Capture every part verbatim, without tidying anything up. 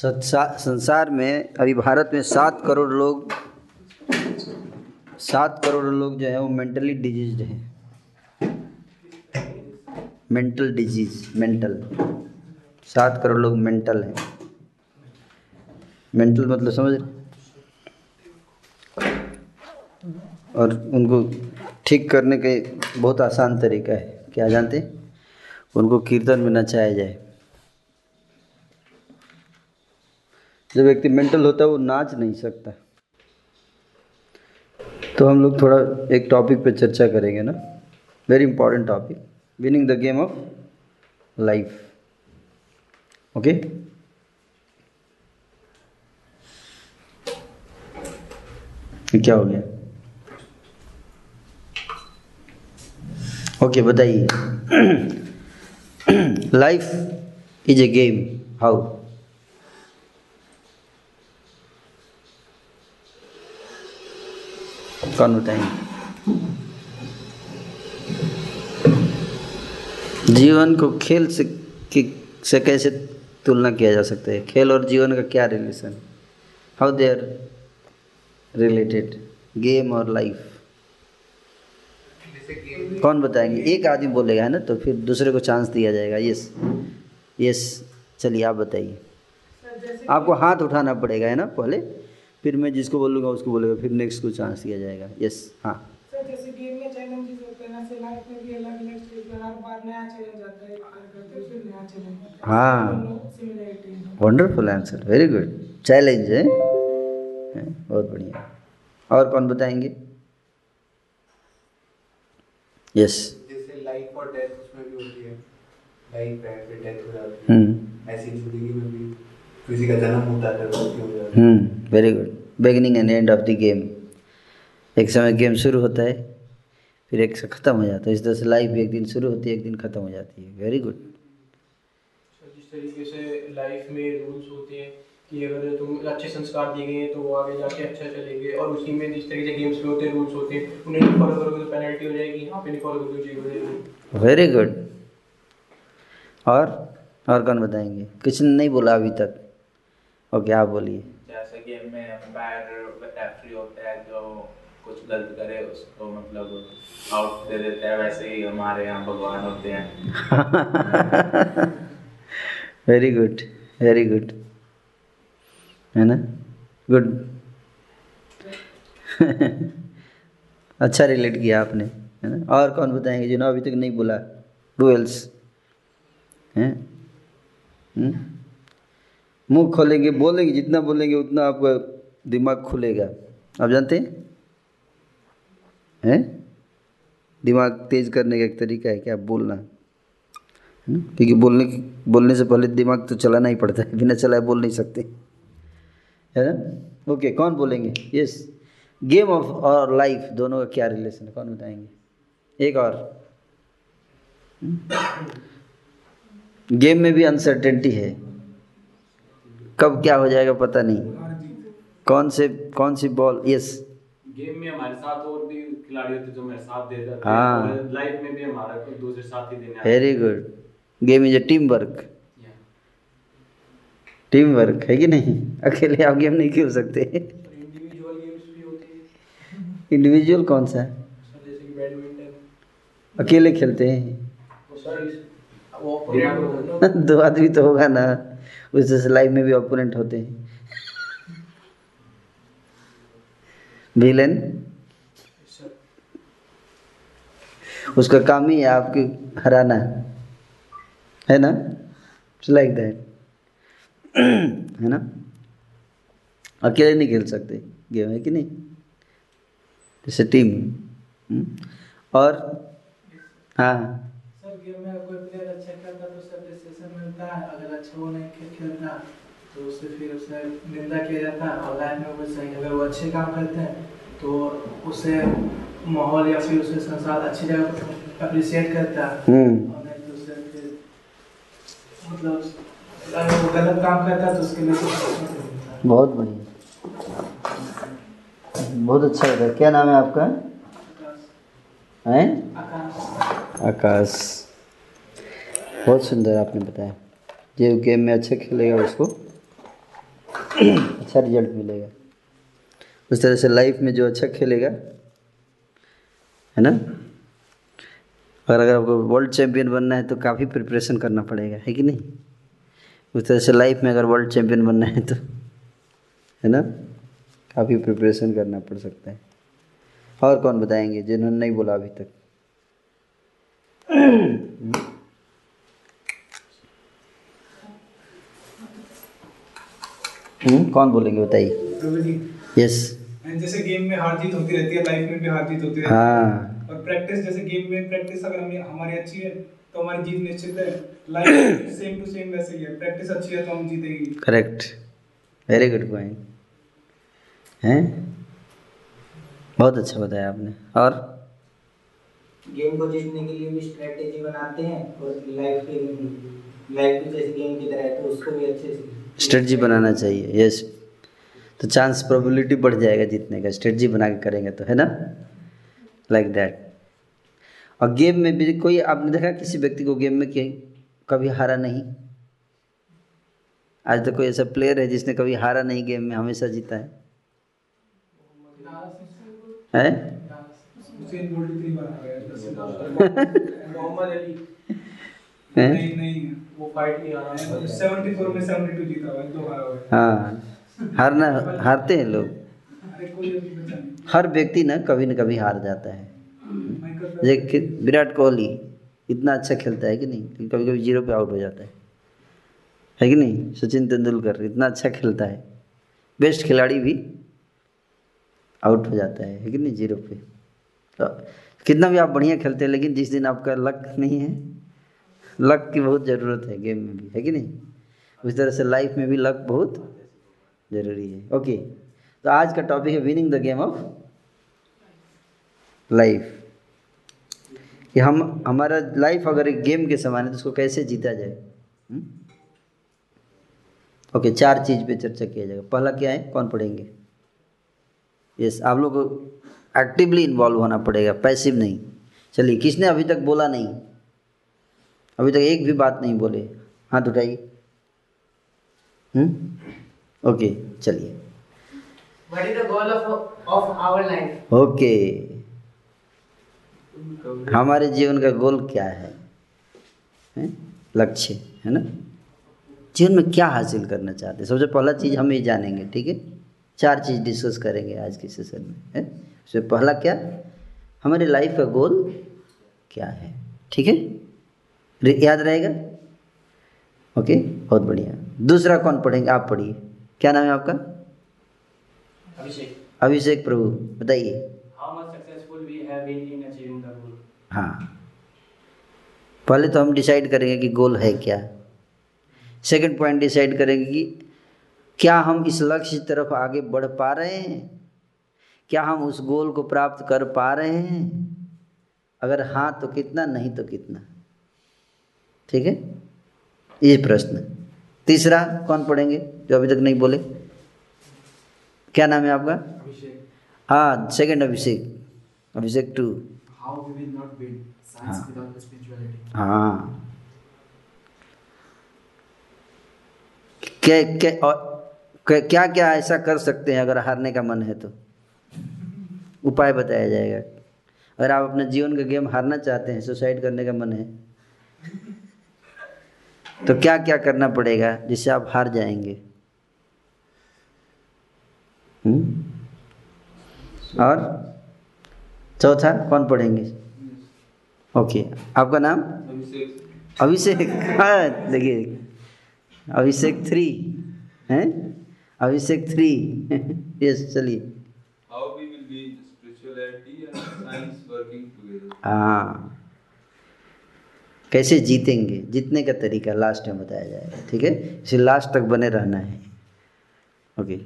संसार में अभी भारत में सात करोड़ लोग सात करोड़ लोग जो है वो मेंटली डिजीज्ड हैं। मेंटल डिजीज मेंटल सात करोड़ लोग मेंटल हैं। मेंटल मतलब समझ रहे, और उनको ठीक करने के बहुत आसान तरीका है। क्या जानते? उनको कीर्तन में नचाया जाए। जब व्यक्ति मेंटल होता है वो नाच नहीं सकता। तो हम लोग थोड़ा एक टॉपिक पे चर्चा करेंगे ना, very important topic, winning the game of life. Okay, क्या हो गया? ओके, बताइए, life is a game, how? कौन बताएंगे? जीवन को खेल से से कैसे तुलना किया जा सकता है? खेल और जीवन का क्या relation? How they are related, game और लाइफ? कौन बताएंगे? एक आदमी बोलेगा है ना, तो फिर दूसरे को चांस दिया जाएगा। यस यस, चलिए आप बताइए। आपको हाथ उठाना पड़ेगा है ना पहले, फिर मैं जिसको बोलूँगा उसको बोलेगा, फिर नेक्स्ट को चांस दिया जाएगा। यस, हाँ सर, जैसे गेम में चैलेंजेस होते हैं ना, से लाइफ में भी अलग-अलग चीज़ हर बार नया चैलेंज आता है, फिर नया चैलेंज। हाँ, similarity. Wonderful answer, very good. Challenge है, बहुत बढ़िया। और कौन बताएंगे? यस, जैसे लाइफ और डेथ उसमें भी होती है, लाइफ है फिर डेथ हो जाती है, ऐसी जिंदगी में भी किसी का जन्म होता है तो हो जाता है। Very good. Beginning and and of the game, एक समय गेम शुरू होता है फिर एक समय ख़त्म हो जाता है। इस तरह से लाइफ एक दिन शुरू होती है, एक दिन ख़त्म हो जाती है। Very good. जिस तरीके से लाइफ में रूल्स होते हैं कि अगर तुम अच्छे संस्कार दिए गए हैं तो वो आगे जाके अच्छा चलेंगे, और उसी में जिस तरीके से गेम्स में होते हैं रूल्स होते हैं, उन्हें नहीं फॉलो करोगे तो पेनल्टी हो जाएगी, यहाँ पे नहीं फॉलो करोगे तो जेल हो जाएगी। Very good. और और कौन बताएंगे? किसी ने नहीं बोला अभी तक। ओके, आप बोलिए। जैसे गेम में अंपायर रेफरी होता है, जो कुछ गलत करे उसको मतलब आउट दे देता है, वैसे ही हमारे यहाँ भगवान होते हैं। वेरी गुड, वेरी गुड, है ना, गुड। अच्छा रिलेट किया आपने, है ना। और कौन बताएंगे जिन्होंने अभी तक नहीं बोला? डुएल्स हैं, मुंह खोलेंगे, बोलेंगे, जितना बोलेंगे उतना आपका दिमाग खुलेगा। आप जानते हैं हैं दिमाग तेज करने का एक तरीका है क्या? बोलना, है ना, क्योंकि बोलने बोलने से पहले दिमाग तो चलाना ही पड़ता है, बिना चलाए बोल नहीं सकते, है ना। ओके, कौन बोलेंगे? यस, गेम ऑफ और लाइफ दोनों का क्या रिलेशन है? कौन बताएंगे? एक और, गेम में भी अनसर्टेनिटी है, कब क्या हो जाएगा पता नहीं, कौन से कौन सी बॉल। यस, गेम में हमारे साथ और भी खिलाड़ी होते हैं जो हमारे साथ दे जाते हैं, लाइफ में भी हमारा कुछ दूसरे साथ ही देना है। Very good. Game is a team work, team work है कि नहीं? अकेले आप गेम नहीं खेल सकते। इंडिविजुअल गेम्स भी होते हैं। इंडिविजुअल कौन सा है? जैसे कि बैडमिंटन अकेले खेलते हैं, दो आदमी तो होगा ना। उस जैसे लाइफ में भी ओपोनेंट होते हैं, विलेन। उसका काम ही है आपके हराना, है ना, लाइक दैट, है ना। अकेले नहीं खेल सकते गेम, है कि नहीं, जैसे टीम। और हाँ, सब गेम में कोई प्लेयर अच्छा खेलता तो उसे अप्रिसिएशन मिलता है, अगर अच्छा वो नहीं खेल खेलता तो उससे फिर उसे निंदा किया जाता है। और लाइफ में वो सही, अगर वो अच्छे काम करते हैं तो उसे माहौल या फिर उसे संसार अच्छी जगह अप्रिशिएट करता है, और नहीं तो उसे फिर मतलब गलत काम करता है तो उसके लिए तो बहुत बढ़िया, बहुत अच्छा है। क्या नाम है आपका? हैं आकाश। आकाश, बहुत सुंदर आपने बताया। जो गेम में अच्छा खेलेगा उसको अच्छा रिजल्ट मिलेगा। उस तरह से लाइफ में जो अच्छा खेलेगा, है ना, अगर अगर आपको वर्ल्ड चैम्पियन बनना है तो काफ़ी प्रिपरेशन करना पड़ेगा, है कि नहीं। उस तरह से लाइफ में अगर वर्ल्ड चैम्पियन बनना है तो, है ना, काफ़ी प्रिपरेशन करना पड़ सकता है। और कौन बताएंगे जिन्होंने नहीं बोला अभी तक? हम्म कौन बोलेंगे बताइए? यस, जैसे गेम में हार जीत होती रहती है, लाइफ में भी हार जीत होती रहती है। हाँ। और प्रैक्टिस, जैसे गेम में प्रैक्टिस अगर हमें हमारी अच्छी है तो हमारी जीत निश्चित है। लाइफ सेम टू सेम वैसे ही है, प्रैक्टिस अच्छी है तो हम जीतेंगे। करेक्ट, वेरी गुड पॉइंट है, बहुत अच्छा बताया आपने। और गेम को जीतने के लिए भी स्ट्रेटजी बनाते हैं और लाइफ के लाइफ भी जैसे गेम की तरह है तो उसको भी अच्छे से स्ट्रेटजी बनाना चाहिए। यस, तो चांस प्रोबेबिलिटी बढ़ जाएगा जीतने का, स्ट्रेटजी बना के करेंगे तो, है ना, लाइक दैट। और गेम में भी कोई आपने देखा किसी व्यक्ति को गेम में कि कभी हारा नहीं? आज तक कोई ऐसा प्लेयर है जिसने कभी हारा नहीं गेम में, हमेशा जीता है? है? हाँ, हारना हारते हैं लोग। हर व्यक्ति ना कभी न कभी हार जाता है। जैसे विराट कोहली इतना अच्छा खेलता है कि नहीं, कभी कभी जीरो पे आउट हो जाता है, है कि नहीं। सचिन तेंदुलकर इतना अच्छा खेलता है, बेस्ट खिलाड़ी भी आउट हो जाता है, है कि नहीं, जीरो पे। तो कितना भी आप बढ़िया खेलते हैं, लेकिन जिस दिन आपका लक नहीं है, लक की बहुत ज़रूरत है गेम में भी, है कि नहीं। उस तरह से लाइफ में भी लक बहुत ज़रूरी है। ओके, तो आज का टॉपिक है winning the game of life, कि हम हमारा लाइफ अगर एक गेम के समान है तो उसको कैसे जीता जाए। ओके, चार चीज़ पे चर्चा किया जाएगा। पहला क्या है, कौन पढ़ेंगे? यस, आप लोग को एक्टिवली इन्वॉल्व होना पड़ेगा, पैसिव नहीं। चलिए, किसने अभी तक बोला नहीं? अभी तक एक भी बात नहीं बोले, हाथ उठाइए। हम्म ओके, चलिए, what is the goal of of our life? Okay, हमारे जीवन का गोल क्या है, है? लक्ष्य, है ना, जीवन में क्या हासिल करना चाहते हैं। सबसे पहला चीज़ हम ये जानेंगे, ठीक है। चार चीज़ डिस्कस करेंगे आज के सेशन में, है। उसमें तो पहला क्या, हमारे लाइफ का गोल क्या है, ठीक है, याद रहेगा। ओके, बहुत बढ़िया। दूसरा कौन पढ़ेंगे? आप पढ़िए। क्या नाम है आपका? अभिषेक। अभिषेक प्रभु, बताइए। How much successful we have been in achieving the goal. हाँ, पहले तो हम डिसाइड करेंगे कि गोल है क्या। सेकंड पॉइंट डिसाइड करेंगे कि क्या हम इस लक्ष्य की तरफ आगे बढ़ पा रहे हैं, क्या हम उस गोल को प्राप्त कर पा रहे हैं, अगर हाँ तो कितना, नहीं तो कितना, ठीक है, ये प्रश्न। तीसरा कौन पढ़ेंगे जो अभी तक नहीं बोले? क्या नाम है आपका? अभिषेक। हाँ, सेकंड अभिषेक, अभिषेक टू। हाँ, क्या क्या क्या क्या ऐसा कर सकते हैं अगर हारने का मन है तो, उपाय बताया जाएगा। अगर आप अपने जीवन का गेम हारना चाहते हैं, सुसाइड करने का मन है, तो क्या क्या करना पड़ेगा जिससे आप हार जाएंगे। हम्म और चौथा कौन पढ़ेंगे? ओके, आपका नाम? अभिषेक। अभिषेक, हाँ, देखिए, अभिषेक थ्री, हैं, अभिषेक थ्री। यस, चलिए। हाँ, कैसे जीतेंगे, जीतने का तरीका लास्ट में बताया जाएगा, ठीक है, इसे लास्ट तक बने रहना है। Okay,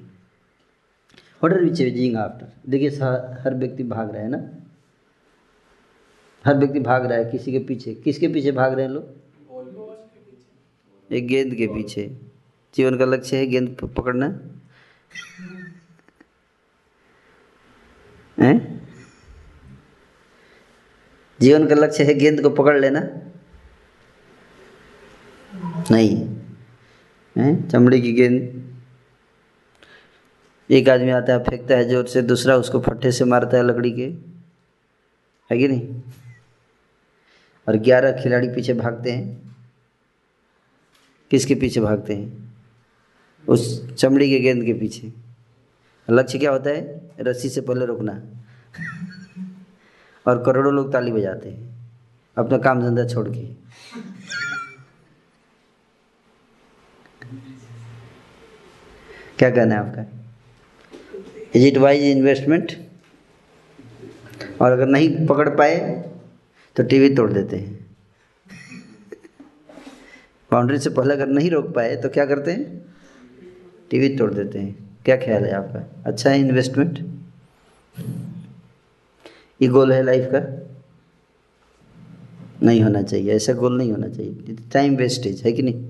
what are we chasing after. देखिए, हर व्यक्ति भाग रहा है ना, हर व्यक्ति भाग रहा है किसी के पीछे। किसके पीछे भाग रहे हैं लोग? एक गेंद के पीछे। जीवन का लक्ष्य है गेंद पकड़ना, हैं? जीवन का लक्ष्य है गेंद को पकड़ लेना, नहीं, हैं, चमड़े की गेंद, एक आदमी आता है फेंकता है जोर से, दूसरा उसको फट्टे से मारता है लकड़ी के, है कि नहीं, और ग्यारह खिलाड़ी पीछे भागते हैं। किसके पीछे भागते हैं? उस चमड़ी के गेंद के पीछे। लक्ष्य क्या होता है? रस्सी से पहले रोकना। और करोड़ों लोग ताली बजाते हैं अपना काम धंधा छोड़ के। क्या कहना है आपका? Is it wise investment? और अगर नहीं पकड़ पाए तो टीवी तोड़ देते हैं। बाउंड्री से पहले अगर नहीं रोक पाए तो क्या करते हैं? टीवी तोड़ देते हैं। क्या ख्याल है आपका? अच्छा है इन्वेस्टमेंट? ये गोल है लाइफ का? नहीं होना चाहिए, ऐसा गोल नहीं होना चाहिए। टाइम वेस्टेज है कि नहीं?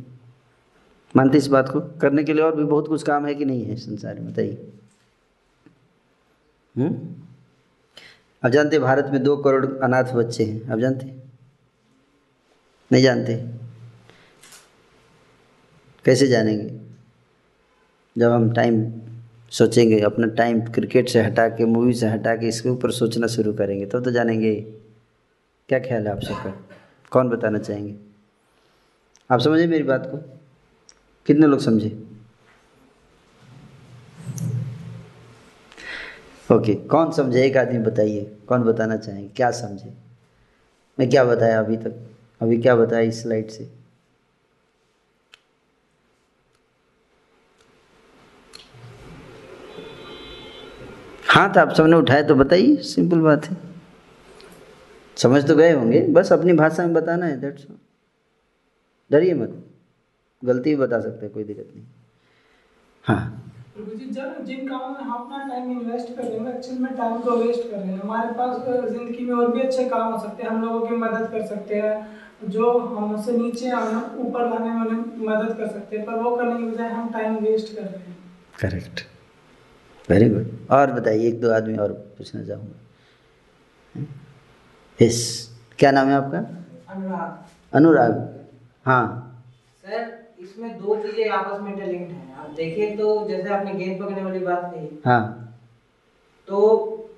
मानते इस बात को? करने के लिए और भी बहुत कुछ काम है कि नहीं है संसार में, बताइए। अब जानते भारत में दो करोड़ अनाथ बच्चे हैं, अब जानते नहीं? जानते, कैसे जानेंगे जब हम टाइम सोचेंगे, अपना टाइम क्रिकेट से हटा के, मूवी से हटा के इसके ऊपर सोचना शुरू करेंगे तब तो, तो जानेंगे। क्या ख्याल है आप सबका? कौन बताना चाहेंगे? आप समझे मेरी बात को? कितने लोग समझे? ओके, कौन समझे? एक आदमी बताइए, कौन बताना चाहेंगे क्या समझे? मैं क्या बताया अभी तक? अभी क्या बताया इस स्लाइड से? हाँ, तो आप सबने उठाया तो बताइए, सिंपल बात है। समझ तो गए होंगे, बस अपनी भाषा में बताना है, दैट्स ऑल। डरिए मत, गलती भी बता सकते हैं, कोई दिक्कत नहीं। हाँ, जब जिन कामों में हम अपना टाइम इन्वेस्ट कर रहे हैं, एक्चुअल में टाइम को वेस्ट कर रहे हैं। हमारे पास जिंदगी में और भी अच्छे काम हो सकते हैं, हम लोगों की मदद कर सकते हैं, जो हमसे नीचे हम ऊपर लाने में उन्हें मदद कर सकते हैं, पर वो करने के बजाय हम टाइम वेस्ट कर रहे हैं। Correct, very good. और बताइए, एक दो आदमी और पूछना चाहूँगा। यस, क्या नाम है आपका? अनुराग। अनुराग, हाँ सर, इसमें दो चीजें आपस में इंटरलिंक्ड हैं। आप देखें तो जैसे आपने गेंद पकड़ने वाली बात कही, हाँ, तो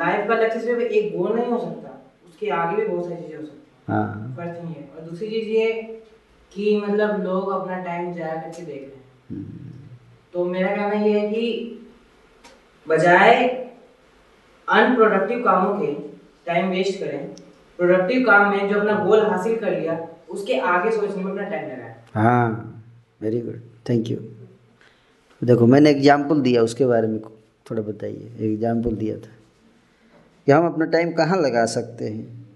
लाइफ का लक्ष्य सिर्फ एक गोल नहीं हो सकता, उसके आगे भी बहुत सारी चीजें हो सकती हैं। हाँ, फर्स्ट थिंग है। और दूसरी चीज ये कि मतलब लोग अपना टाइम जाया करके देख रहे हैं, तो मेरा कहना ये है कि बजाय अनप्रोडक्टिव कामों के टाइम वेस्ट करें, प्रोडक्टिव काम में जो अपना गोल हासिल कर लिया उसके आगे सोचने में अपना टाइम लगाएं। हाँ, वेरी गुड, थैंक यू। देखो, मैंने एग्जाम्पल दिया, उसके बारे में थोड़ा बताइए। एग्जाम्पल दिया था कि हम अपना टाइम कहाँ लगा सकते हैं।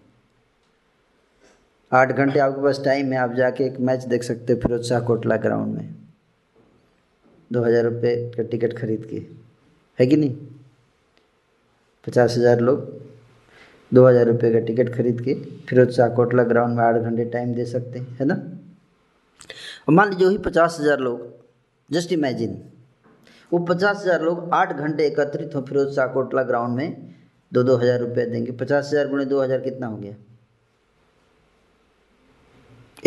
आठ घंटे आपके पास टाइम है, आप जाके एक मैच देख सकते हैं फिरोजशाह कोटला ग्राउंड में, दो हज़ार रुपये का टिकट खरीद के, है कि नहीं? पचास हज़ार लोग दो हज़ार रुपये का टिकट खरीद के फिरोजशाह कोटला ग्राउंड में आठ घंटे टाइम दे सकते हैं, है ना? और मान लीजिए वही पचास हज़ार लोग, जस्ट इमेजिन, वो पचास हज़ार लोग आठ घंटे एकत्रित हों फिरोजशाह कोटला ग्राउंड में, दो दो हज़ार रुपये देंगे। पचास हज़ार गुणे दो हज़ार कितना हो गया?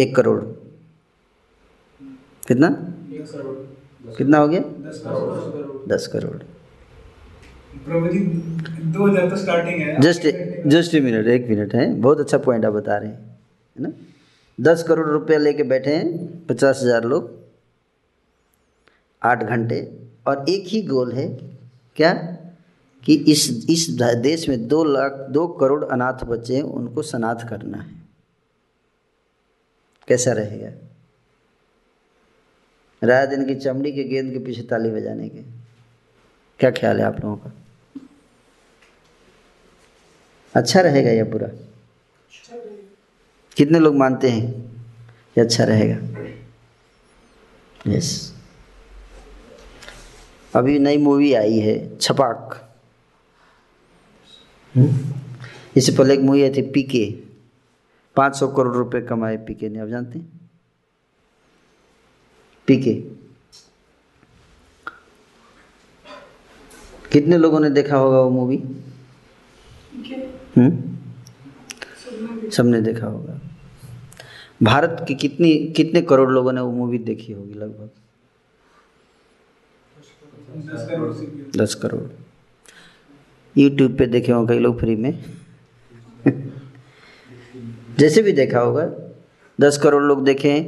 एक करोड़। कितना? एक करोड़। कितना हो गया? दस करोड़। दस करोड़। दो हज़ार तो स्टार्टिंग है। जस्ट जस्ट मिनट, एक मिनट है, बहुत अच्छा पॉइंट आप बता रहे हैं, है ना? दस करोड़ रुपया लेके बैठे हैं पचास हज़ार लोग, आठ घंटे, और एक ही गोल है, क्या? कि इस इस देश में दो लाख दो करोड़ अनाथ बच्चे हैं, उनको शनाथ करना है। कैसा रहेगा? राय दिन की चमड़ी के गेंद के पीछे ताली बजाने के। क्या ख्याल है आप लोगों का? अच्छा रहेगा या बुरा? कितने लोग मानते हैं कि अच्छा रहेगा? यस, अभी नई मूवी आई है छपाक, इससे पहले एक मूवी आई थी पीके, पाँच सौ करोड़ रुपए कमाए पीके ने, आप जानते हैं? पीके कितने लोगों ने देखा होगा वो मूवी? हम्म, सबने देखा होगा। भारत के कितनी कितने करोड़ लोगों ने वो मूवी देखी होगी? लगभग दस करोड़ यूट्यूब पे देखे होंगे कई लोग फ्री में जैसे भी देखा होगा, दस करोड़ लोग देखे।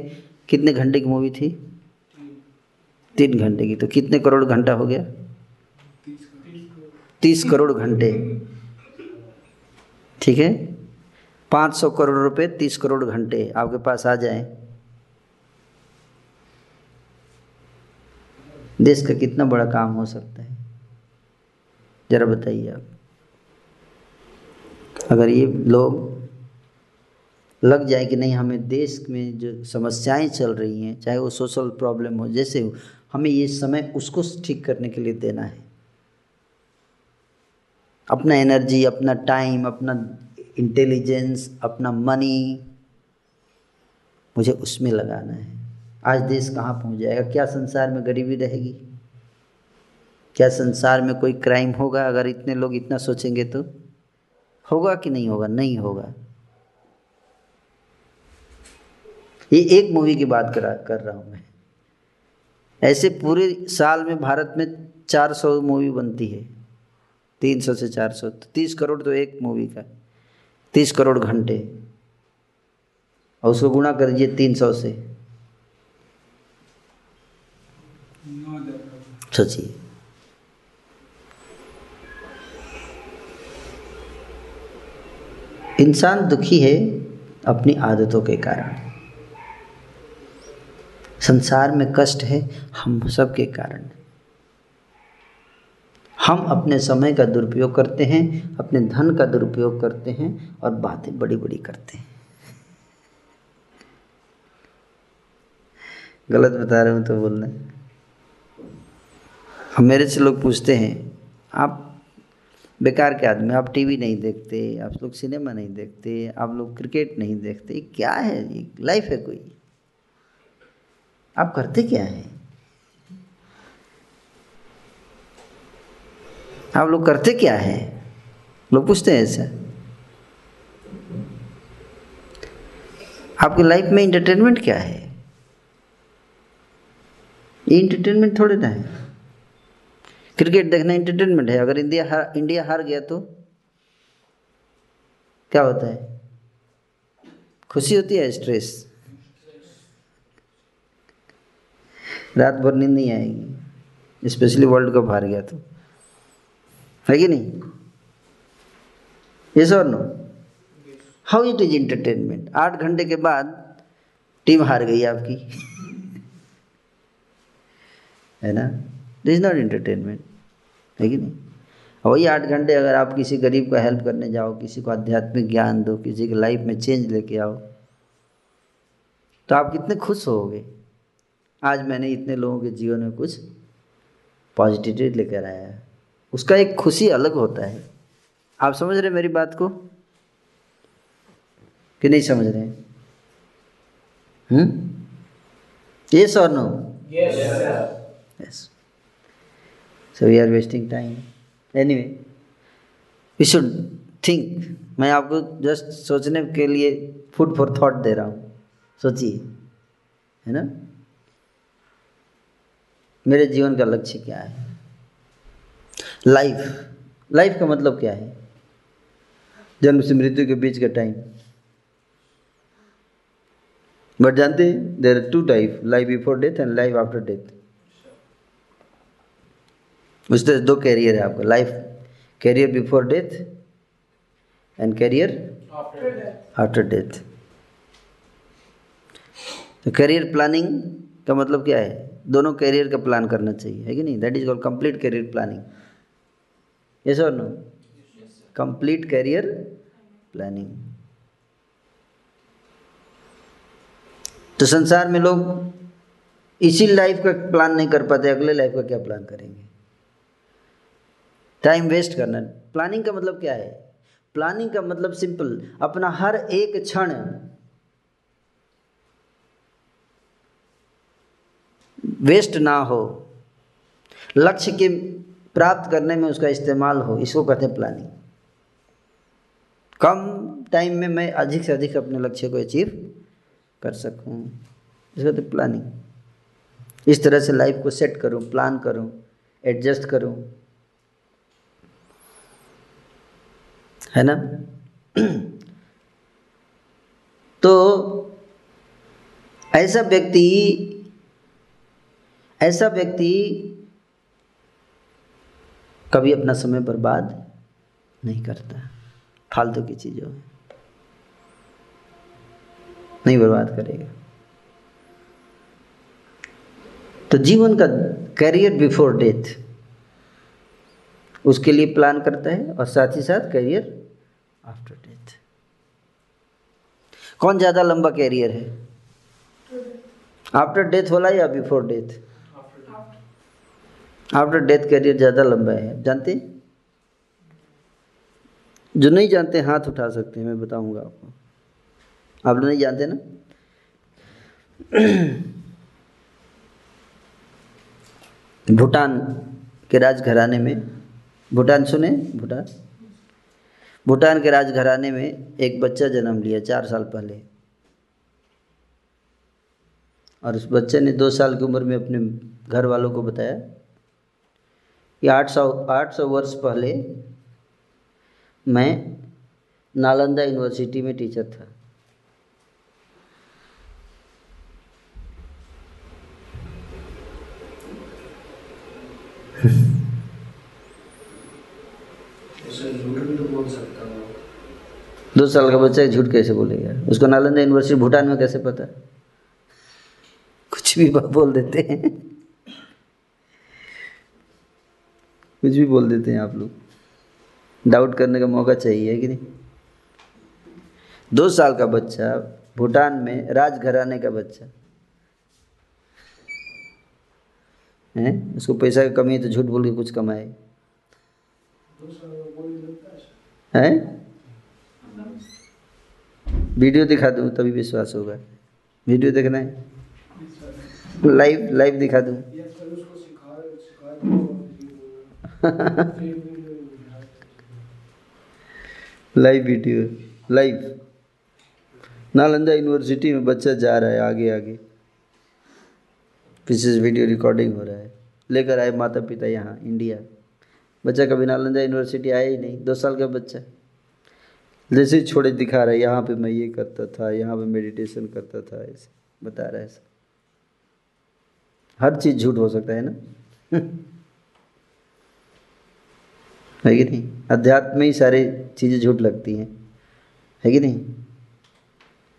कितने घंटे की मूवी थी? तीन घंटे की। तो कितने करोड़ घंटा हो गया? तीस करोड़ घंटे। ठीक है, पाँच सौ करोड़ रुपए तीस करोड़ घंटे आपके पास आ जाए, देश का कितना बड़ा काम हो सकता है, जरा बताइए आप। अगर ये लोग लग जाए कि नहीं, हमें देश में जो समस्याएं चल रही हैं, चाहे वो सोशल प्रॉब्लम हो, जैसे हो, हमें ये समय उसको ठीक करने के लिए देना है, अपना एनर्जी, अपना टाइम, अपना इंटेलिजेंस, अपना मनी, मुझे उसमें लगाना है। आज देश कहाँ पहुँच जाएगा? क्या संसार में गरीबी रहेगी? क्या संसार में कोई क्राइम होगा? अगर इतने लोग इतना सोचेंगे तो होगा कि नहीं होगा? नहीं होगा। ये एक मूवी की बात करा कर रहा हूँ मैं। ऐसे पूरे साल में भारत में चार सौ मूवी बनती है, तीन सौ से चार सौ। तो तीस करोड़ तो एक मूवी का, तीस करोड़ घंटे, और उसको गुणा कर दीजिए तीन सौ से। सोचिए, इंसान दुखी है अपनी आदतों के कारण, संसार में कष्ट है हम सब के कारण। हम अपने समय का दुरुपयोग करते हैं, अपने धन का दुरुपयोग करते हैं, और बातें बड़ी बड़ी करते हैं। गलत बता रहे हूँ तो बोलना। हम मेरे से लोग पूछते हैं, आप बेकार के आदमी, आप टीवी नहीं देखते, आप लोग सिनेमा नहीं देखते, आप लोग क्रिकेट नहीं देखते, क्या है ये लाइफ है कोई? आप करते क्या हैं? आप लोग करते क्या हैं? लोग पूछते हैं ऐसा। आपकी लाइफ में इंटरटेनमेंट क्या है? ये इंटरटेनमेंट थोड़ी ना है। क्रिकेट देखना इंटरटेनमेंट है। अगर इंडिया हार इंडिया हार गया तो क्या होता है? खुशी होती है, स्ट्रेस, रात भर नींद नहीं आएगी, स्पेशली वर्ल्ड कप हार गया तो, है कि नहीं? यस और no? How it is entertainment? आठ घंटे के बाद टीम हार गई आपकी है ना? दिस इज नॉट इंटरटेनमेंट, है कि नहीं? वही आठ घंटे अगर आप किसी गरीब का हेल्प करने जाओ, किसी को आध्यात्मिक ज्ञान दो, किसी की लाइफ में चेंज लेके आओ, तो आप कितने खुश होगे, आज मैंने इतने लोगों के जीवन में कुछ पॉजिटिविटी लेकर आया है, उसका एक खुशी अलग होता है। आप समझ रहे मेरी बात को कि नहीं समझ रहे? हम्म? यस और no? Yes yes. So we are wasting time. Anyway, we should think. मैं आपको जस्ट सोचने के लिए फूड फॉर थॉट दे रहा हूँ, सोचिए, है ना? मेरे जीवन का लक्ष्य क्या है? लाइफ, लाइफ का मतलब क्या है? जन्म से मृत्यु के बीच का टाइम। बट जानते हैं, there are two type, life before death and life after death. उसमें दो कैरियर है आपका, life career before death and career after death. तो कैरियर प्लानिंग का मतलब क्या है? दोनों कैरियर का प्लान करना चाहिए, है कि नहीं? That is called complete career planning. Yes और नो? Complete career planning. तो संसार में लोग इसी लाइफ का प्लान नहीं कर पाते, अगले लाइफ का क्या प्लान करेंगे? टाइम वेस्ट करना। प्लानिंग का मतलब क्या है? प्लानिंग का मतलब सिंपल, अपना हर एक क्षण वेस्ट ना हो, लक्ष्य के प्राप्त करने में उसका इस्तेमाल हो, इसको कहते हैं प्लानिंग। कम टाइम में मैं अधिक से अधिक अपने लक्ष्य को अचीव कर सकूं, इसको कहते हैं प्लानिंग। इस तरह से लाइफ को सेट करूं, प्लान करूं। एडजस्ट करूं, है ना। तो ऐसा व्यक्ति ऐसा व्यक्ति कभी अपना समय बर्बाद नहीं करता, फालतू की चीज़ों में नहीं बर्बाद करेगा। तो जीवन का करियर बिफोर डेथ उसके लिए प्लान करता है, और साथ ही साथ करियर आफ्टर डेथ। कौन ज़्यादा लंबा करियर है, आफ्टर डेथ वाला या before death? After death career ज़्यादा लंबा है। जानते हैं? जो नहीं जानते हाथ उठा सकते हैं, मैं बताऊंगा आपको। आप लोग नहीं जानते ना। भूटान के राजघराने में, भूटान सुने, भूटान भूटान के राजघराने में एक बच्चा जन्म लिया चार साल पहले, और उस बच्चे ने दो साल की उम्र में अपने घर वालों को बताया कि आठ सौ आठ सौ वर्ष पहले मैं नालंदा यूनिवर्सिटी में टीचर था। दो साल का बच्चा झूठ कैसे बोलेगा? उसको नालंदा यूनिवर्सिटी भूटान में कैसे पता? कुछ भी बोल देते हैं, कुछ भी बोल देते हैं आप लोग। डाउट करने का मौका चाहिए, है कि नहीं? दो साल का बच्चा भूटान में, राजघराने का बच्चा है, उसको पैसा की कमी है तो झूठ बोल के कुछ कमाए, है? वीडियो दिखा दूँ तभी विश्वास होगा। वीडियो देखना है, लाइव लाइव दिखा दूँ। Live video, live Nalanda university में बच्चा जा रहा है आगे आगे, पीछे वीडियो रिकॉर्डिंग हो रहा है। लेकर आए माता पिता यहाँ इंडिया, बच्चा कभी नालंदा यूनिवर्सिटी आया ही नहीं, दो साल का बच्चा। जैसे ही छोड़े दिखा रहा है, यहाँ पे मैं ये करता था, यहाँ पे मेडिटेशन करता था, ऐसे बता रहा है। हर चीज़ झूठ हो सकता है ना। है कि नहीं? अध्यात्म में ही सारी चीज़ें झूठ लगती हैं, है कि नहीं,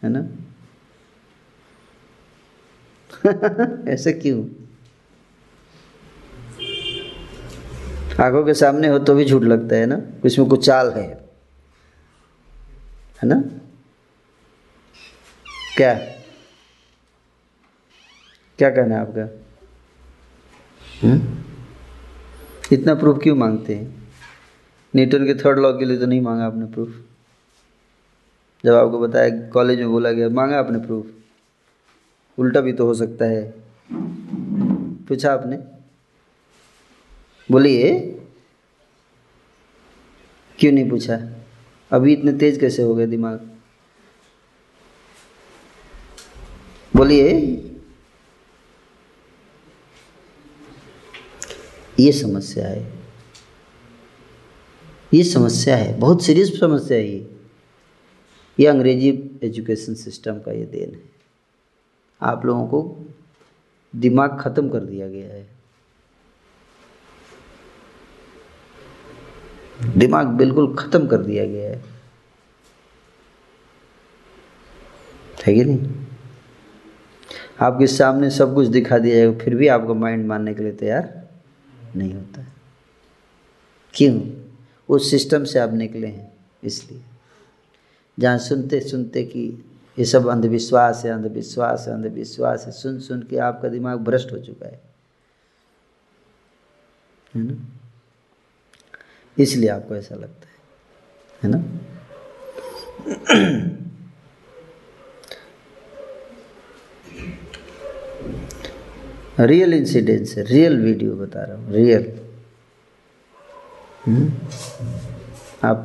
है ना। ऐसे क्यों? आंखों के सामने हो तो भी झूठ लगता है ना, इसमें कुछ चाल है, है ना। क्या क्या कहना है आपका? हुँ? इतना प्रूफ क्यों मांगते हैं? न्यूटन के थर्ड लॉ के लिए तो नहीं मांगा आपने प्रूफ। जब आपको बताया, कॉलेज में बोला गया, मांगा आपने प्रूफ? उल्टा भी तो हो सकता है, पूछा आपने? बोलिए, क्यों नहीं पूछा? अभी इतने तेज कैसे हो गए दिमाग? बोलिए। ये समस्या है, ये समस्या है, बहुत सीरियस समस्या है ये। ये अंग्रेजी एजुकेशन सिस्टम का ये देन है। आप लोगों को दिमाग ख़त्म कर दिया गया है, दिमाग बिल्कुल ख़त्म कर दिया गया है, है कि नहीं? आपके सामने सब कुछ दिखा दिया जाएगा, फिर भी आपका माइंड मानने के लिए तैयार नहीं होता है। क्यों? उस सिस्टम से आप निकले हैं, इसलिए। जहाँ सुनते सुनते कि ये सब अंधविश्वास है, अंधविश्वास है, अंधविश्वास है, सुन सुन के आपका दिमाग भ्रष्ट हो चुका है, है ना। इसलिए आपको ऐसा लगता है, है ना। रियल इंसिडेंट्स है, रियल वीडियो बता रहा हूँ, रियल। Hmm? आप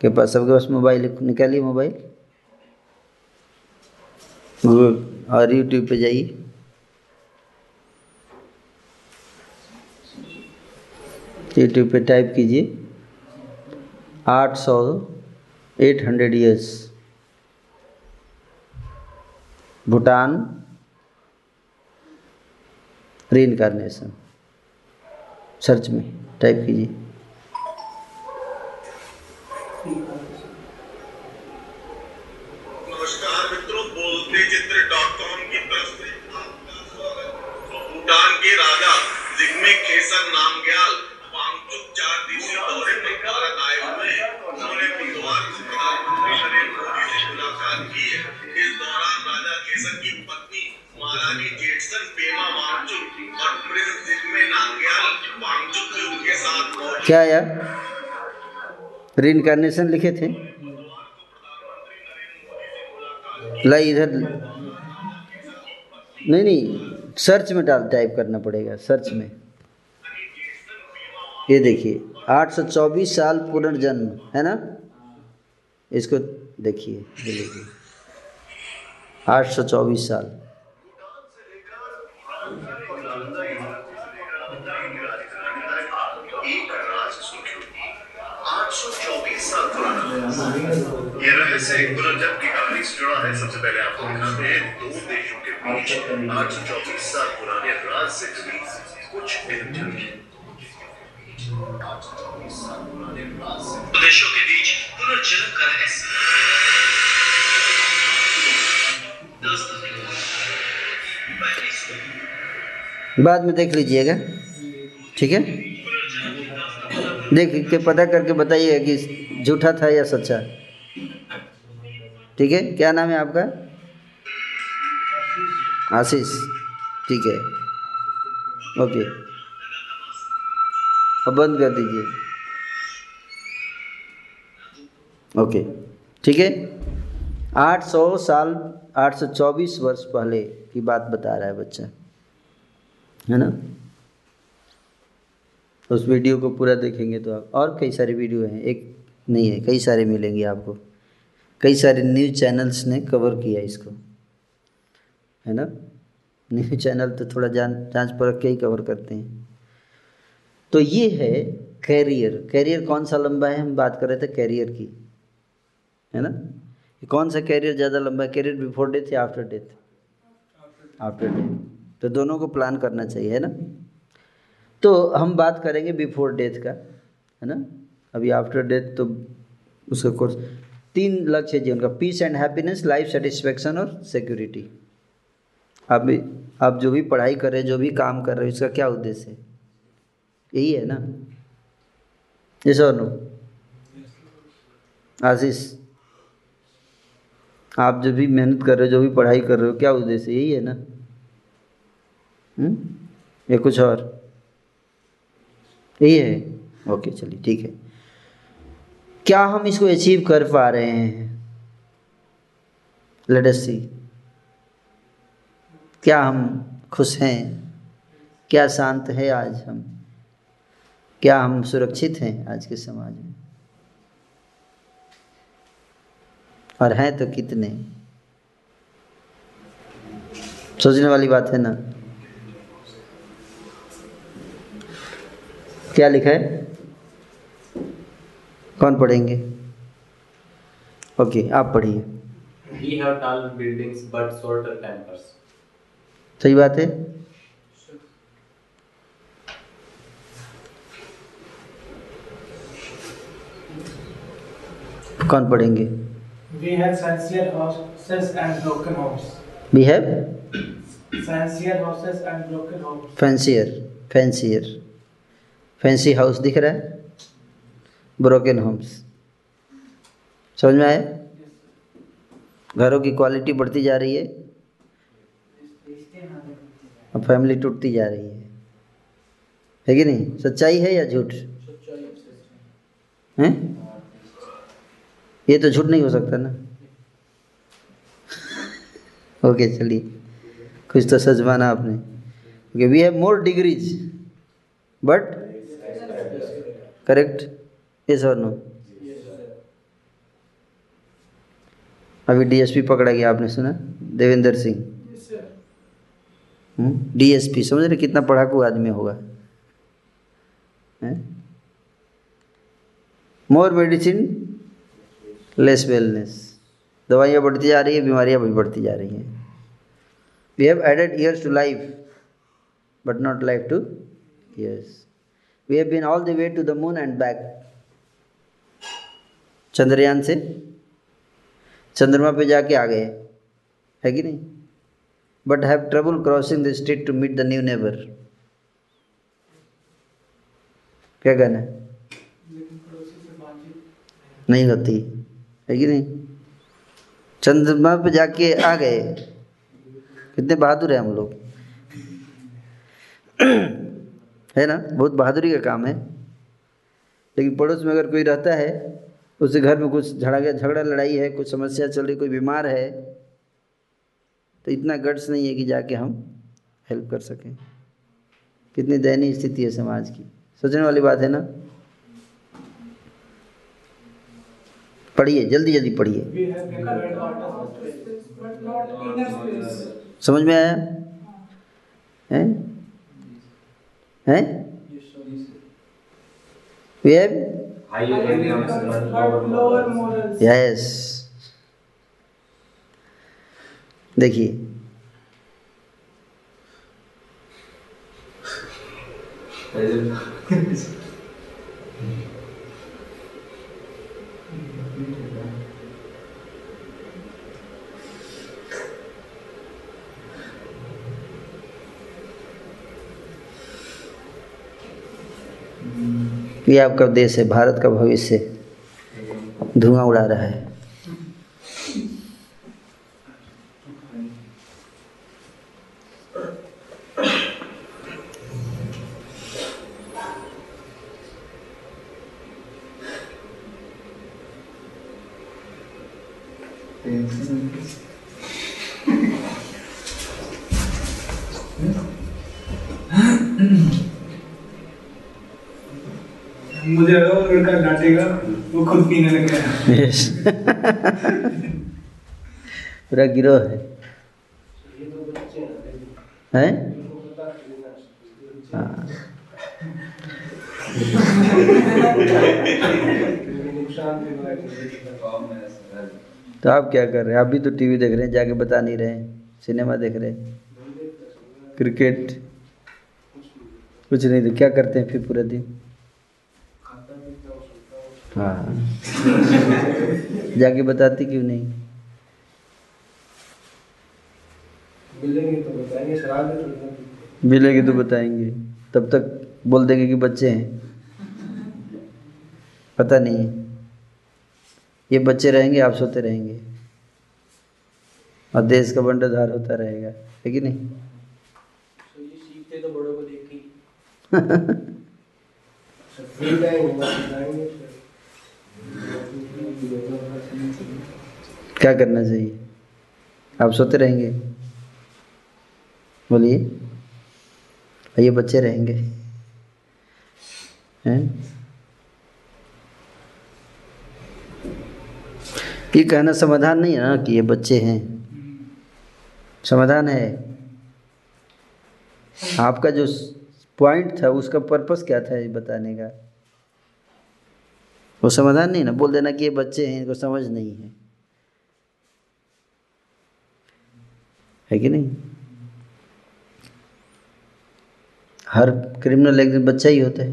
के पास, सबके पास मोबाइल, निकालिए मोबाइल और यूट्यूब पे जाइए। यूट्यूब पे टाइप कीजिए आठ सौ eight hundred years Bhutan reincarnation search में टाइप कीजिए। क्या यार रीइनकारनेशन लिखे थे लाई इधर नहीं नहीं सर्च में डाल टाइप करना पड़ेगा सर्च में। ये देखिए आठ सौ चौबीस साल पुनर्जन्म है ना, इसको देखिए देखिए आठ सौ चौबीस साल ये रहस्य पुनर्जन्म की कहानी से जुड़ा है। सबसे पहले आपको दिखाते हैं दो देशों के बीच आठ सौ चौबीस साल पुराने राज से जुड़ी कुछ दिलचस्प दो देशों के बीच पुनर्जन्म का रहस्य बाद में देख लीजिएगा, ठीक है। देख के पता करके बताइए कि झूठा था या सच्चा, ठीक है। क्या नाम है आपका? आशीष, ठीक है, ओके। अब बंद कर दीजिए, ओके, ठीक है। आठ सौ साल आठ सौ चौबीस वर्ष पहले की बात बता रहा है बच्चा, है ना। उस वीडियो को पूरा देखेंगे तो आप, और कई सारे वीडियो हैं, एक नहीं है, कई सारे मिलेंगे आपको। कई सारे न्यूज़ चैनल्स ने कवर किया इसको, है ना। न्यूज़ चैनल तो थोड़ा जान जांच परख के ही कवर करते हैं। तो ये है कैरियर। कैरियर कौन सा लंबा है, हम बात कर रहे थे कैरियर की, है ना। कौन सा कैरियर ज़्यादा लंबा है, कैरियर बिफोर डेथ या आफ्टर डेथ? After death. तो दोनों को प्लान करना चाहिए, है ना। तो हम बात करेंगे बिफोर डेथ का, है ना। अभी आफ्टर डेथ तो उसका कोर्स तीन लक्ष्य जीवन का, peace and happiness, life satisfaction और सिक्योरिटी। आप भी आप जो भी पढ़ाई कर रहे हैं, जो भी काम कर रहे हो, इसका क्या उद्देश्य है, यही है ना। यस और नो? आशीष, आप जो भी मेहनत कर रहे हो, जो भी पढ़ाई कर रहे हो, क्या उद्देश्य, यही है ना। हम्म, या कुछ और? यही है, ओके, चलिए, ठीक है। क्या हम इसको अचीव कर पा रहे हैं? लेट अस सी, क्या हम खुश हैं, क्या शांत है आज हम, क्या हम सुरक्षित हैं आज के समाज में, और हैं तो कितने? सोचने वाली बात है ना। क्या लिखा है, कौन पढ़ेंगे? ओके, okay, आप पढ़िए। We have tall buildings but shorter tempers. सही बात है। कौन पढ़ेंगे? We have fancier houses and broken homes. We have fancier houses and broken homes. Fancier, fancier, fancy house दिख रहा है, ब्रोकन होम्स। समझ में आए? घरों की क्वालिटी बढ़ती जा रही है और फैमिली टूटती जा रही है, है कि नहीं? सच्चाई है या झूठ है? ये तो झूठ नहीं हो सकता ना। ओके, चलिए, कुछ तो सच माना आपने। क्योंकि we have more degrees but, correct? Yes और नो? अभी डीएसपी पकड़ा गया, आपने सुना, देवेंद्र सिंह। yes, डीएसपी, समझ रहे कितना पढ़ाकू आदमी होगा, है? मोर मेडिसिन लेस वेलनेस, दवाइयाँ बढ़ती जा रही है, बीमारियाँ भी बढ़ती जा रही हैं। We have added years to life but not life to years. We have been all the way to the moon and back. Chandrayaan से चंद्रमा पे जाके आ गए है कि नहीं, but have trouble crossing the street to meet the new neighbour. क्या कहना है, नहीं होती है कि नहीं। चंद्रमा पे जाके आ गए, कितने बहादुर हैं हम लोग, है ना, बहुत बहादुरी का काम है। लेकिन पड़ोस में अगर कोई रहता है, उसके घर में कुछ झगड़ा झगड़ा लड़ाई है, कुछ समस्या चल रही, कोई बीमार है, तो इतना गट्स नहीं है कि जाके हम हेल्प कर सकें। कितनी दयनीय स्थिति है समाज की, सोचने वाली बात है ना। पढ़िए, जल्दी जल्दी पढ़िए, समझ में आया है? हैं? We have, yes. देखिए, ये आपका देश है, भारत का भविष्य धुआं उड़ा रहा है। मुझे लड़का डांटेगा, वो खुद पीने लगेगा। यस, पूरा गिरोह है, हैं? हाँ। तो आप क्या कर रहे हैं? आप भी तो टीवी देख रहे हैं, जाके बता नहीं रहे हैं, सिनेमा देख रहे हैं, क्रिकेट, कुछ नहीं। तो क्या करते हैं फिर पूरा दिन? हाँ। जाके बताती क्यों नहीं? मिलेंगे तो बताएंगे, शराब तो मिलेगी तो बताएंगे, तब तक बोल देंगे कि बच्चे हैं। पता नहीं है, ये बच्चे रहेंगे, आप सोते रहेंगे, और देश का बंटवार होता रहेगा, है कि नहीं। तो ये सीखते तो बड़ों को देख के क्या करना चाहिए? आप सोते रहेंगे, बोलिए, और ये बच्चे रहेंगे, हैं? ये कहना समाधान नहीं है ना कि ये बच्चे हैं। समाधान है, आपका जो पॉइंट था उसका पर्पस क्या था ये बताने का, वो समाधान नहीं ना। बोल देना कि ये बच्चे हैं, इनको समझ नहीं है, है कि नहीं। हर क्रिमिनल एक दिन बच्चा ही होता है,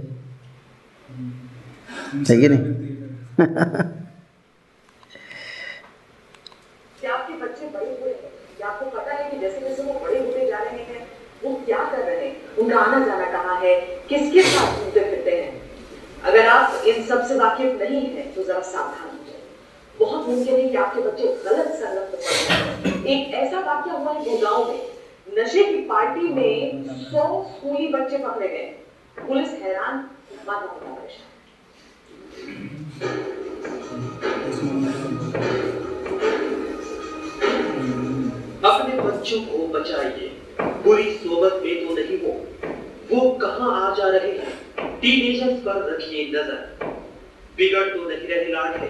है कि नहीं। क्या आपके बच्चे बड़े हुए, क्या आपको पता है कि जैसे जैसे वो बड़े होते जा रहे हैं, वो क्या कर रहे हैं, उनका आना जाना कहाँ है, किसके साथ घूमते फिरते हैं? अगर आप इन सब से वाकिफ नहीं हैं तो जरा सावधान हो जाए। बहुत मुमकिन है कि आपके बच्चे गलत संगत में। एक ऐसा वाकया हुआ है गुड़गांव में, नशे की पार्टी में सौ स्कूली बच्चे पकड़े गए, पुलिस हैरान, माता पिता परेशान। अपने बच्चों को बचाइए, बुरी सोबत में तो नहीं हो, वो कहाँ आ जा रहे हैं। टीनेजर्स पर रखिए नजर, बिगड़ तो नहीं रहे लाडले।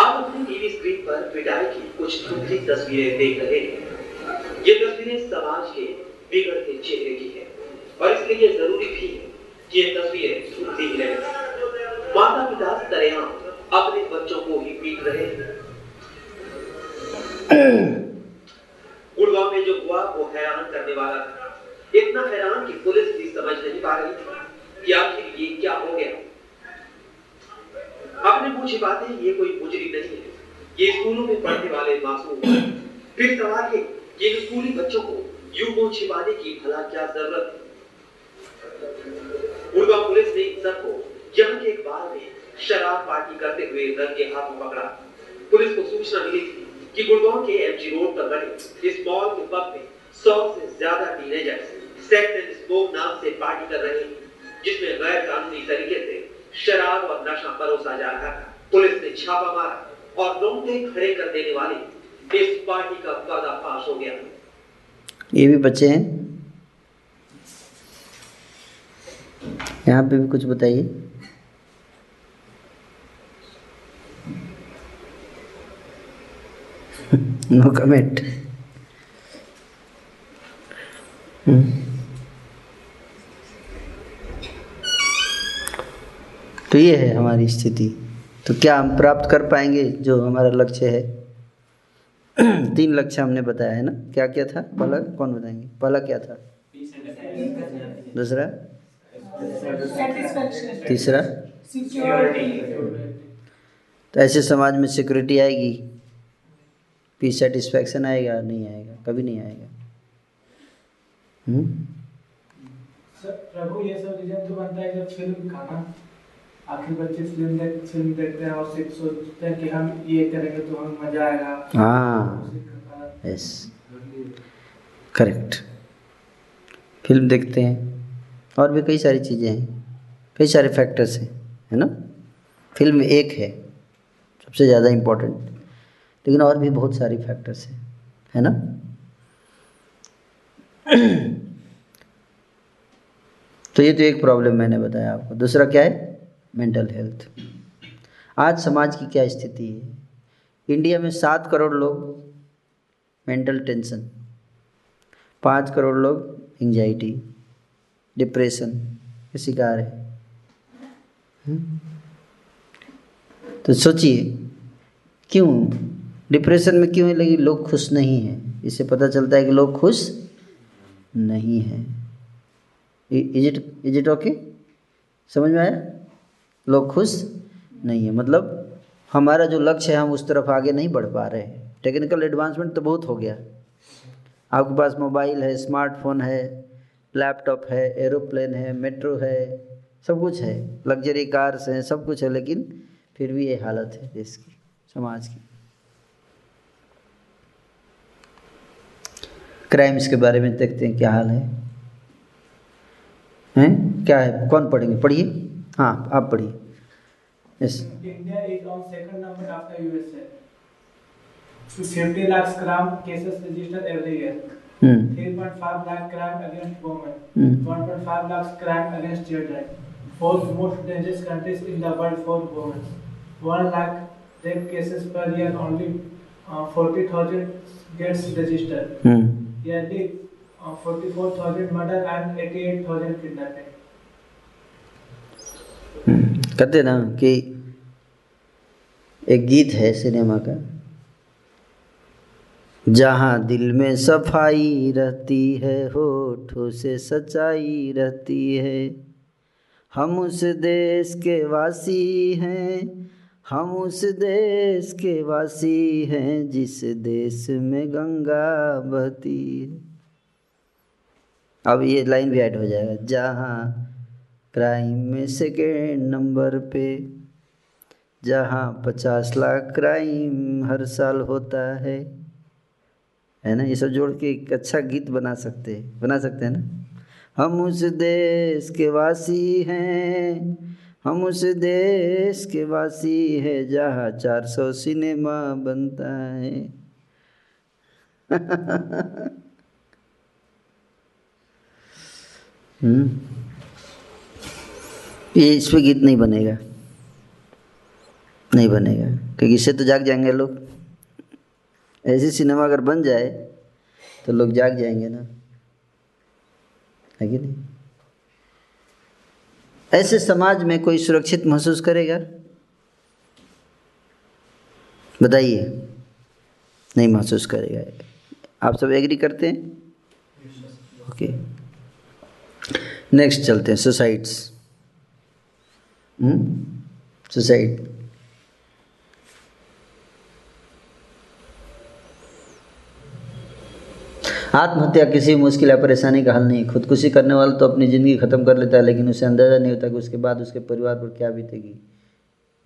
आप अपनी टीवी स्क्रीन पर पिटाई की कुछ दुखी तस्वीरें देख रहे हैं। ये तस्वीरें समाज के बिगड़ते चेहरे की है, और इसलिए ये जरूरी भी है कि ये तस्वीरें सुनती ही रहे। माता पिता तरह अपने बच्चों को ही पीट रहे हैं। गुड़गांव में जो हुआ वो हैरान करने वाला था, इतना हैरान कि पुलिस भी समझ नहीं पा रही थी कि आखिर ये क्या हो गया। आपने पूछी बातें ये कोई गुजरी नहीं है, ये स्कूलों में पढ़ने वाले मासूम। फिर सवाल है कि स्कूली बच्चों को यूं छिपाने की भला क्या जरूरत है। गुड़गांव पुलिस ने इन सबको यहाँ के एक बार में शराब पार्टी करते हुए दल के हाथों पकड़ा। पुलिस को सूचना मिली थी कि गुड़गांव के एमजी रोड पर बने इस मॉल के पब में सौ से ज्यादा टीनेजर सेक्स एंड स्मोक नाम से पार्टी कर रहे हैं, जिसमें गैर कानूनी तरीके से शराब और नशा परोसा जा रहा था। पुलिस ने छापा मारा और रोंगटे खड़े कर देने वाली इस पार्टी का पर्दाफाश हो गया। ये भी बच्चे हैं, यहाँ पे भी कुछ बताइए। No comment. तो ये है हमारी स्थिति। तो क्या हम प्राप्त कर पाएंगे जो हमारा लक्ष्य है? तीन लक्ष्य हमने बताया है ना, क्या क्या था? पहला कौन बताएंगे? पहला क्या था? दूसरा, तीसरा सिक्योरिटी। तो ऐसे समाज में सिक्योरिटी आएगी? पीस सेटिस्फैक्शन आएगा? नहीं आएगा, कभी नहीं आएगा। सर प्रभु ये सब रीजन तो बनता है जब फिल्म खाना आखिर बच्चे फिल्म देख फिल्म देखते हैं और सिर्फ सोचते हैं कि हम ये करेंगे तो हमें मजा आएगा। हाँ, यस, करेक्ट। फिल्म देखते हैं और भी कई सारी चीज़ें हैं, कई सारे फैक्टर्स हैं, है ना। फिल्म एक है सबसे ज़्यादा इम्पोर्टेंट, लेकिन और भी बहुत सारी फैक्टर्स हैं, है ना। तो ये तो एक प्रॉब्लम मैंने बताया आपको। दूसरा क्या है? Mental health. आज समाज की क्या स्थिति है? इंडिया में सात करोड़ लोग मेंटल टेंशन, पाँच करोड़ लोग एंजाइटी डिप्रेशन के शिकार है। तो सोचिए क्यों डिप्रेशन में क्यों है? लेकिन लोग खुश नहीं हैं। इससे पता चलता है कि लोग खुश नहीं हैं। Is it is it okay? समझ में आया? लोग खुश नहीं है मतलब हमारा जो लक्ष्य है हम उस तरफ आगे नहीं बढ़ पा रहे हैं। टेक्निकल एडवांसमेंट तो बहुत हो गया, आपके पास मोबाइल है, स्मार्टफोन है, लैपटॉप है, एरोप्लेन है, मेट्रो है, सब कुछ है, लग्जरी कार्स हैं, सब कुछ है, लेकिन फिर भी ये हालत है देश की, समाज की। क्राइम्स के बारे में देखते हैं क्या हाल है, हैं क्या है? कौन पढ़ेंगे? पढ़िए, हाँ आप पढ़िए। Yes, India is on second number after US है। पचास lakh crime cases registered every year, तीन पॉइंट पाँच लाख क्राइम अगेंस्ट वुमेन, एक पॉइंट पाँच lakh crime against children, fourth most dangerous countries in the world for women, एक lakh rape cases per year, only uh, forty thousand gets registered. Mm. Yearly uh, forty-four thousand murder and eighty-eight thousand kidnapping. Mm. कहते ना कि एक गीत है cinema का, जहाँ दिल में सफाई रहती है, होठों से सच्चाई रहती है, हम उस देश के वासी हैं, हम उस देश के वासी हैं जिस देश में गंगा बहती है। अब ये लाइन भी ऐड हो जाएगा, जहाँ क्राइम में सेकेंड नंबर पे, जहाँ पचास लाख क्राइम हर साल होता है, है ना। ये सब जोड़ के एक अच्छा गीत बना सकते हैं, बना सकते हैं ना। हम उस देश के वासी हैं, हम उस देश के वासी है जहाँ चार सौ सिनेमा बनता है। ये इस पर गीत नहीं बनेगा, नहीं बनेगा, क्योंकि इससे तो जाग जाएंगे लोग। ऐसे सिनेमा अगर बन जाए तो लोग जाग जाएंगे ना, है कि नहीं? ऐसे समाज में कोई सुरक्षित महसूस करेगा? बताइए, नहीं महसूस करेगा। आप सब एग्री करते हैं? ओके, नेक्स्ट चलते हैं सोसाइट्स। सोसाइट आत्महत्या किसी मुश्किल या परेशानी का हल नहीं। खुदकुशी करने वाला तो अपनी ज़िंदगी ख़त्म कर लेता है, लेकिन उसे अंदाज़ा नहीं होता कि उसके बाद उसके परिवार पर क्या बीतेगी।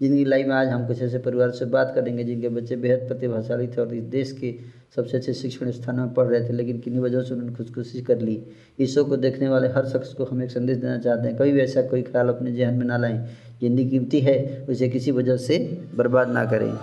जिंदगी लाइफ में आज हम कुछ ऐसे परिवार से बात करेंगे जिनके बच्चे बेहद प्रतिभाशाली थे और इस देश के सबसे अच्छे शिक्षण स्थानों में पढ़ रहे थे, लेकिन किन्हीं वजहों से उन्होंने खुदकुशी कर ली। इस शो को देखने वाले हर शख्स को हम एक संदेश देना चाहते हैं, कभी भी ऐसा कोई ख्याल अपने जहन में ना लाएं। जिंदगी कीमती है, उसे किसी वजह से बर्बाद ना करें।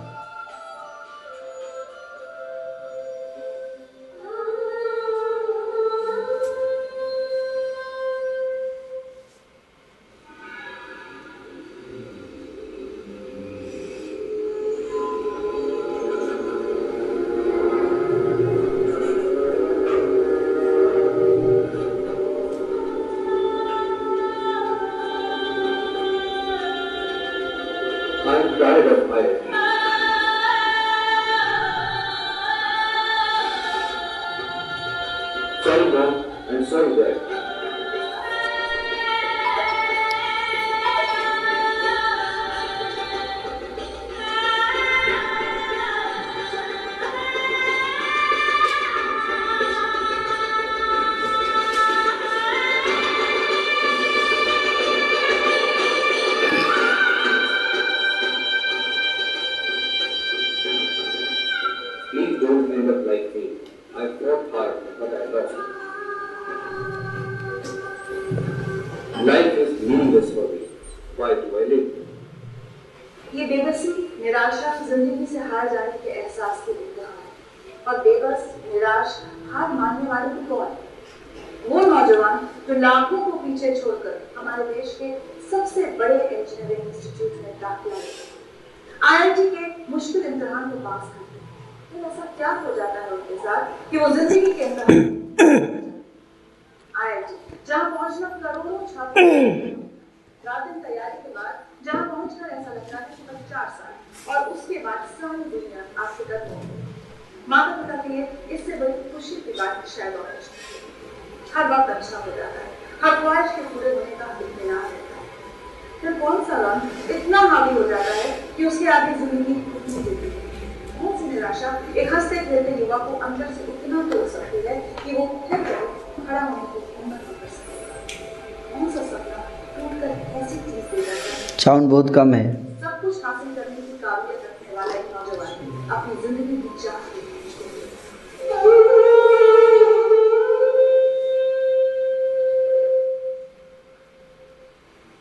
साउंड बहुत कम है। सब कुछ हासिल करने की काबिलियत रखने वाला एक नौजवान अपनी जिंदगी की चाह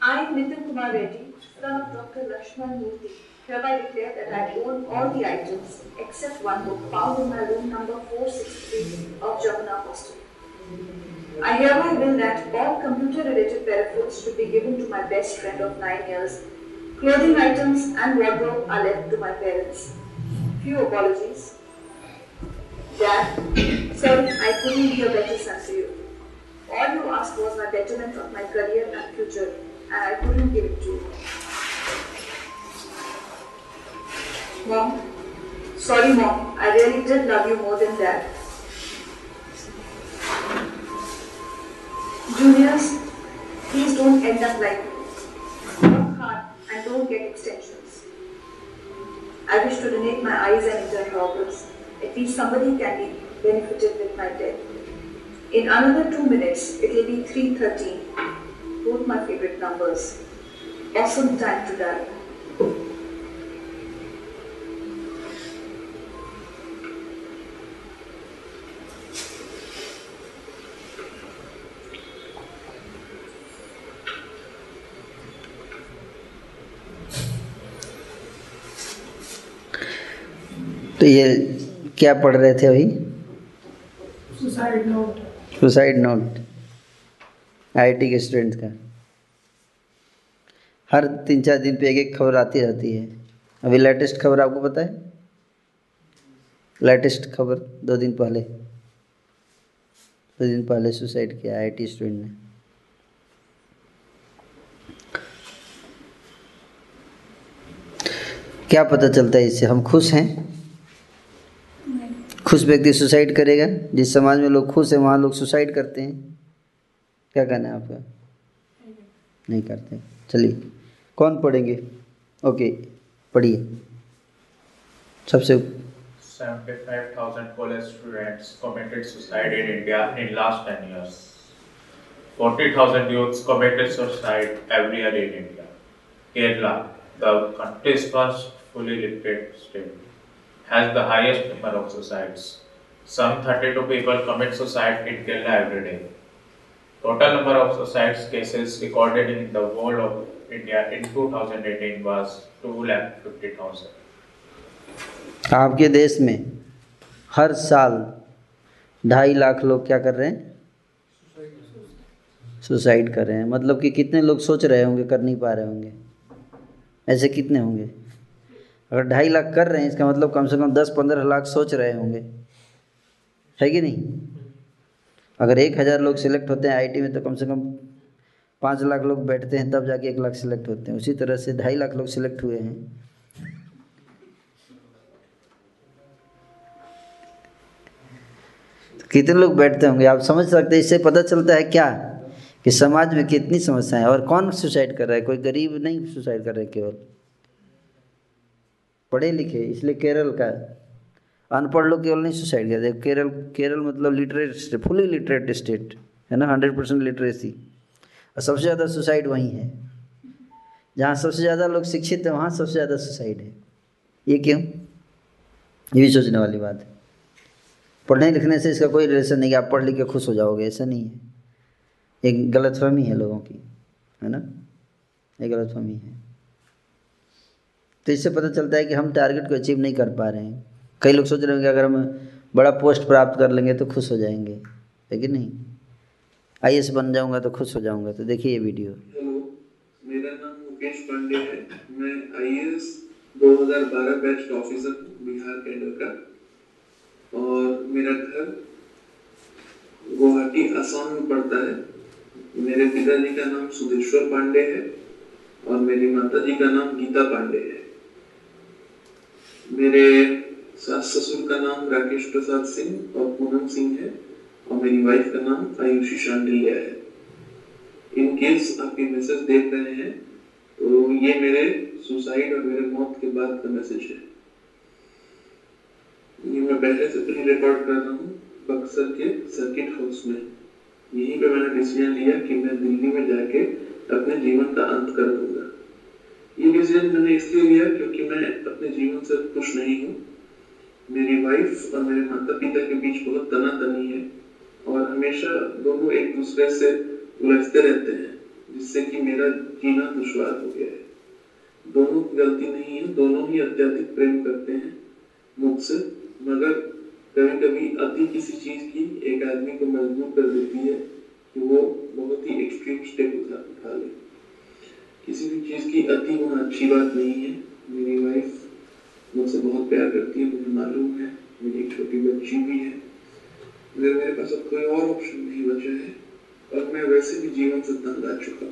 I am Nitin Kumar Reddy, son of Doctor Lakshman Murthy, hereby declare that I own all the items except one book found in my room number four sixty-three of Jagannath Hostel. I hereby will that all computer-related peripherals should be given to my best friend of nine years. Clothing items and wardrobe are left to my parents. Few apologies. Dad, sorry, I couldn't be a better son to you. All you asked was my betterment of my career and future, and I couldn't give it to you. Mom, sorry Mom, I really did love you more than Dad. Juniors, please don't end up like me. Work hard and don't get extensions. I wish to donate my eyes and internal organs. At least somebody can be benefited with my death. In another two minutes, it will be three thirteen. Both my favorite numbers. Awesome time to die. तो ये क्या पढ़ रहे थे अभी? Suicide note. Suicide note IIT के students का। हर तीन चार दिन पे एक एक खबर आती रहती है। अभी लेटेस्ट खबर आपको पता है? लेटेस्ट खबर दो दिन पहले दो दिन पहले सुसाइड किया आईआईटी स्टूडेंट ने। क्या पता चलता है इससे? हम खुश हैं? खुश व्यक्ति सुसाइड करेगा? जिस समाज में लोग खुश हैं वहाँ लोग सुसाइड करते हैं। क्या कहना है आपका? नहीं करते। चलिए कौन पढ़ेंगे? ओके पढ़िए सबसे। seventy-five thousand college students committed suicide in India in last ten years. forty thousand youths committed suicide every year in India. Kerala, the country's first fully literate state, has the highest number of suicides. Some thirty-two people commit suicide in Kerala every day. Total number of suicide cases recorded in the whole of India in two thousand eighteen was two lakh fifty thousand. आपके देश में हर साल ढाई लाख लोग क्या कर रहे हैं? सुसाइड कर रहे हैं। मतलब कि कितने लोग सोच रहे होंगे, कर नहीं पा रहे होंगे? ऐसे कितने होंगे? अगर ढाई लाख कर रहे हैं इसका मतलब कम से कम दस पंद्रह लाख सोच रहे होंगे, है कि नहीं? अगर एक हज़ार लोग सिलेक्ट होते हैं आईटी में तो कम से कम पाँच लाख लोग बैठते हैं तब जाके एक लाख सिलेक्ट होते हैं। उसी तरह से ढाई लाख लोग सिलेक्ट हुए हैं। कितने लोग बैठते होंगे आप समझ सकते हैं। इससे पता चलता है क्या कि समाज में कितनी समस्याएं हैं। और कौन सुसाइड कर रहा है? कोई गरीब नहीं सुसाइड कर रहे, केवल पढ़े लिखे। इसलिए केरल का अनपढ़ लोग केवल नहीं सुसाइड करते। केरल केरल मतलब लिटरेट, फुली लिटरेट स्टेट है ना, हंड्रेड परसेंट लिटरेसी। और सबसे ज़्यादा सुसाइड वहीं है जहाँ सबसे ज़्यादा लोग शिक्षित हैं, वहाँ सबसे ज़्यादा सुसाइड है। ये क्यों? ये भी सोचने वाली बात है। पढ़ने लिखने से इसका कोई रिलेशन नहीं है आप पढ़ लिख के खुश हो जाओगे, ऐसा नहीं है। एक गलतफहमी है लोगों की, है ना, एक गलतफहमी है। तो इससे पता चलता है कि हम टारगेट को अचीव नहीं कर पा रहे हैं। कई लोग सोच रहे होंगे अगर हम बड़ा पोस्ट प्राप्त कर लेंगे तो खुश हो जाएंगे, लेकिन नहीं। आईएएस बन जाऊंगा तो खुश हो जाऊंगा। तो देखिए ये वीडियो। मेरा नाम मुकेश पांडे है, मैं आईएएस दो हज़ार बारह बैच का ऑफिसर बिहार कैडर का, और मेरा घर गुवाहाटी असम में पड़ता है। मेरे पिताजी का नाम सुधेश्वर पांडे है और मेरी माताजी का नाम गीता पांडे है। मेरे सास ससुर का नाम राकेश प्रसाद सिंह और पूनम सिंह है और मेरी वाइफ का नाम आयुषी शांडिल्या है। इन केस आपके मैसेज देख रहे हैं तो ये मेरे सुसाइड और मेरे मौत के बाद का मैसेज है। ये मैं पहले से प्री रिकॉर्ड कर रहा हूँ बक्सर के सर्किट हाउस में। यहीं पे मैंने डिसीजन लिया कि मैं दिल्ली में जाके अपने जीवन का अंत कर दूंगा। ये डिसीजन मैंने इसलिए लिया क्योंकि मैं अपने जीवन से खुश नहीं हूँ। मेरी वाइफ और मेरे माता पिता के बीच बहुत तनातनी है और हमेशा दोनों एक दूसरे से उलझते रहते हैं, जिससे कि मेरा जीना दुश्वार हो गया है। दोनों की गलती नहीं है, दोनों ही अत्यधिक प्रेम करते हैं मुझसे, मगर कभी कभी अति किसी चीज़ की एक आदमी को मजबूर कर देती है कि वो बहुत ही एक्सट्रीम स्टेप उठा ले। किसी भी चीज़ की अति होना अच्छी बात नहीं है। मेरी वाइफ मुझसे बहुत प्यार करती है, मुझे मालूम है। मेरी एक छोटी बच्ची भी है। मगर मेरे पास अब कोई और ऑप्शन नहीं बचा है और मैं वैसे भी जीवन से तंग आ चुका।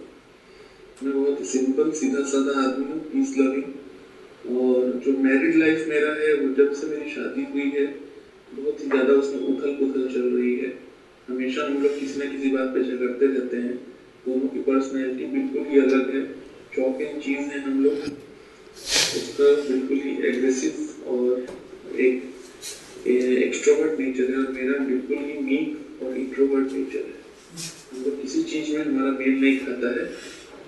मैं बहुत सिंपल सीधा साधा आदमी हूँ, पीस लविंग। और जो मैरिड लाइफ मेरा है वो जब से मेरी शादी हुई है बहुत ही ज़्यादा उसमें उथल पुथल चल रही है। हमेशा हम लोग किसी न किसी बात पे झगड़ते रहते हैं। दोनों की पर्सनैलिटी बिल्कुल ही अलग है। शॉकिंग चीज़ है हम लोग उसका बिल्कुल ही एग्रेसिव और एक एक्सट्रोवर्ट नेचर है और मेरा बिल्कुल ही मीक और इंट्रोवर्ट नेचर है। हम लोग किसी चीज़ में हमारा मेल नहीं खाता है,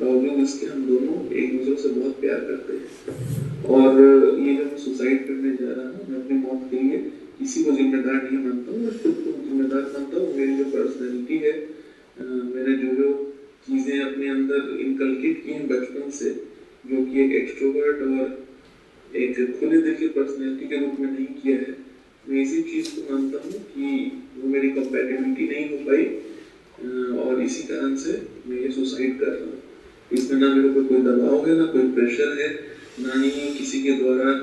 बावजूद इसके हम दोनों एक दूसरे से बहुत प्यार करते हैं। और ये जब सुसाइड करने जा रहा हूँ मैं अपनी मौत के लिए, किसी को जिम्मेदार नहीं मानता हूँ, खुद को जिम्मेदार मानता हूँ। मेरी जो पर्सनैलिटी है, मैंने जो जो चीज़ें अपने अंदर इनकलकेट की हैं बचपन से, जो कि एक एक्सट्रोवर्ट और एक खुले दिल की पर्सनैलिटी के रूप में नहीं किया है, मैं इसी चीज़ को मानता हूँ कि वो मेरी कंपेटेबिलिटी नहीं हो पाई और इसी कारण से मैं ये सुसाइड कर रहा हूँ। इसमें ना मेरे ऊपर कोई दबाव है, ना कोई प्रेशर है, ना ही किसी के द्वारा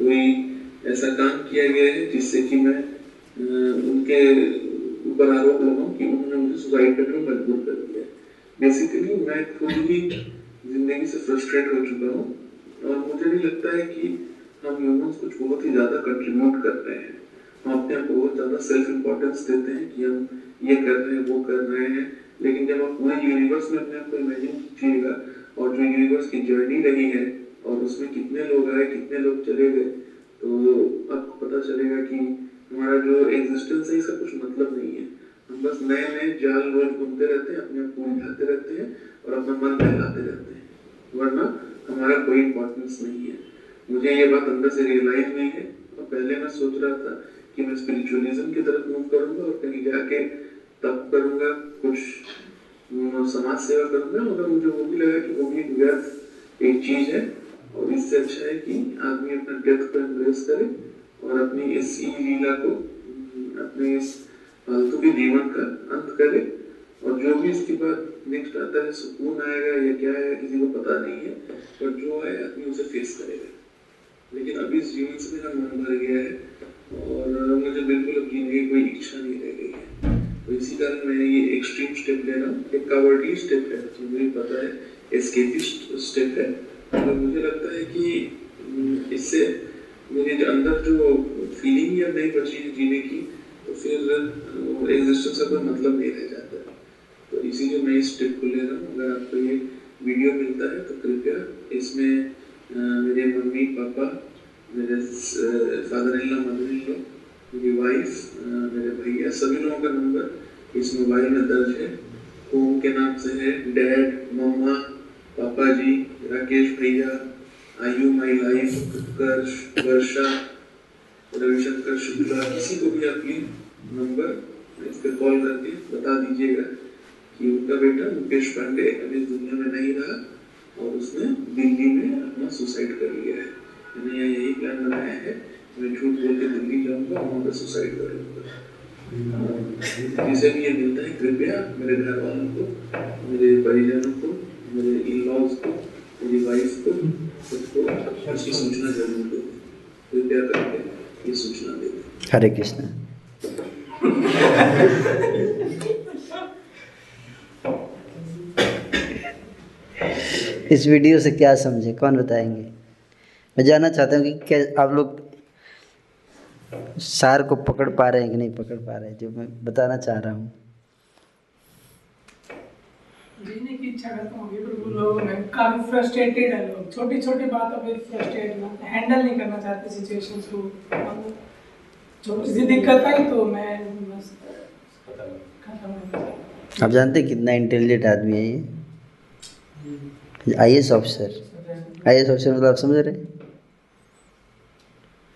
कोई ऐसा काम किया गया है जिससे कि मैं उनके ऊपर आरोप लगाऊं कि उन्होंने मुझे सुसाइड करने पर मजबूर कर दिया। बेसिकली मैं खुद ही जिंदगी से फ्रस्ट्रेट हो चुका हूँ और मुझे नहीं लगता है कि हम ह्यूमंस कुछ बहुत ही ज़्यादा कंट्रीब्यूट करते हैं, हम अपने आप को बहुत ज़्यादा सेल्फ इम्पोर्टेंस देते हैं कि हम ये कर रहे हैं वो कर रहे हैं, लेकिन जब हम पूरे यूनिवर्स में अपने आप को इमेजिन कीजिएगा और जो यूनिवर्स की जर्नी रही है और उसमें कितने लोग आए कितने लोग चले गए, तो आपको पता चलेगा कि हमारा जो एग्जिस्टेंस है इसका कुछ मतलब नहीं है। हम बस नए नए जाल रोज घूमते रहते हैं, अपने आप को उलझाते रहते हैं और अपना मन बहलाते रहते हैं, वरना हमारा कोई इम्पोर्टेंस नहीं है। मुझे ये बात अंदर से रियलाइज हुई है और पहले मैं सोच रहा था कि मैं स्पिरिचुअलिज्म की तरफ मूव करूंगा और कहीं जाके तप करूंगा, कुछ समाज सेवा करूंगा, मगर मुझे वो भी लगा कि वो भी व्यर्थ एक चीज़ है और इससे अच्छा है कि आदमी अपना डेथ को एम्ब्रेस करे और अपनी इस ई लीला को, अपने इस फालतू के जीवन का अंत करे, और जो भी इसके बाद नेक्स्ट आता है सुकून आएगा या क्या आएगा किसी को पता नहीं है, पर जो है आदमी उसे फेस करेगा। लेकिन अभी इस जीवन से मेरा मन भर गया है और मुझे बिल्कुल अब जीने की कोई इच्छा नहीं रह गई है, तो इसी कारण मैं ये एक्सट्रीम स्टेप ले रहा हूँ, एक कावर्डली स्टेप है जो मुझे पता है, एस्केपिस्ट स्टेप है, और मुझे लगता है कि इससे मेरे अंदर जो फीलिंग या नहीं बची है जीने की, तो फिर एग्जिस्टेंस का कोई मतलब नहीं रह जाता है। तो इसीलिए मैं इस स्टेप को ले रहा हूँ। अगर आपको ये वीडियो मिलता है तो कृपया इसमें मेरे मम्मी पापा, मेरे father in law, mother in law, मेरी वाइफ, मेरे भैया, सभी लोगों का नंबर इस मोबाइल में दर्ज है। ओम के नाम से है, डैड, मम्मा, पापा जी, राकेश भैया, आयु, माई लाइफ, उत्कर्ष, वर्षा, रविशंकर शुक्ला, किसी को भी आप ये नंबर इस पर कॉल करके बता दीजिएगा कि उनका बेटा मुकेश पांडे अभी दुनिया में नहीं रहा और उसने दिल्ली में अपना सुसाइड कर लिया है। मैंने यहाँ यही प्लान बनाया है, मैं झूठ बोल के दिल्ली जाऊँगा, वहाँ पर सुसाइड कर लूँगा। जिसे भी ये मिलता है कृपया मेरे घर वालों को, मेरे परिजनों को, मेरे इन लॉज को, मेरी वाइफ को, सबको इसकी सूचना जरूर दो, कृपया करके ये सूचना दे दो। हरे कृष्ण। इस वीडियो से क्या समझे कौन बताएंगे? मैं जानना चाहता हूँ कि क्या आप लोग सार को पकड़ पा रहे हैं कि नहीं पकड़ पा रहे हैं जो मैं बताना चाह रहा हूँ। जीने की इच्छा खत्म हो गई, बिल्कुल लोग हैं काफी फ्रस्ट्रेटेड है, लोग छोटी छोटी बातों पे फ्रस्ट्रेट हैंडल नहीं करना चाहते सिचुएशंस को। छोटी सी दिक्कत आई तो मैं बस खत्म हो गया। आप जानते हैं कितना इंटेलिजेंट आदमी है ये, आईएएस ऑफिसर। आईएएस ऑफिसर मतलब आप समझ रहे हैं,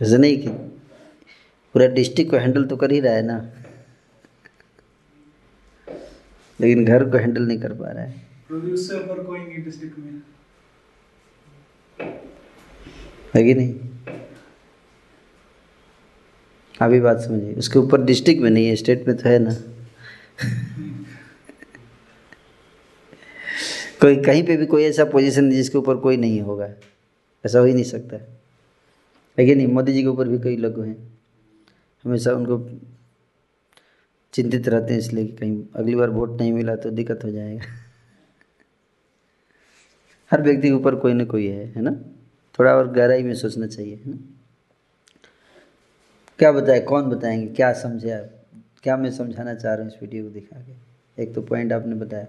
ऐसा नहीं कि पूरा डिस्ट्रिक्ट को हैंडल तो कर ही रहा है ना, लेकिन घर को हैंडल नहीं कर पा रहा है। प्रोड्यूसर पर कोई नहीं डिस्ट्रिक्ट में है कि नहीं, अभी बात समझिए, उसके ऊपर डिस्ट्रिक्ट में नहीं है, स्टेट में तो है ना। कोई कहीं पे भी कोई ऐसा पोजीशन जिसके ऊपर कोई नहीं होगा, ऐसा हो ही नहीं सकता है कि नहीं। मोदी जी के ऊपर भी कई लोग हैं, हमेशा उनको चिंतित रहते हैं इसलिए कि कहीं अगली बार वोट नहीं मिला तो दिक्कत हो जाएगा। हर व्यक्ति के ऊपर कोई ना कोई है, है ना। थोड़ा और गहराई में सोचना चाहिए, है ना। क्या बताए, कौन बताएंगे, क्या समझे आप? क्या मैं समझाना चाह रहा हूँ इस वीडियो को दिखा के? एक तो पॉइंट आपने बताया,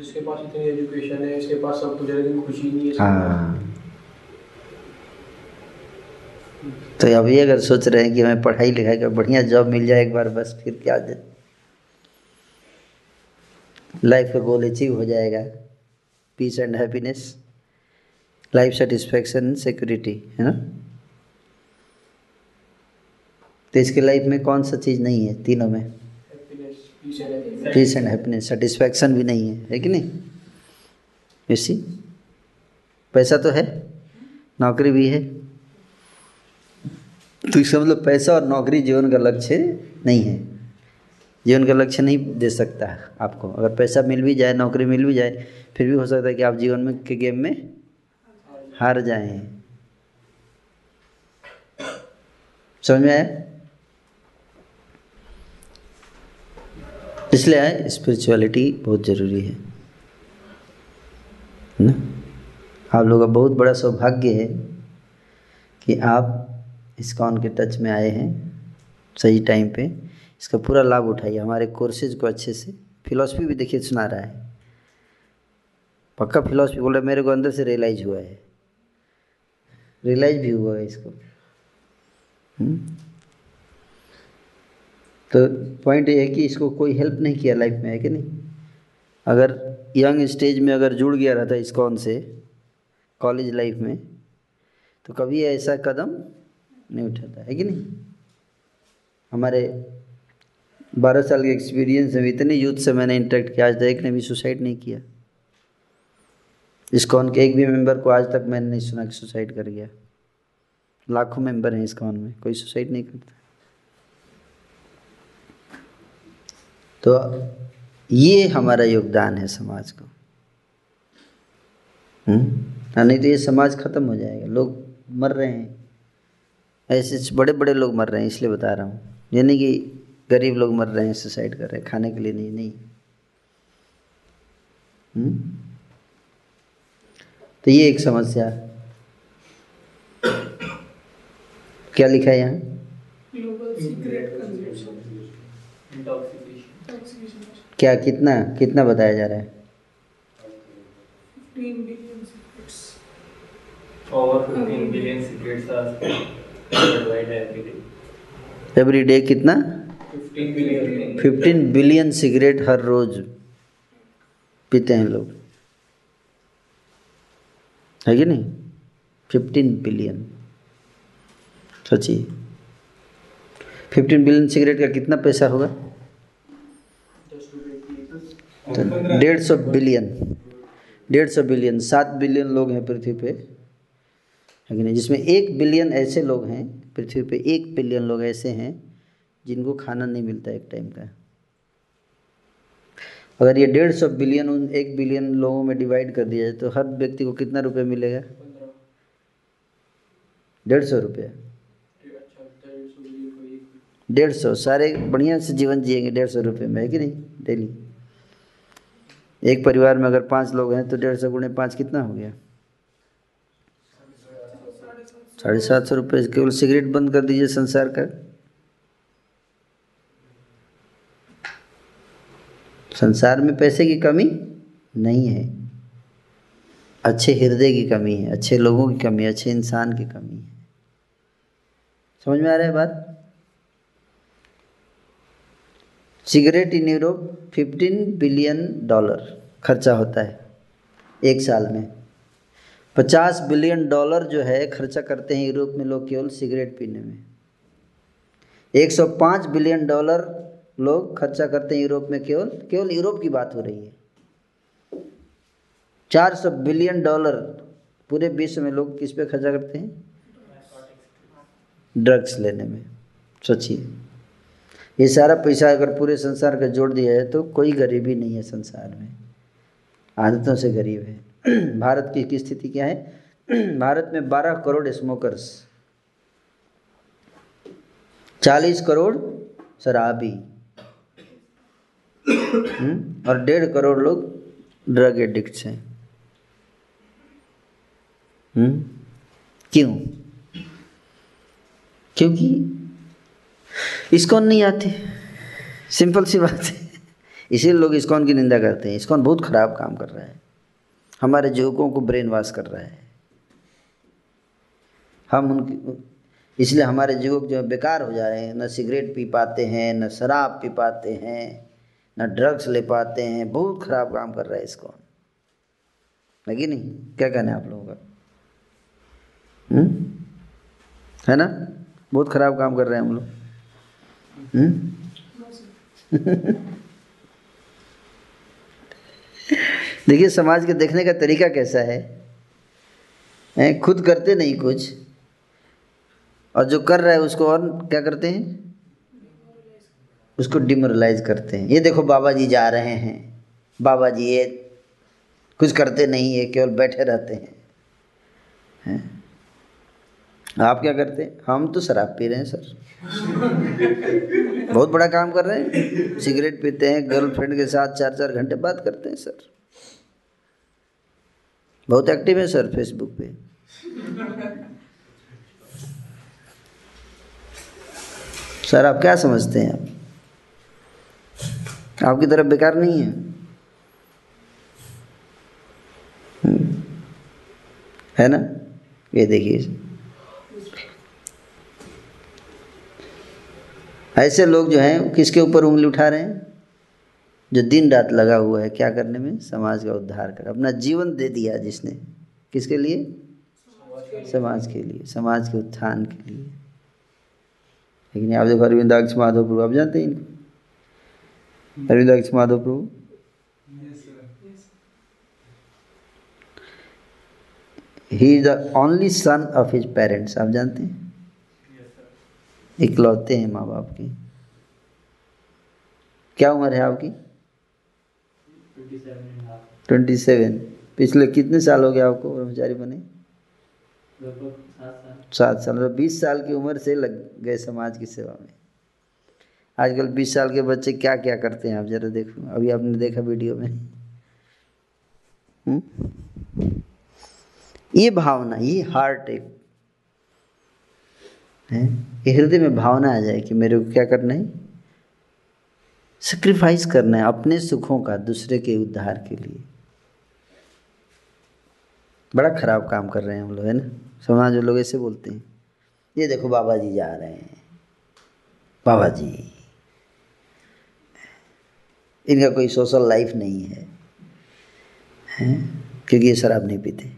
इसके पास इतनी एजुकेशन है, इसके पास सब कुछ है लेकिन खुशी नहीं है। हाँ, तो अभी अगर सोच रहे हैं कि हमें पढ़ाई लिखाई का बढ़िया जॉब मिल जाए एक बार बस, फिर क्या लाइफ का गोल अचीव हो जाएगा, peace and happiness, life satisfaction, security, है ना। तो इसके लाइफ में कौन सा चीज़ नहीं है? तीनों में पीस एंड हैप्पीनेस, सेटिस्फैक्शन भी नहीं है, है कि नहीं। इसी पैसा तो है, नौकरी भी है, तो इसका मतलब पैसा और नौकरी जीवन का लक्ष्य नहीं है। जीवन का लक्ष्य नहीं दे सकता आपको। अगर पैसा मिल भी जाए, नौकरी मिल भी जाए, फिर भी हो सकता है कि आप जीवन में के गेम में हार जाएं। समझ में आया? इसलिए स्पिरिचुअलिटी बहुत ज़रूरी है ना। आप लोगों का बहुत बड़ा सौभाग्य है कि आप इस्कॉन के टच में आए हैं सही टाइम पे। इसका पूरा लाभ उठाइए, हमारे कोर्सेज को अच्छे से। फिलॉसफी भी देखिए सुना रहा है, पक्का फिलॉसफी बोल रहा है, मेरे को अंदर से रियलाइज हुआ है, रियलाइज भी हुआ है इसको। हुँ? तो पॉइंट ये है कि इसको कोई हेल्प नहीं किया लाइफ में, है कि नहीं। अगर यंग स्टेज में अगर जुड़ गया रहता इस्कॉन से कॉलेज लाइफ में, तो कभी ऐसा कदम नहीं उठाता, है कि नहीं। हमारे बारह साल के एक्सपीरियंस में इतने यूथ से मैंने इंटरेक्ट किया, आज तक एक ने भी सुसाइड नहीं किया। इस्कॉन के एक भी मेंबर को आज तक मैंने नहीं सुना कि सुसाइड कर गया। लाखों मेंबर हैं इस्कॉन में, कोई सुसाइड नहीं करता। तो ये हमारा योगदान है समाज को, नहीं तो ये समाज खत्म हो जाएगा। लोग मर रहे हैं, ऐसे बड़े बड़े लोग मर रहे हैं, इसलिए बता रहा हूँ। यानी कि गरीब लोग मर रहे हैं, सुसाइड कर रहे हैं, खाने के लिए नहीं नहीं हुँ? तो ये एक समस्या। क्या लिखा है यहाँ? क्या कितना कितना बताया जा रहा है? fifteen billion secrets are worldwide every day. Every day कितना? fifteen billion. fifteen billion cigarette हर रोज पीते हैं लोग, है कि नहीं। fifteen बिलियन, सोचिए fifteen बिलियन सिगरेट का कितना पैसा होगा? तो डेढ़ सौ बिलियन डेढ़ सौ बिलियन सात बिलियन लोग हैं पृथ्वी पे, है कि नहीं। जिसमें एक बिलियन ऐसे लोग हैं पृथ्वी पे, एक बिलियन लोग ऐसे हैं जिनको खाना नहीं मिलता एक टाइम का। अगर ये डेढ़ सौ बिलियन उन एक बिलियन लोगों में डिवाइड कर दिया जाए तो हर व्यक्ति को कितना रुपया मिलेगा? डेढ़ सौ रुपया डेढ़ सौ सारे बढ़िया से जीवन जिएंगे डेढ़ सौ रुपये में, है कि नहीं। डेली एक परिवार में अगर पाँच लोग हैं तो डेढ़ सौ गुणे पाँच कितना हो गया? साढ़े सात सौ रुपये। केवल सिगरेट बंद कर दीजिए संसार का, संसार में पैसे की कमी नहीं है, अच्छे हृदय की कमी है, अच्छे लोगों की कमी है, अच्छे इंसान की कमी है। समझ में आ रहा है बात। सिगरेट इन यूरोप पंद्रह बिलियन डॉलर खर्चा होता है एक साल में। पचास बिलियन डॉलर जो है खर्चा करते हैं यूरोप में लोग केवल सिगरेट पीने में। एक सौ पाँच बिलियन डॉलर लोग खर्चा करते हैं यूरोप में केवल, केवल यूरोप की बात हो रही है। चार सौ बिलियन डॉलर पूरे विश्व में लोग किस पे खर्चा करते हैं? ड्रग्स लेने में। सोचिए, ये सारा पैसा अगर पूरे संसार का जोड़ दिया है तो कोई गरीबी नहीं है संसार में, आदतों से गरीब है। भारत की स्थिति क्या है? भारत में बारह करोड़ स्मोकर्स, चालीस करोड़ शराबी और डेढ़ करोड़ लोग ड्रग एडिक्ट्स हैं। क्यों? क्योंकि इस्कॉन नहीं आते, सिंपल सी बात है। इसीलिए लोग इस्कॉन की निंदा करते हैं। इस्कॉन बहुत ख़राब काम कर रहा है, हमारे युवकों को ब्रेन वॉश कर रहा है। हम उनकी, इसलिए हमारे युवक जो बेकार हो जा रहे हैं, ना सिगरेट पी पाते हैं, ना शराब पी पाते हैं, ना ड्रग्स ले पाते हैं। बहुत ख़राब काम कर रहा है इस्कॉन, लगी नहीं। क्या कहना है आप लोगों का, है ना। बहुत ख़राब काम कर रहे हैं हम लोग। देखिए समाज के देखने का तरीका कैसा है। खुद करते नहीं कुछ, और जो कर रहा है उसको और क्या करते हैं? उसको डिमोरलाइज करते हैं। ये देखो बाबा जी जा रहे हैं, बाबा जी ये कुछ करते नहीं है, केवल बैठे रहते हैं। है? आप क्या करते हैं? हम तो शराब पी रहे हैं सर, बहुत बड़ा काम कर रहे हैं। सिगरेट पीते हैं, गर्लफ्रेंड के साथ चार चार घंटे बात करते हैं सर, बहुत एक्टिव है सर फेसबुक पे। सर आप क्या समझते हैं? आप आपकी तरफ बेकार नहीं है, है ना? ये देखिए ऐसे लोग जो हैं किसके ऊपर उंगली उठा रहे हैं, जो दिन रात लगा हुआ है क्या करने में, समाज का उद्धार कर, अपना जीवन दे दिया जिसने, किसके लिए? समाज के लिए, समाज के उत्थान के लिए। लेकिन आप देखो अरविंदाक्ष माधव प्रभु, आप जानते हैं इनको, Arvindaksha Madhav Prabhu he is the only son of his parents, आप जानते हैं, इकलौते हैं माँ बाप की। क्या उम्र है आपकी? Twenty seven. पिछले कितने साल हो गए आपको ब्रह्मचारी बने? सात साल। मतलब बीस साल की उम्र से लग गए समाज की सेवा में। आजकल बीस साल के बच्चे क्या क्या करते हैं आप जरा देखो, अभी आपने देखा वीडियो में। हुँ? ये भावना, ये हार्ट एक है, ये हृदय में भावना आ जाए कि मेरे को क्या करना है, सैक्रिफाइस करना है अपने सुखों का दूसरे के उद्धार के लिए। बड़ा खराब काम कर रहे हैं हम लोग, है ना? समाज में लोग ऐसे बोलते हैं, ये देखो बाबा जी जा रहे हैं, बाबा जी इनका कोई सोशल लाइफ नहीं है, हैं? क्योंकि ये शराब नहीं पीते,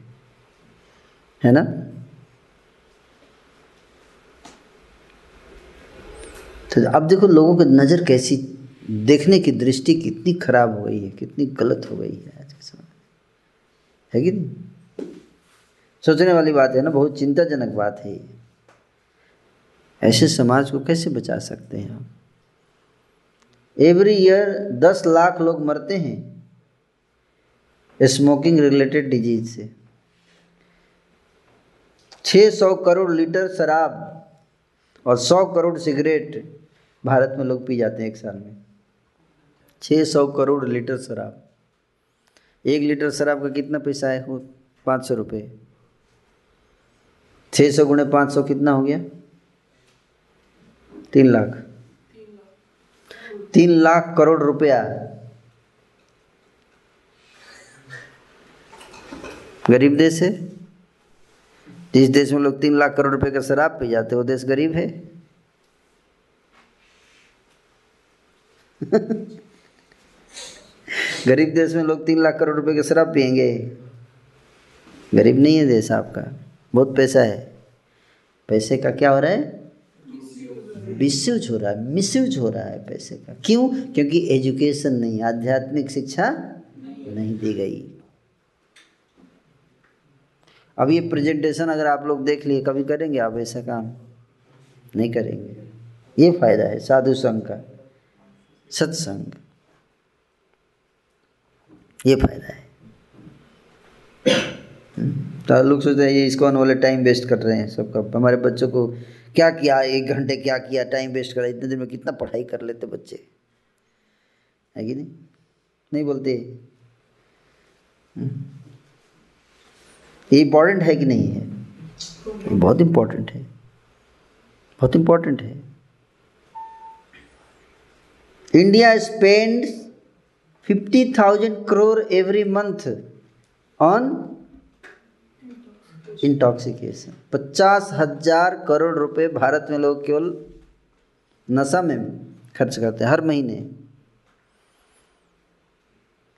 है ना? तो अब देखो लोगों की नज़र कैसी, देखने की दृष्टि कितनी खराब हो गई है, कितनी गलत हो गई है आज के समय में, है कि नहीं? सोचने वाली बात है ना, बहुत चिंताजनक बात है। ऐसे समाज को कैसे बचा सकते हैं आप? एवरी ईयर दस लाख लोग मरते हैं स्मोकिंग रिलेटेड डिजीज से। छः सौ करोड़ लीटर शराब और सौ करोड़ सिगरेट भारत में लोग पी जाते हैं एक साल में। छह सौ करोड़ लीटर शराब, एक लीटर शराब का कितना पैसा है वो? पाँच सौ रुपये। छः सौ गुणे पाँच सौ कितना हो गया? तीन लाख। तीन लाख करोड़ रुपया गरीब देश है। जिस देश में लोग तीन लाख करोड़ रुपए का शराब पी जाते हैं वो देश गरीब है। गरीब देश में लोग तीन लाख करोड़ रुपए का शराब पियेंगे, गरीब नहीं है देश आपका, बहुत पैसा है। पैसे का क्या हो रहा है? मिसयूज हो रहा है, मिसयूज हो रहा है पैसे का। क्यों? क्योंकि एजुकेशन नहीं, आध्यात्मिक शिक्षा नहीं दी गई। अब ये प्रेजेंटेशन अगर आप लोग देख लिए, कभी करेंगे आप ऐसा काम? नहीं करेंगे। ये फायदा है साधु संघ का, सत्संग, ये फायदा है। तो लोग सोचते हैं ये इस्कॉन वाले टाइम वेस्ट कर रहे हैं सबका, हमारे बच्चों को क्या किया, एक घंटे क्या किया, टाइम वेस्ट करा, इतने दिन में कितना पढ़ाई कर लेते बच्चे, है कि नहीं? नहीं बोलते। ये इम्पोर्टेंट है कि नहीं है? बहुत इम्पोर्टेंट है, बहुत इम्पोर्टेंट है। India spend fifty thousand crore every month on intoxication. पचास हजार करोड़ रुपए भारत में लोग केवल नशा में खर्च करते हैं हर महीने।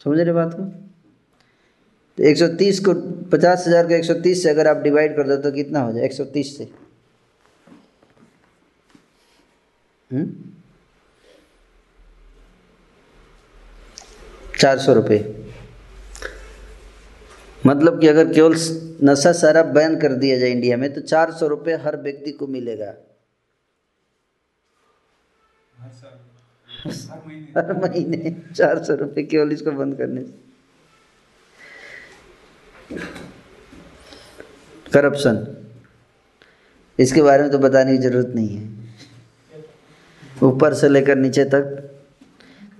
समझ रहे बात को? तो एक सौ तीस को पचास हजार को एक सौ तीस से अगर आप डिवाइड कर दो तो कितना हो जाए? एक सौ तीस से चार सौ रुपये। मतलब कि अगर केवल नशा सारा बैन कर दिया जाए इंडिया में तो चार सौ रुपये हर व्यक्ति को मिलेगा हर महीने। चार सौ रुपये केवल इसको बंद करने से। करप्शन, इसके बारे में तो बताने की जरूरत नहीं है। ऊपर से लेकर नीचे तक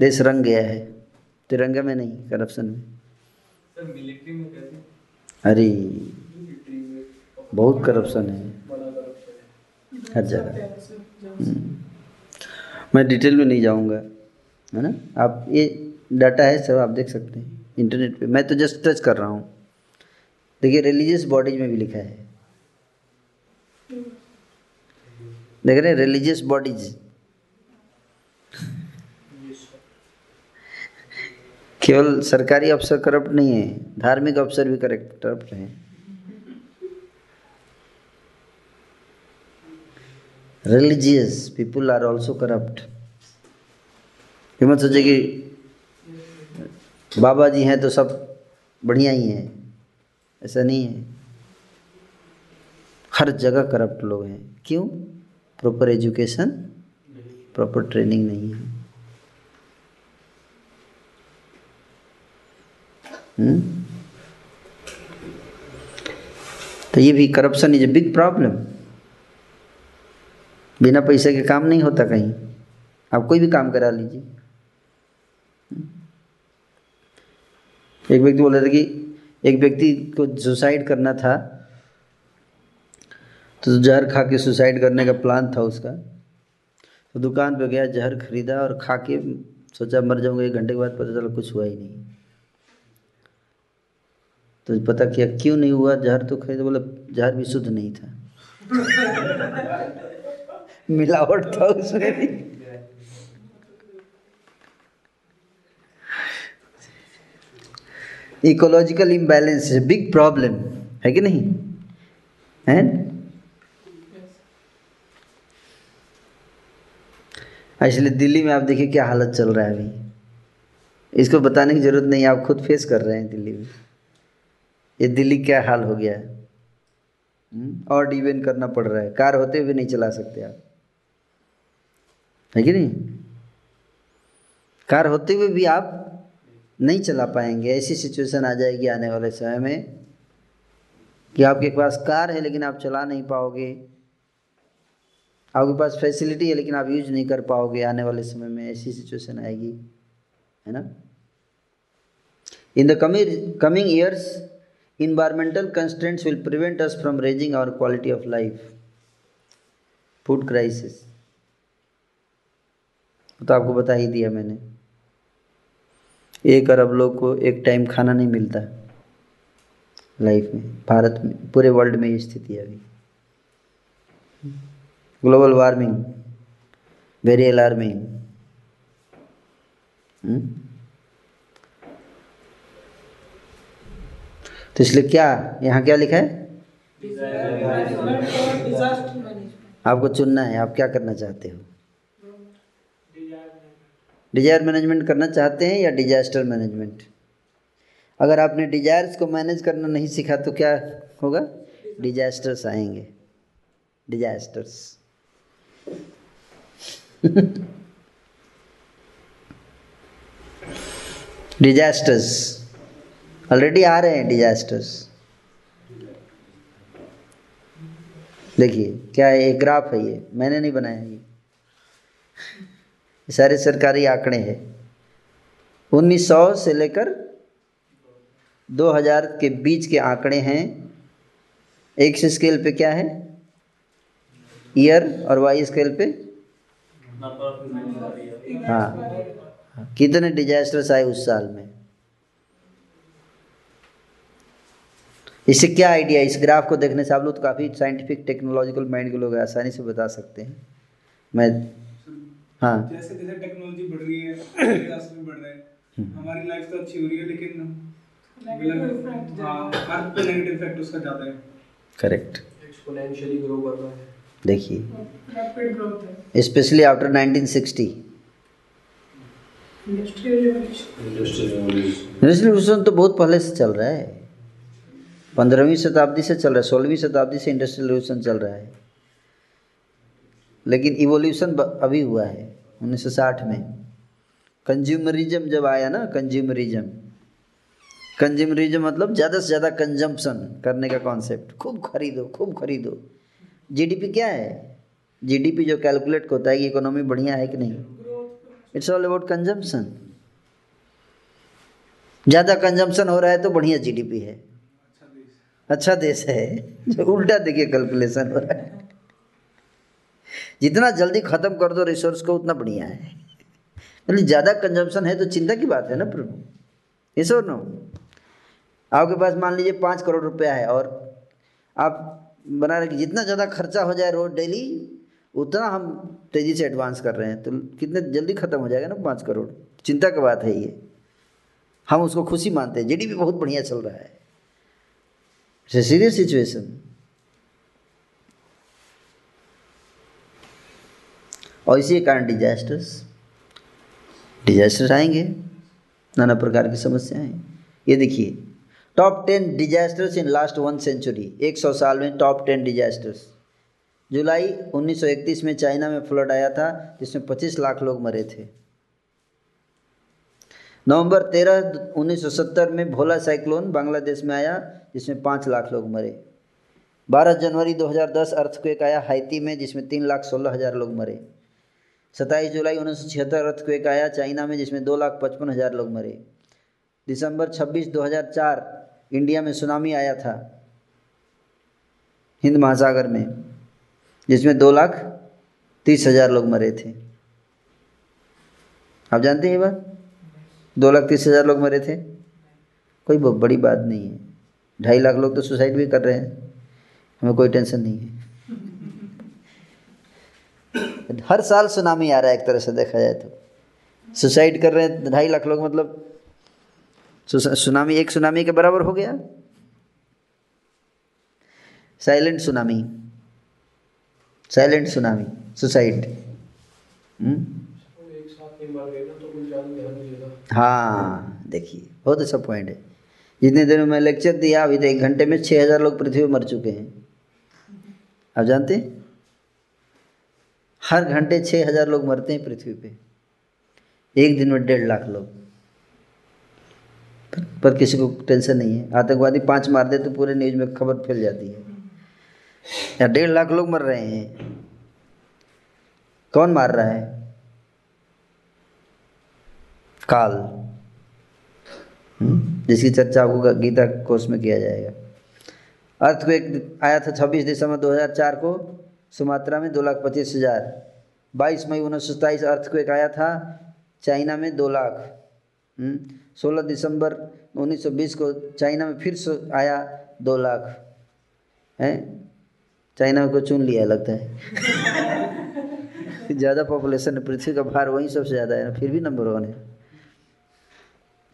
देश रंग गया है तिरंगे में नहीं, करप्शन में। अरे बहुत करप्शन है हर जगह, मैं डिटेल में नहीं जाऊंगा, है ना। आप ये डाटा है सब आप देख सकते हैं इंटरनेट पे, मैं तो जस्ट टच कर रहा हूँ। देखिए रिलीजियस बॉडीज में भी लिखा है, देख रहे हैं रिलीजियस बॉडीज, केवल सरकारी अफसर करप्ट नहीं है, धार्मिक अफसर भी करेक्ट करप्ट हैं। Religious people are also corrupt. ये मत सोचे कि बाबा जी हैं तो सब बढ़िया ही हैं, ऐसा नहीं है। हर जगह करप्ट लोग हैं। क्यों? प्रॉपर एजुकेशन, प्रॉपर ट्रेनिंग नहीं है। हुँ? तो ये भी corruption is a big problem. बिना पैसे के काम नहीं होता कहीं, आप कोई भी काम करा लीजिए। एक व्यक्ति बोल रहा था कि एक व्यक्ति को सुसाइड करना था तो जहर खा के सुसाइड करने का प्लान था उसका, तो दुकान पे गया, जहर खरीदा और खा के सोचा मर जाऊंगा, एक घंटे के बाद पता चला कुछ हुआ ही नहीं। तो पता किया क्यों नहीं हुआ, जहर तो खरीदा, बोला जहर भी शुद्ध नहीं था मिलावट था उसमें भी। Ecological imbalance is big problem है कि नहीं? एंड इसलिए दिल्ली में आप देखिए क्या हालत चल रहा है अभी, इसको बताने की जरूरत नहीं, आप खुद फेस कर रहे हैं दिल्ली में। ये दिल्ली क्या हाल हो गया है, और डिवेन करना पड़ रहा है, कार होते हुए नहीं चला सकते आप, है कि नहीं? कार होते हुए भी आप नहीं चला पाएंगे। ऐसी सिचुएशन आ जाएगी आने वाले समय में कि आपके पास कार है लेकिन आप चला नहीं पाओगे, आपके पास फैसिलिटी है लेकिन आप यूज नहीं कर पाओगे। आने वाले समय में ऐसी सिचुएशन आएगी, है ना। In the coming coming years environmental constraints will prevent us from raising our quality of life. Food crisis तो आपको बता ही दिया मैंने, एक अरब लोग को एक टाइम खाना नहीं मिलता लाइफ में, भारत में, पूरे वर्ल्ड में ये स्थिति है अभी। Global warming very alarming. तो इसलिए क्या यहाँ क्या लिखा है, आपको चुनना है आप क्या करना चाहते हो। डिजायर मैनेजमेंट करना चाहते हैं या डिजास्टर मैनेजमेंट? अगर आपने डिजायर्स को मैनेज करना नहीं सीखा तो क्या होगा, डिजास्टर्स आएंगे, डिजास्टर्स डिजास्टर्स ऑलरेडी आ रहे हैं। डिजास्टर्स देखिए क्या है, एक ग्राफ है, ये मैंने नहीं बनाया, ये सारे सरकारी आंकड़े हैं। उन्नीस सौ से लेकर दो हज़ार के बीच के आंकड़े हैं। एक्स स्केल पे क्या है, ईयर, और वाई स्केल पे हाँ कितने डिजास्टर्स आए उस साल में। इससे क्या आइडिया, इस ग्राफ को देखने से आप लोग तो काफ़ी साइंटिफिक टेक्नोलॉजिकल माइंड के लोग आसानी से बता सकते हैं। मैं हाँ जैसे जैसे टेक्नोलॉजी बढ़ रही है, रास्ते बढ़ रहे हैं, हमारी लाइफ तो अच्छी हो रही है लेकिन हर पे नेगेटिव इफेक्ट उसका ज्यादा है। करेक्ट, एक्सपोनेंशियली ग्रो कर रहा है। देखिए specially after nineteen sixty industrial revolution, revolution तो बहुत पहले से चल रहा है, पंद्रहवीं शताब्दी से चल रहा है, सोलहवीं शताब्दी से इंडस्ट्रियल रेवोल्यूशन चल रहा है, लेकिन इवोल्यूशन अभी हुआ है उन्नीस सौ साठ में। कंज्यूमरिज्म जब आया ना, कंज्यूमरिज्म, कंज्यूमरिज्म मतलब ज़्यादा से ज़्यादा कंजम्पशन करने का कॉन्सेप्ट, खूब खरीदो खूब खरीदो। जीडीपी क्या है, जीडीपी जो कैलकुलेट होता है कि इकोनॉमी बढ़िया है कि नहीं, इट्स ऑल अबाउट कंजम्पशन। ज़्यादा कंजम्पशन हो रहा है तो बढ़िया जीडीपी है, अच्छा देश है जो उल्टा देखिए कैलकुलेशन हो रहा है। जितना जल्दी ख़त्म कर दो रिसोर्स को उतना बढ़िया है। मतलब ज़्यादा कंजम्पशन है तो चिंता की बात है ना प्रभु। ये सो नो आपके पास मान लीजिए पाँच करोड़ रुपया है और आप बना रहे जितना ज़्यादा खर्चा हो जाए रोज डेली उतना हम तेज़ी से एडवांस कर रहे हैं, तो कितने जल्दी ख़त्म हो जाएगा ना पाँच करोड़। चिंता की बात है ये, हम उसको खुशी मानते हैं। जीडीपी बहुत बढ़िया चल रहा है। It's a serious situation. और इसी के कारण डिजास्टर्स डिजास्टर्स आएंगे, नाना प्रकार की समस्याएं। ये देखिए top ten disasters in last one century, एक सौ साल में टॉप टेन डिजास्टर्स। जुलाई उन्नीस सौ इकतीस में चाइना में फ्लड आया था जिसमें पच्चीस लाख लोग मरे थे। नवंबर तेरह उन्नीस सौ सत्तर में भोला साइक्लोन बांग्लादेश में आया जिसमें पाँच लाख लोग मरे। बारह जनवरी दो हज़ार दस अर्थक्वेक आया हाइती में जिसमें तीन लाख सोलह हज़ार लोग मरे। सत्ताईस जुलाई उन्नीस सौ छिहत्तर अर्थक्वेक आया चाइना में जिसमें दो लाख पचपन हज़ार लोग मरे। दिसंबर छब्बीस दो हज़ार चार इंडिया में सुनामी आया था हिंद महासागर में जिसमें दो लाख तीस हज़ार लोग मरे थे। आप जानते हैं ये बात, दो लाख तीस हज़ार लोग मरे थे, कोई बड़ी बात नहीं है। ढाई लाख लोग तो सुसाइड भी कर रहे हैं, हमें कोई टेंशन नहीं है। हर साल सुनामी आ रहा है एक तरह से देखा जाए तो। सुसाइड कर रहे हैं ढाई लाख लोग, मतलब सुनामी एक सुनामी के बराबर हो गया। Silent tsunami, silent tsunami, suicide. हाँ देखिए बहुत अच्छा पॉइंट है। जितने देर में मैं लेक्चर दिया अभी तो एक घंटे में छः हज़ार लोग पृथ्वी पर मर चुके हैं। आप जानते हैं हर घंटे छः हज़ार लोग मरते हैं पृथ्वी पे, एक दिन में डेढ़ लाख लोग। पर, पर किसी को टेंशन नहीं है। आतंकवादी पाँच मार दे तो पूरे न्यूज़ में खबर फैल जाती है, या डेढ़ लाख लोग मर रहे हैं। कौन मार रहा है? काल, जिसकी चर्चा आपको गीता कोर्स में किया जाएगा। अर्थक्वेक आया था छब्बीस दिसंबर दो हज़ार चार को सुमात्रा में दो लाख पच्चीस हज़ार। बाईस मई उन्नीस सौ सताईस अर्थक्वेक आया था चाइना में दो लाख। सोलह दिसंबर उन्नीस सौ बीस को चाइना में फिर आया दो लाख। हैं, चाइना को चुन लिया लगता है। ज़्यादा पॉपुलेशन है पृथ्वी का भार, वहीं सबसे ज़्यादा है, फिर भी नंबर वन है।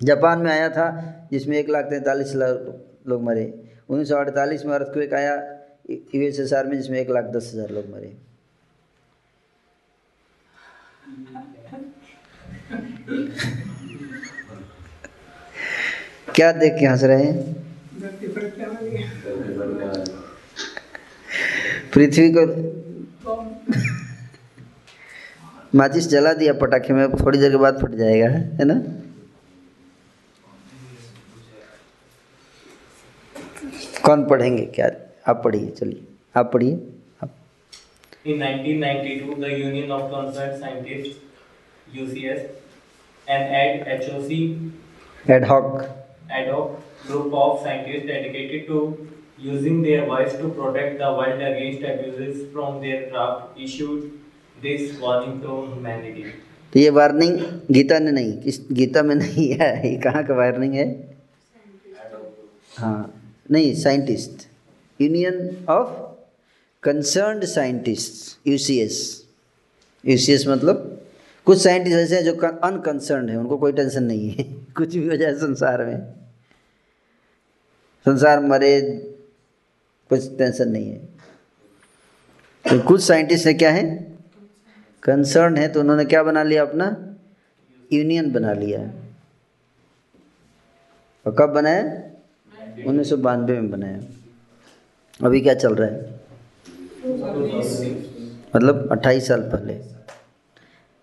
जापान में आया था जिसमें एक लाख तैंतालीस लोग मरे। उन्नीस सौ अड़तालीस में अर्थक्वेक आया यूएसएसआर में जिसमें एक लाख दस हज़ार लोग मरे। क्या देख के हंस रहे हैं? पृथ्वी को माचिस जला दिया पटाखे में, थोड़ी देर के बाद फट जाएगा, है ना। कौन पढ़ेंगे? क्या आप पढ़िए, चलिए आप पढ़िए आप। In nineteen ninety-two, the Union of Concerned Scientists (U C S), an ad H O C ad hoc ad hoc group of scientists dedicated to using their voice to protect the world against abuses from their craft, issued this warning to humanity. तो ये warning Gita ने नहीं, किस गीता में नहीं है, ये कहाँ का वार्निंग है? हाँ नहीं, scientist, union of concerned scientist, UCS. UCS मतलब कुछ साइंटिस्ट ऐसे हैं जो अनकंसर्न्ड हैं, उनको कोई टेंशन नहीं है। कुछ भी हो जाए संसार में, संसार मरे, कुछ टेंशन नहीं है। तो कुछ साइंटिस्ट हैं क्या है, कंसर्न्ड हैं, तो उन्होंने क्या बना लिया, अपना यूनियन बना लिया। और कब बनाया? उन्नीस सौ बानवे में बनाया। अभी क्या चल रहा है, मतलब अट्ठाईस साल पहले,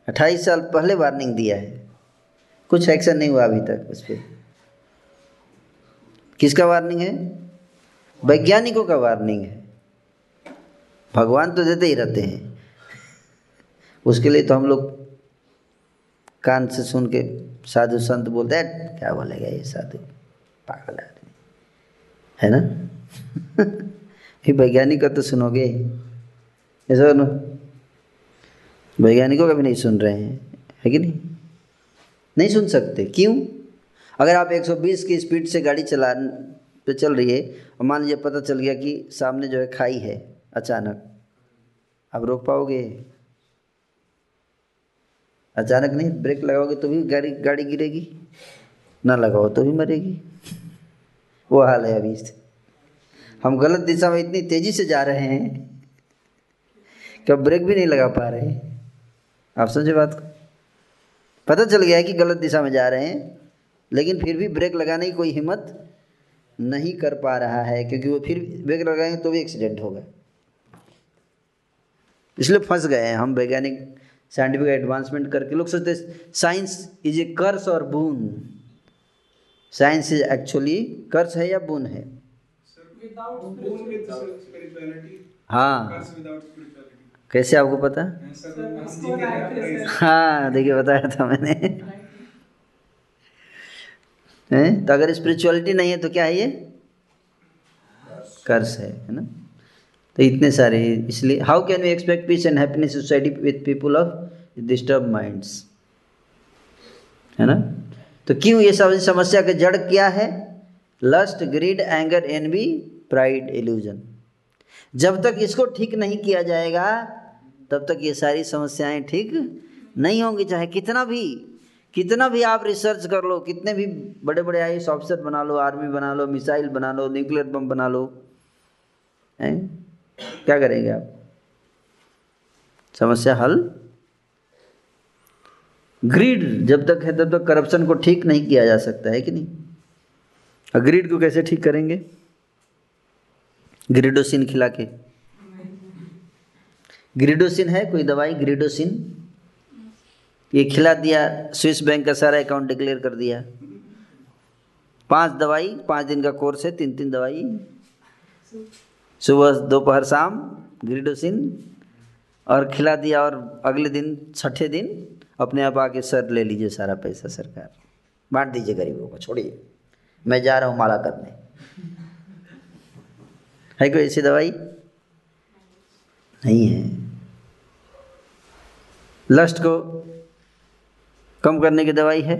अट्ठाईस साल पहले वार्निंग दिया है, कुछ एक्शन नहीं हुआ अभी तक उस पर। किसका वार्निंग है? वैज्ञानिकों का वार्निंग है। भगवान तो देते ही रहते हैं, उसके लिए तो हम लोग कान से सुन के साधु संत बोलते हैं, क्या बोलेगा ये साधु, पागल है ना। फिर वैज्ञानिक का तो सुनोगे, ऐसा ना, वैज्ञानिकों का भी नहीं सुन रहे हैं, है कि नहीं? नहीं सुन सकते। क्यों? अगर आप एक सौ बीस की स्पीड से गाड़ी चला पे चल रही है और मान लीजिए पता चल गया कि सामने जो है खाई है, अचानक आप रोक पाओगे? अचानक नहीं, ब्रेक लगाओगे तो भी गाड़ी गाड़ी गिरेगी, ना लगाओ तो भी मरेगी। वो हाल है अभी। हम गलत दिशा में इतनी तेज़ी से जा रहे हैं कि अब ब्रेक भी नहीं लगा पा रहे। आप समझे बात को? पता चल गया है कि गलत दिशा में जा रहे हैं, लेकिन फिर भी ब्रेक लगाने की कोई हिम्मत नहीं कर पा रहा है, क्योंकि वो फिर ब्रेक लगाएंगे तो भी एक्सीडेंट होगा। इसलिए फंस गए हैं हम। वैज्ञानिक साइंटिफिक एडवांसमेंट करके लोग सोचते साइंस इज ए कर्स और boon. Science is actually curse है या बून है? हाँ, कैसे आपको पता? हाँ, देखिए बताया था मैंने। हैं? तो अगर स्पिरिचुअलिटी नहीं है तो क्या है? ये कर्स है, है ना? तो इतने सारे, इसलिए how can we expect peace and happiness society with people of disturb minds, है ना? तो क्यों? ये सब समस्या के जड़ क्या है? Lust, greed, anger, envy, pride, illusion. जब तक इसको ठीक नहीं किया जाएगा तब तक ये सारी समस्याएं ठीक नहीं होंगी। चाहे कितना भी कितना भी आप रिसर्च कर लो, कितने भी बड़े बड़े आई एस ऑफिसर बना लो, आर्मी बना लो, मिसाइल बना लो, न्यूक्लियर बम बना लो, है? क्या करेंगे आप? समस्या हल? ग्रीड जब तक है तब तक करप्शन को ठीक नहीं किया जा सकता, है कि नहीं? ग्रीड को कैसे ठीक करेंगे? ग्रीडोसिन खिला के? ग्रीडोसिन है कोई दवाई? ग्रीडोसिन ये खिला दिया, स्विस बैंक का सारा अकाउंट डिक्लेयर कर दिया। पांच दवाई, पांच दिन का कोर्स है, तीन तीन दवाई, सुबह दोपहर शाम ग्रीडोसिन, और खिला दिया, और अगले दिन छठे दिन अपने आप आके सर ले लीजिए सारा पैसा सरकार, बांट दीजिए गरीबों को, छोड़िए मैं जा रहा हूँ माला करने। है कोई ऐसी दवाई? नहीं है। लस्ट को कम करने की दवाई है?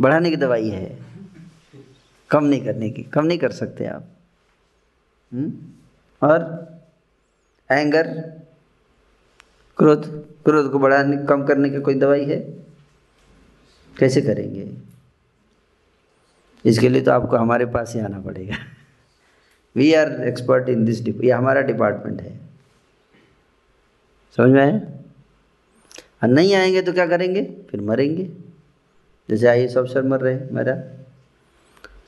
बढ़ाने की दवाई है, कम नहीं करने की। कम नहीं कर सकते आप। हुँ? और एंगर, क्रोध, क्रोध को बढ़ाने कम करने की कोई दवाई है? कैसे करेंगे? इसके लिए तो आपको हमारे पास ही आना पड़ेगा। We are expert in this, ये हमारा डिपार्टमेंट है। समझ में आया? और नहीं आएंगे तो क्या करेंगे? फिर मरेंगे, जैसे आई एस ऑफिसर मर रहे हैं। मेरा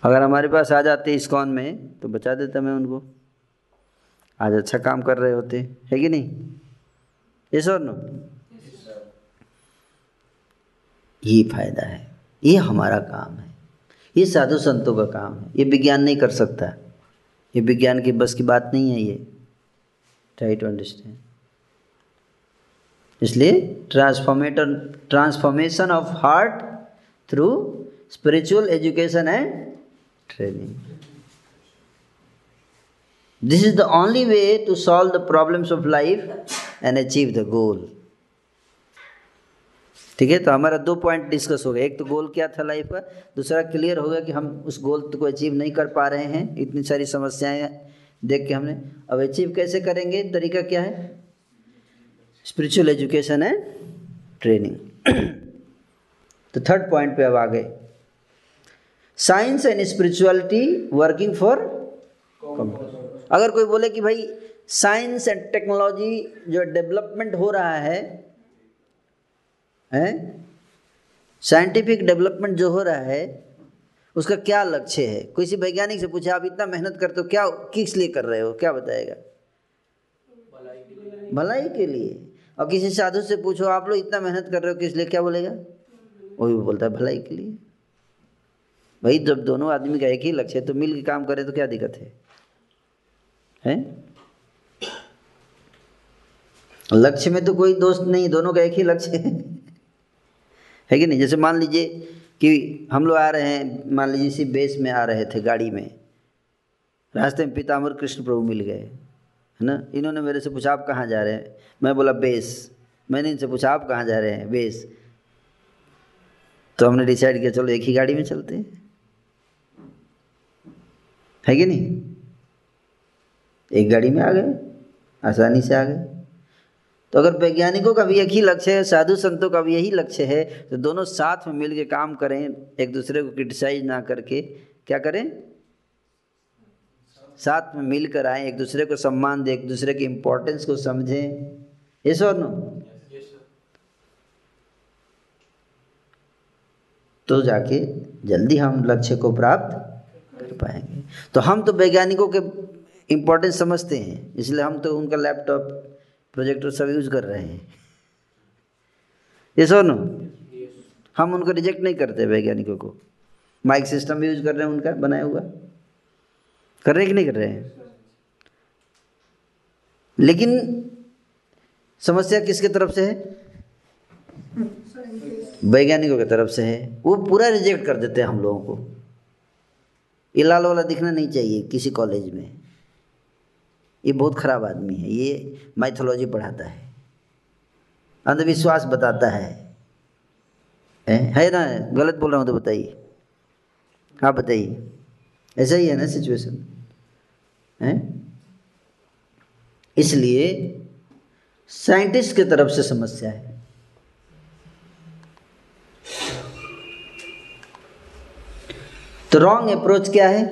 अगर हमारे पास आ जाते इस्कॉन में तो बचा देता मैं उनको, आज अच्छा काम कर रहे होते, है कि नहीं? यस और नो? ये फायदा है, ये हमारा काम है, ये साधु संतों का काम है, ये विज्ञान नहीं कर सकता, ये विज्ञान की बस की बात नहीं है। ये ट्राई टू अंडरस्टैंड। इसलिए transformator transformation of heart through spiritual education and training, this is the only way to solve the problems of life and achieve the goal. ठीक है, तो हमारा दो पॉइंट डिस्कस हो गया। एक तो गोल क्या था लाइफ का, दूसरा क्लियर हो गया कि हम उस गोल को अचीव नहीं कर पा रहे हैं, इतनी सारी समस्याएं देख के हमने। अब अचीव कैसे करेंगे? तरीका क्या है? Spiritual education and training. तो थर्ड पॉइंट पे अब आ गए, science and spirituality working for common. अगर कोई बोले कि भाई साइंस एंड टेक्नोलॉजी जो डेवलपमेंट हो रहा है, है साइंटिफिक डेवलपमेंट जो हो रहा है, उसका क्या लक्ष्य है? किसी वैज्ञानिक से पूछा आप इतना मेहनत करते हो, क्या किस लिए कर रहे हो? क्या बताएगा? भलाई के लिए, भलाई के लिए। और किसी साधु से पूछो आप लोग इतना मेहनत कर रहे हो किस लिए, क्या बोलेगा? वो भी बोलता है भलाई के लिए। भाई जब दोनों आदमी का एक ही लक्ष्य है तो मिल के काम करें तो क्या दिक्कत है? हैं? लक्ष्य में तो कोई दोस्त नहीं, दोनों का एक ही लक्ष्य है, है कि नहीं? जैसे मान लीजिए कि हम लोग आ रहे हैं, मान लीजिए इसी बेस में आ रहे थे गाड़ी में, रास्ते में पीताम्बर कृष्ण प्रभु मिल गए, है ना। इन्होंने मेरे से पूछा आप कहाँ जा रहे हैं, मैं बोला बेस। मैंने इनसे पूछा आप कहाँ जा रहे हैं, बेस। तो हमने डिसाइड किया चलो एक ही गाड़ी में चलते हैं, है कि नहीं। एक गाड़ी में आ गए, आसानी से आ गए। तो अगर वैज्ञानिकों का भी एक ही लक्ष्य है, साधु संतों का भी यही लक्ष्य है, तो दोनों साथ में मिलकर काम करें, एक दूसरे को क्रिटिसाइज ना करके क्या करें, साथ में मिलकर आएं, एक दूसरे को सम्मान दें, एक दूसरे की इम्पोर्टेंस को समझें। यस और नो? तो जाके जल्दी हम लक्ष्य को प्राप्त कर पाएंगे। तो हम तो वैज्ञानिकों के इम्पोर्टेंस समझते हैं, इसलिए हम तो उनका लैपटॉप प्रोजेक्टर सब यूज कर रहे हैं। यस और नो? हम उनको रिजेक्ट नहीं करते वैज्ञानिकों को। माइक सिस्टम भी यूज कर रहे हैं उनका बनाया हुआ, कर रहे कि नहीं कर रहे हैं। लेकिन समस्या किसके तरफ से है, वैज्ञानिकों की तरफ से है। वो पूरा रिजेक्ट कर देते हैं हम लोगों को। ये लाल वाला दिखना नहीं चाहिए किसी कॉलेज में, ये बहुत खराब आदमी है, ये माइथोलॉजी पढ़ाता है, अंधविश्वास बताता है, है ना। गलत बोल रहा हूँ तो बताइए, आप बताइए। ऐसा ही है ना सिचुएशन, है। इसलिए साइंटिस्ट की तरफ से समस्या है। तो रॉन्ग अप्रोच क्या है,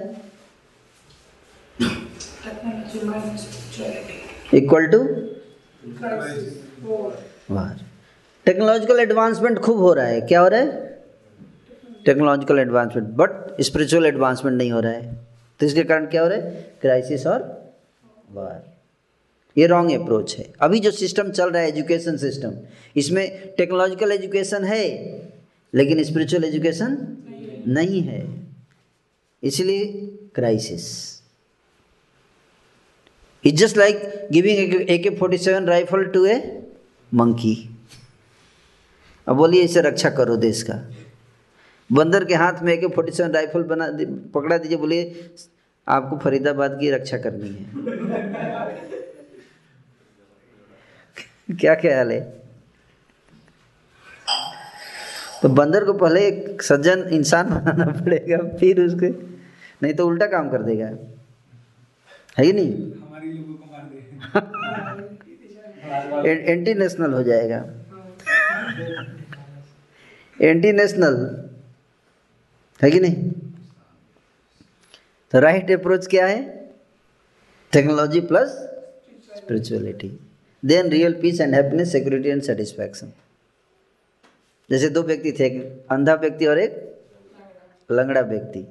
equal to war. Technological advancement खूब हो रहा है, क्या हो रहा है, technological advancement, but spiritual advancement नहीं हो रहा है। तो इसके कारण क्या हो रहा है, क्राइसिस और वार। ये रॉन्ग अप्रोच है। अभी जो सिस्टम चल रहा है एजुकेशन सिस्टम, इसमें टेक्नोलॉजिकल एजुकेशन है लेकिन स्पिरिचुअल एजुकेशन नहीं है, इसलिए crisis. It's just like giving A K forty-seven rifle to a monkey. अब बोलिए इसे रक्षा करो देश का। बंदर के हाथ में A K सैंतालीस राइफल बना पकड़ा दीजिए, बोलिए आपको फरीदाबाद की रक्षा करनी है। क्या ख्याल है। तो बंदर को पहले एक सज्जन इंसान बनाना पड़ेगा, फिर उसके, नहीं तो उल्टा काम कर देगा, है ही नहीं। हमारे लोगों को मार दे। ए, एंटी नेशनल हो जाएगा। एंटी नेशनल है कि नहीं। तो राइट अप्रोच क्या है, technology plus spirituality, then real peace and happiness, security and satisfaction. जैसे दो व्यक्ति थे, एक अंधा व्यक्ति और एक लंगड़ा व्यक्ति।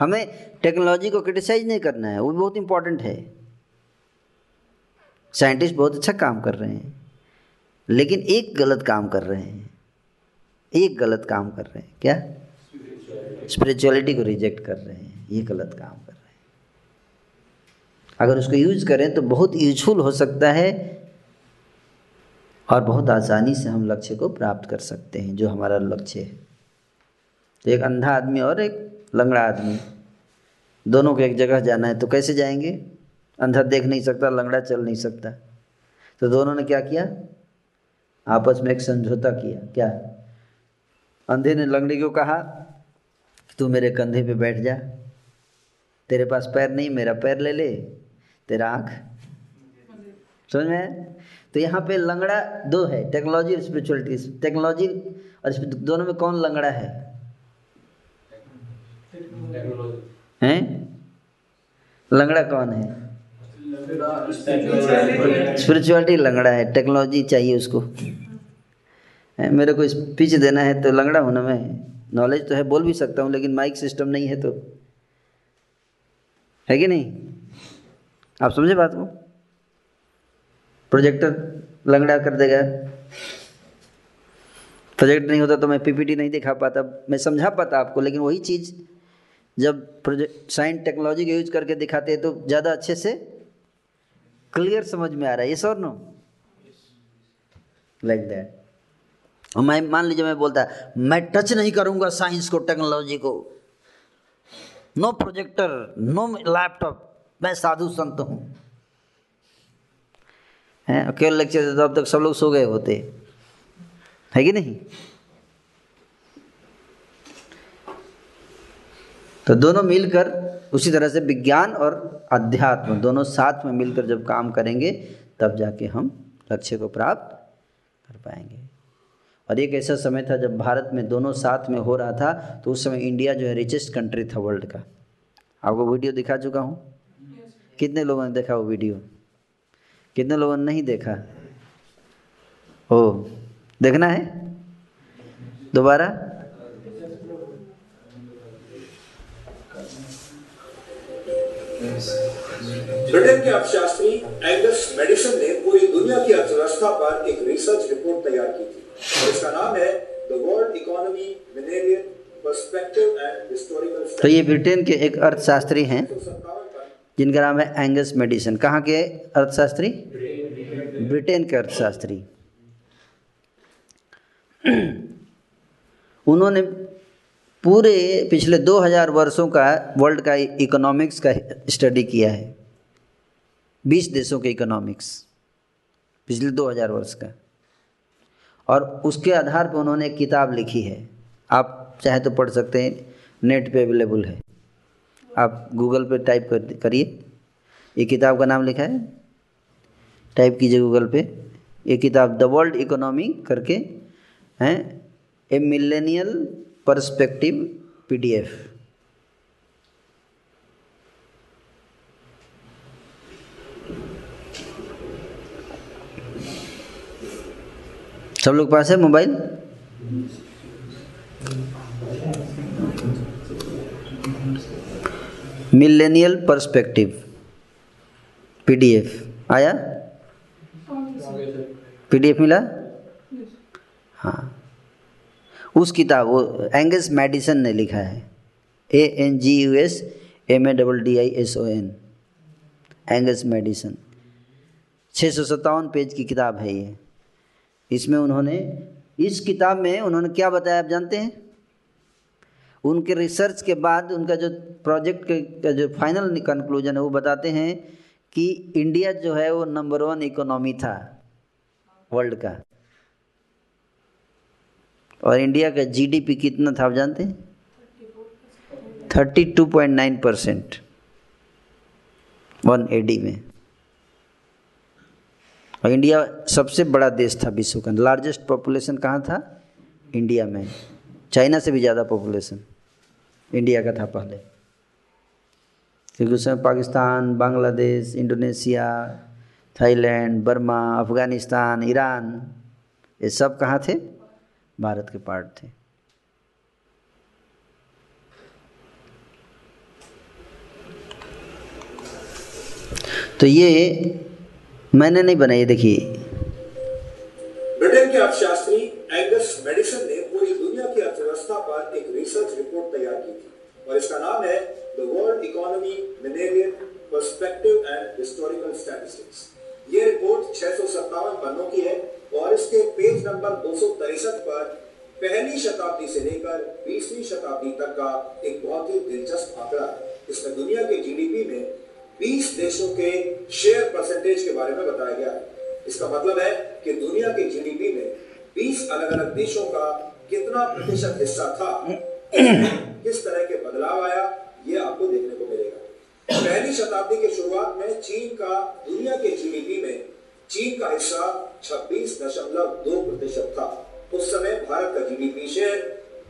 हमें टेक्नोलॉजी को क्रिटिसाइज नहीं करना है, वो बहुत इम्पॉर्टेंट है। साइंटिस्ट बहुत अच्छा काम कर रहे हैं, लेकिन एक गलत काम कर रहे हैं, एक गलत काम कर रहे हैं। क्या, स्पिरिचुअलिटी को रिजेक्ट कर रहे हैं, ये गलत काम कर रहे हैं। अगर उसको यूज करें तो बहुत यूजफुल हो सकता है और बहुत आसानी से हम लक्ष्य को प्राप्त कर सकते हैं जो हमारा लक्ष्य है। तो एक अंधा आदमी और एक लंगड़ा आदमी, दोनों को एक जगह जाना है, तो कैसे जाएंगे। अंधा देख नहीं सकता, लंगड़ा चल नहीं सकता। तो दोनों ने क्या किया, आपस में एक समझौता किया। क्या, अंधे ने लंगड़े को कहा तू मेरे कंधे पे बैठ जा, तेरे पास पैर नहीं, मेरा पैर ले ले, तेरा आँख, समझ में आया। तो यहाँ पे लंगड़ा दो है, टेक्नोलॉजी और स्पिरिचुअलिटी। टेक्नोलॉजी और दोनों में कौन लंगड़ा है, हैं, लंगड़ा कौन है, स्पिरिचुअलिटी लंगड़ा है, टेक्नोलॉजी चाहिए उसको। मेरे को स्पीच देना है तो लंगड़ा होना, मैं नॉलेज तो है, बोल भी सकता हूँ, लेकिन माइक सिस्टम नहीं है, तो है कि नहीं। आप समझे बात को, प्रोजेक्टर लंगड़ा कर देगा। प्रोजेक्ट नहीं होता तो मैं पीपीटी नहीं दिखा पाता, मैं समझा पाता आपको, लेकिन वही चीज़ जब प्रोजेक्ट साइंस टेक्नोलॉजी का यूज करके दिखाते हैं तो ज़्यादा अच्छे से क्लियर समझ में आ रहा है। यस और नो, लाइक दैट। और मैं मान लीजिए मैं बोलता मैं टच नहीं करूँगा साइंस को, टेक्नोलॉजी को, नो प्रोजेक्टर, नो लैपटॉप, मैं साधु संत हूँ। केवल लेक्चर देता, अब तक सब लोग सो गए होते है कि नहीं। तो दोनों मिलकर उसी तरह से विज्ञान और अध्यात्म दोनों साथ में मिलकर जब काम करेंगे तब जाके हम लक्ष्य को प्राप्त कर पाएंगे। और एक ऐसा समय था जब भारत में दोनों साथ में हो रहा था, तो उस समय इंडिया जो है रिचेस्ट कंट्री था वर्ल्ड का। आपको वीडियो दिखा चुका हूँ, कितने लोगों ने देखा वो वीडियो, कितने लोगों ने नहीं देखा। ओ देखना है दोबारा, ब्रिटेन के अर्थशास्त्री एंगस मेडिसन ने पूरी दुनिया की अर्थव्यवस्था पर एक रिसर्च रिपोर्ट तैयार की थी। इसका नाम है the world economy millennium perspective and historical study. तो ये ब्रिटेन के एक अर्थशास्त्री हैं जिनका नाम है एंगस मेडिसन। कहाँ के अर्थशास्त्री? ब्रिटेन के अर्थशास्त्री। उन्होंने पूरे पिछले दो हज़ार वर्षों का वर्ल्ड का इकोनॉमिक्स का स्टडी किया है, बीस देशों के इकोनॉमिक्स पिछले दो हज़ार वर्ष का, और उसके आधार पर उन्होंने एक किताब लिखी है। आप चाहे तो पढ़ सकते हैं, नेट पे अवेलेबल है, आप गूगल पे टाइप करिए। ये किताब का नाम लिखा है, टाइप कीजिए गूगल पे ये किताब द वर्ल्ड इकोनॉमी करके हैं, ए मिलेनियल पर्सपेक्टिव पीडीएफ। सब लोग पास है मोबाइल? मिलेनियल पर्सपेक्टिव पीडीएफ आया, पीडीएफ मिला? हाँ, उस किताब वो एंगस मेडिसन ने लिखा है, A N G U S M A double D I S O N, Angus Maddison. छः सौ सत्तावन पेज की किताब है ये। इसमें उन्होंने, इस किताब में उन्होंने क्या बताया आप जानते हैं? उनके रिसर्च के बाद उनका जो प्रोजेक्ट का जो फाइनल कंक्लूजन है वो बताते हैं कि इंडिया जो है वो नंबर वन इकोनॉमी था वर्ल्ड का, और इंडिया का जीडीपी कितना था आप जानते हैं? Thirty two point nine percent, one AD में। और इंडिया सबसे बड़ा देश था विश्व का, लार्जेस्ट पॉपुलेशन कहाँ था? इंडिया में। चाइना से भी ज़्यादा पॉपुलेशन इंडिया का था पहले, क्योंकि उस समय Pakistan, Bangladesh, Indonesia, Thailand, Burma, Afghanistan, Iran, ये सब कहाँ थे? भारत के पार्ट थे। तो ये मैंने नहीं बनाई, देखिए। ब्रिटेन के अर्थशास्त्री एंगस मेडिसन ने पूरी दुनिया की अर्थव्यवस्था पर एक रिसर्च रिपोर्ट तैयार की थी, और इसका नाम है the world economy millennium perspective and historical statistics. ये रिपोर्ट छह सौ सत्तावन पन्नों की है और इसके पेज नंबर दो सौ तिरसठ पर पहली शताब्दी से लेकर बीसवीं शताब्दी तक का एक बहुत ही दिलचस्प आंकड़ा है। इसमें दुनिया के जीडीपी में बीस देशों के शेयर परसेंटेज के बारे में बताया गया है। इसका मतलब है कि दुनिया के जीडीपी में बीस अलग अलग देशों का कितना प्रतिशत हिस्सा था, किस तरह के बदलाव आया, ये आपको देखने को मिलेगा। पहली शताब्दी के शुरुआत में चीन का दुनिया के जीडीपी में चीन का हिस्सा छब्बीस दशमलव दो प्रतिशत था। उस समय भारत का जीडीपी शेयर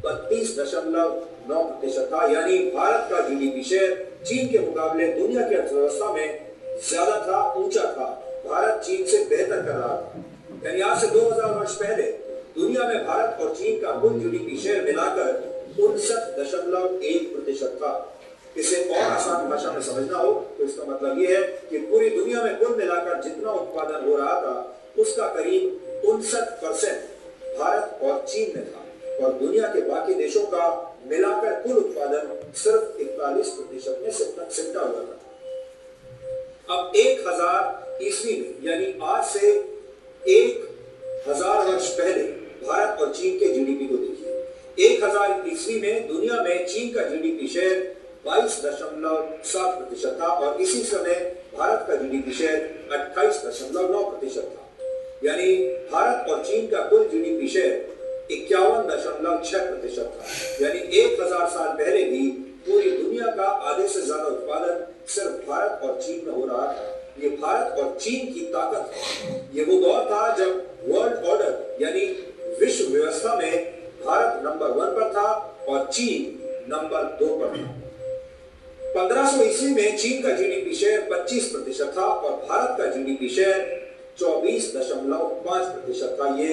बत्तीस दशमलव नौ प्रतिशत था, यानी भारत का जीडीपी शेयर चीन के मुकाबले दुनिया की अर्थव्यवस्था में ज्यादा था, ऊंचा था। भारत चीन से बेहतर कर रहा था। यानी आज से दो हज़ार वर्ष पहले दुनिया में भारत और चीन का कुल जीडीपी शेयर मिलाकर उनसठ दशमलव एक प्रतिशत था। इसे और आसान भाषा में समझना हो तो इसका मतलब यह है कि पूरी दुनिया में कुल मिलाकर जितना उत्पादन हो रहा था उसका करीब उनसठ परसेंट भारत और चीन में था, और दुनिया के बाकी देशों का मिलाकर कुल उत्पादन सिर्फ इकतालीस प्रतिशत में सिमटा हुआ था। अब एक हजार ईस्वी में, यानी आज से एक हजार वर्ष पहले भारत और चीन के जीडीपी को देखिए। एक हजार ईस्वी में दुनिया में चीन का जीडीपी शेयर बाईस दशमलव सात प्रतिशत था और इसी समय भारत का जीडीपी शेयर अट्ठाईस दशमलव नौ प्रतिशत था। यानी भारत और चीन का कुल जीडीपी शेयर इक्यावन दशमलव छह प्रतिशत था। यानी एक हजार साल पहले भी पूरी दुनिया का आधे से ज्यादा उत्पादन सिर्फ भारत और चीन में हो रहा था। ये भारत और चीन की ताकत है। ये वो दौर था जब वर्ल्ड ऑर्डर यानी विश्व व्यवस्था में भारत नंबर वन पर था और चीन नंबर दो पर था। पंद्रह सौ ईस्वी में चीन का जीडीपी शेयर पच्चीस प्रतिशत था और भारत का जीडीपी शेयर चौबीस दशमलव पाँच प्रतिशत था। ये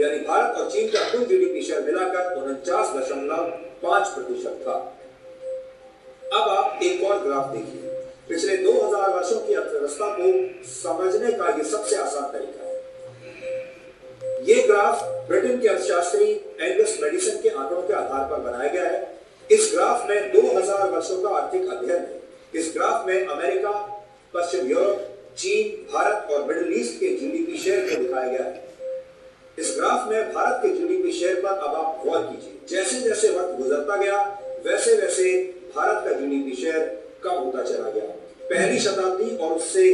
यानी भारत और चीन का कुल जीडीपी शेयर मिलाकर उनचास दशमलव पांच प्रतिशत था। अब आप एक और ग्राफ देखिए। पिछले दो हजार वर्षों की अर्थव्यवस्था को समझने का ये सबसे आसान तरीका है। ये ग्राफ ब्रिटेन के अर्थशास्त्री एंगस मेडिसन के आंकड़ों के आधार पर बनाया गया है। इस ग्राफ में दो हजार वर्षों का आर्थिक अध्ययन है। इस ग्राफ में अमेरिका, पश्चिम यूरोप, चीन, भारत और मिडिल ईस्ट के जीडीपी शेयर को दिखाया गया है। इस ग्राफ में भारत के जीडीपी शेयर पर अब आप गौर कीजिए। जैसे जैसे वक्त गुजरता गया वैसे वैसे भारत का जीडीपी शेयर कम होता चला गया। पहली शताब्दी और उससे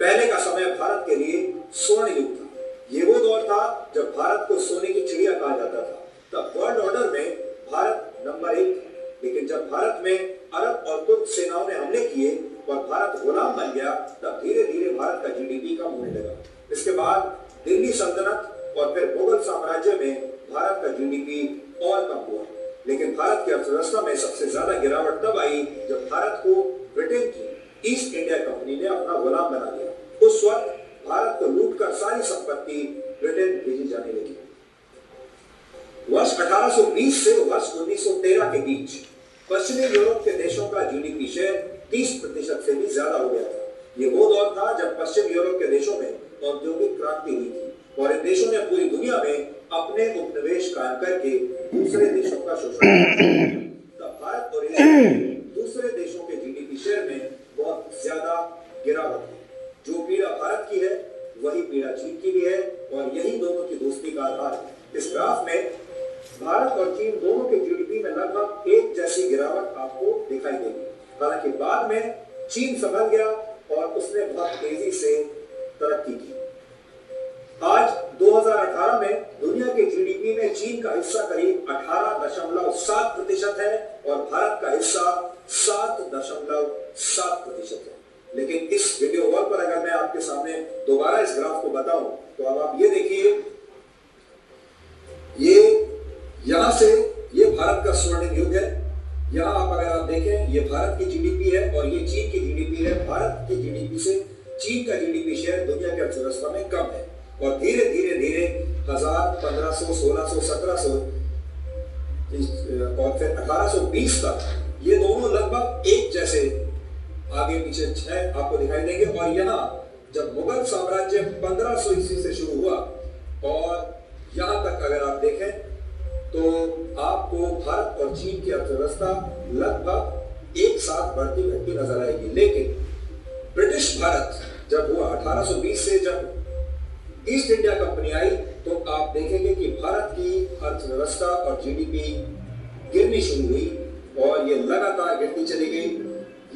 पहले का समय भारत के लिए स्वर्ण युग था। ये वो दौर था जब भारत को सोने की चिड़िया कहा जाता था। तब वर्ल्ड ऑर्डर में भारत नंबर एक था। लेकिन जब भारत में अरब और तुर्क सेनाओं ने हमले किए और भारत गुलाम बन गया तब धीरे धीरे भारत का जीडीपी कम होने लगा। इसके बाद दिल्ली सल्तनत और फिर मुगल साम्राज्य में भारत का जीडीपी और कम हुआ। लेकिन भारत की अर्थव्यवस्था में सबसे ज्यादा गिरावट तब आई जब भारत को ब्रिटेन की ईस्ट इंडिया कंपनी ने अपना गुलाम बना लिया। उस वक्त भारत को लूटकर सारी संपत्ति ब्रिटेन भेजी जाने लगी। वर्ष अठारह सौ बीस से वर्ष उन्नीस सौ तेरह के बीच पश्चिमी यूरोप के देशों का जीडीपी शेयर तीस प्रतिशत से भी ज्यादा हो गया था। ये वो दौर था जब पश्चिम यूरोप के देशों में औद्योगिक क्रांति हुई थी और इन देशों ने पूरी दुनिया में अपने उपनिवेश कायम करके दूसरे देशों का शोषण किया। तब भारत और दूसरे देशों के जीडीपी शेयर में बहुत ज्यादा गिरावट है। जो पीड़ा भारत की है वही पीड़ा चीन की भी है और यही दोनों की दोस्ती का आधार है। इस ग्राफ में भारत और चीन दोनों के जीडीपी में लगभग एक जैसी गिरावट आपको दिखाई देगी। हालांकि बाद में चीन संभल गया और उसने बहुत तेजी से तरक्की की। आज दो हजार अठारह में दुनिया के जीडीपी में चीन का हिस्सा करीब अठारह दशमलव सात प्रतिशत है और भारत का हिस्सा सात दशमलव सात प्रतिशत है। लेकिन इस वीडियो वॉल पर अगर मैं आपके सामने दोबारा इस ग्राफ को बताऊं तो अब आप ये देखिए, ये यहां से ये भारत का स्वर्णिम युग है। यहां आप अगर आप देखें ये भारत की जीडीपी है और ये चीन की जीडीपी है। भारत की जीडीपी से चीन का जीडीपी शेयर दुनिया की अर्थव्यवस्था में कम है और धीरे धीरे धीरे हजार पंद्रह सौ सोलह सौ सत्रह सौ और फिर अठारह सौ बीस तक ये दोनों लगभग एक जैसे आगे पीछे छह आपको दिखाई देंगे। और यहाँ जब मुगल साम्राज्य पंद्रह सौ ईस्वी से शुरू हुआ और यहाँ तक अगर आप देखें तो आपको भारत और चीन की अर्थव्यवस्था लगभग एक साथ बढ़ती घटती नजर आएगी। लेकिन ब्रिटिश भारत जब हुआ अठारह सौ बीस से जब ईस्ट इंडिया कंपनी आई तो आप देखेंगे कि भारत की अर्थव्यवस्था और जीडीपी गिरनी शुरू हुई और ये लगातार गिरती चली गई।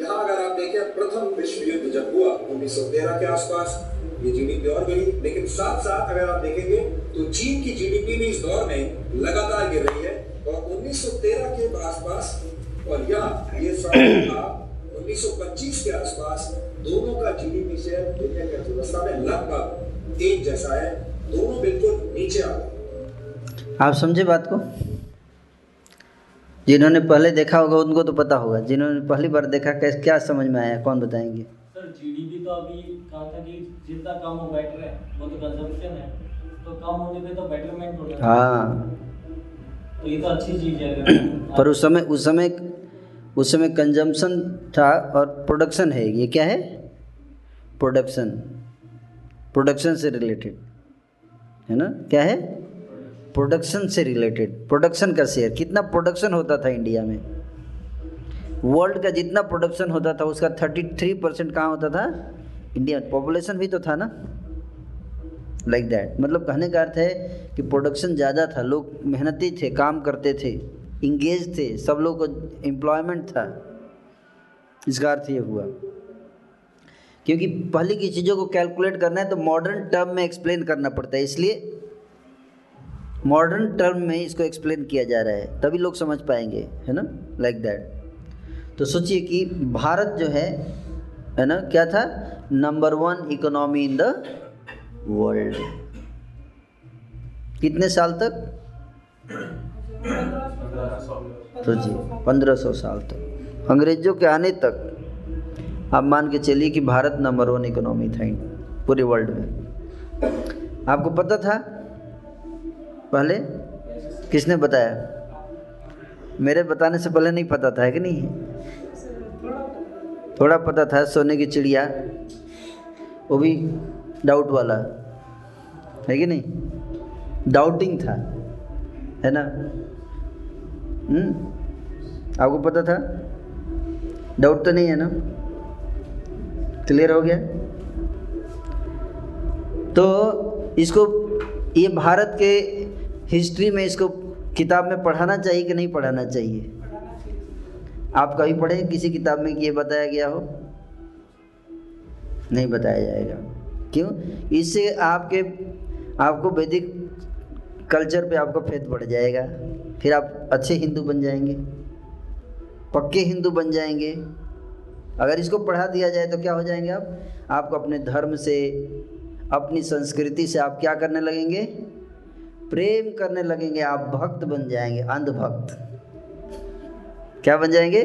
यहाँ अगर आप देखें प्रथम विश्व युद्ध जब हुआ उन्नीस सौ तेरह के आसपास ये जीडीपी और गिरी। लेकिन साथ साथ अगर आप देखेंगे तो चीन की जीडीपी भी इस दौर में लगातार गिर रही है और उन्नीस सौ तेरह के आसपास और यहाँ ये साथ उन्नीस सौ पच्चीस के आसपास दोनों का जीडीपी शेयर दुनिया की अर्थव्यवस्था में लगभग एक जैसा है। दोनों बिल्कुल नीचे आ गए। आप समझे बात को? जिन्होंने पहले देखा होगा उनको तो पता होगा, जिन्होंने पहली बार देखा कैसे क्या समझ में आया कौन बताएंगे। सर जीडीपी तो अभी कहा था कि जितना कम हो बेटर है, वो तो कंजम्पशन है तो कम होने पे तो बेटरमेंट हो जाता है। हां तो ये तो अच्छी चीज है। पर उस समय उस समय उस समय कंजम्पशन था और प्रोडक्शन है। ये क्या है? प्रोडक्शन, प्रोडक्शन से रिलेटेड है ना। क्या है? प्रोडक्शन से रिलेटेड। प्रोडक्शन का शेयर कितना प्रोडक्शन होता था इंडिया में? वर्ल्ड का जितना प्रोडक्शन होता था उसका तैंतीस परसेंट कहाँ होता था? इंडिया। पॉपुलेशन भी तो था ना, लाइक दैट। मतलब कहने का अर्थ है कि प्रोडक्शन ज़्यादा था, लोग मेहनती थे, काम करते थे इंगेज थे, सब लोग को एम्प्लॉयमेंट था। इसका अर्थ ये हुआ, क्योंकि पहले की चीज़ों को कैलकुलेट करना है तो मॉडर्न टर्म में एक्सप्लेन करना पड़ता है, इसलिए मॉडर्न टर्म में इसको एक्सप्लेन किया जा रहा है, तभी लोग समझ पाएंगे, है ना, लाइक दैट। तो सोचिए कि भारत जो है है ना, क्या था, number one economy in the world, कितने साल तक, तो जी पंद्रह सौ साल तक, अंग्रेजों के आने तक। आप मान के चलिए कि भारत नंबर वन इकोनॉमी था पूरे वर्ल्ड में। आपको पता था पहले, किसने बताया? मेरे बताने से पहले नहीं पता था, है कि नहीं? थोड़ा पता था, सोने की चिड़िया, वो भी डाउट वाला, है कि नहीं? डाउटिंग था, है ना? हम्म, आपको पता था? डाउट तो नहीं है ना? क्लियर हो गया। तो इसको, ये भारत के हिस्ट्री में इसको किताब में पढ़ाना चाहिए कि नहीं पढ़ाना चाहिए? आप कभी पढ़े किसी किताब में कि ये बताया गया हो? नहीं बताया जाएगा। क्यों? इससे आपके, आपको वैदिक कल्चर पे आपका फेथ बढ़ जाएगा, फिर आप अच्छे हिंदू बन जाएंगे, पक्के हिंदू बन जाएंगे। अगर इसको पढ़ा दिया जाए तो क्या हो जाएंगे आप? आपको अपने धर्म से, अपनी संस्कृति से आप क्या करने लगेंगे? प्रेम करने लगेंगे, आप भक्त बन जाएंगे, अंधभक्त। क्या बन जाएंगे?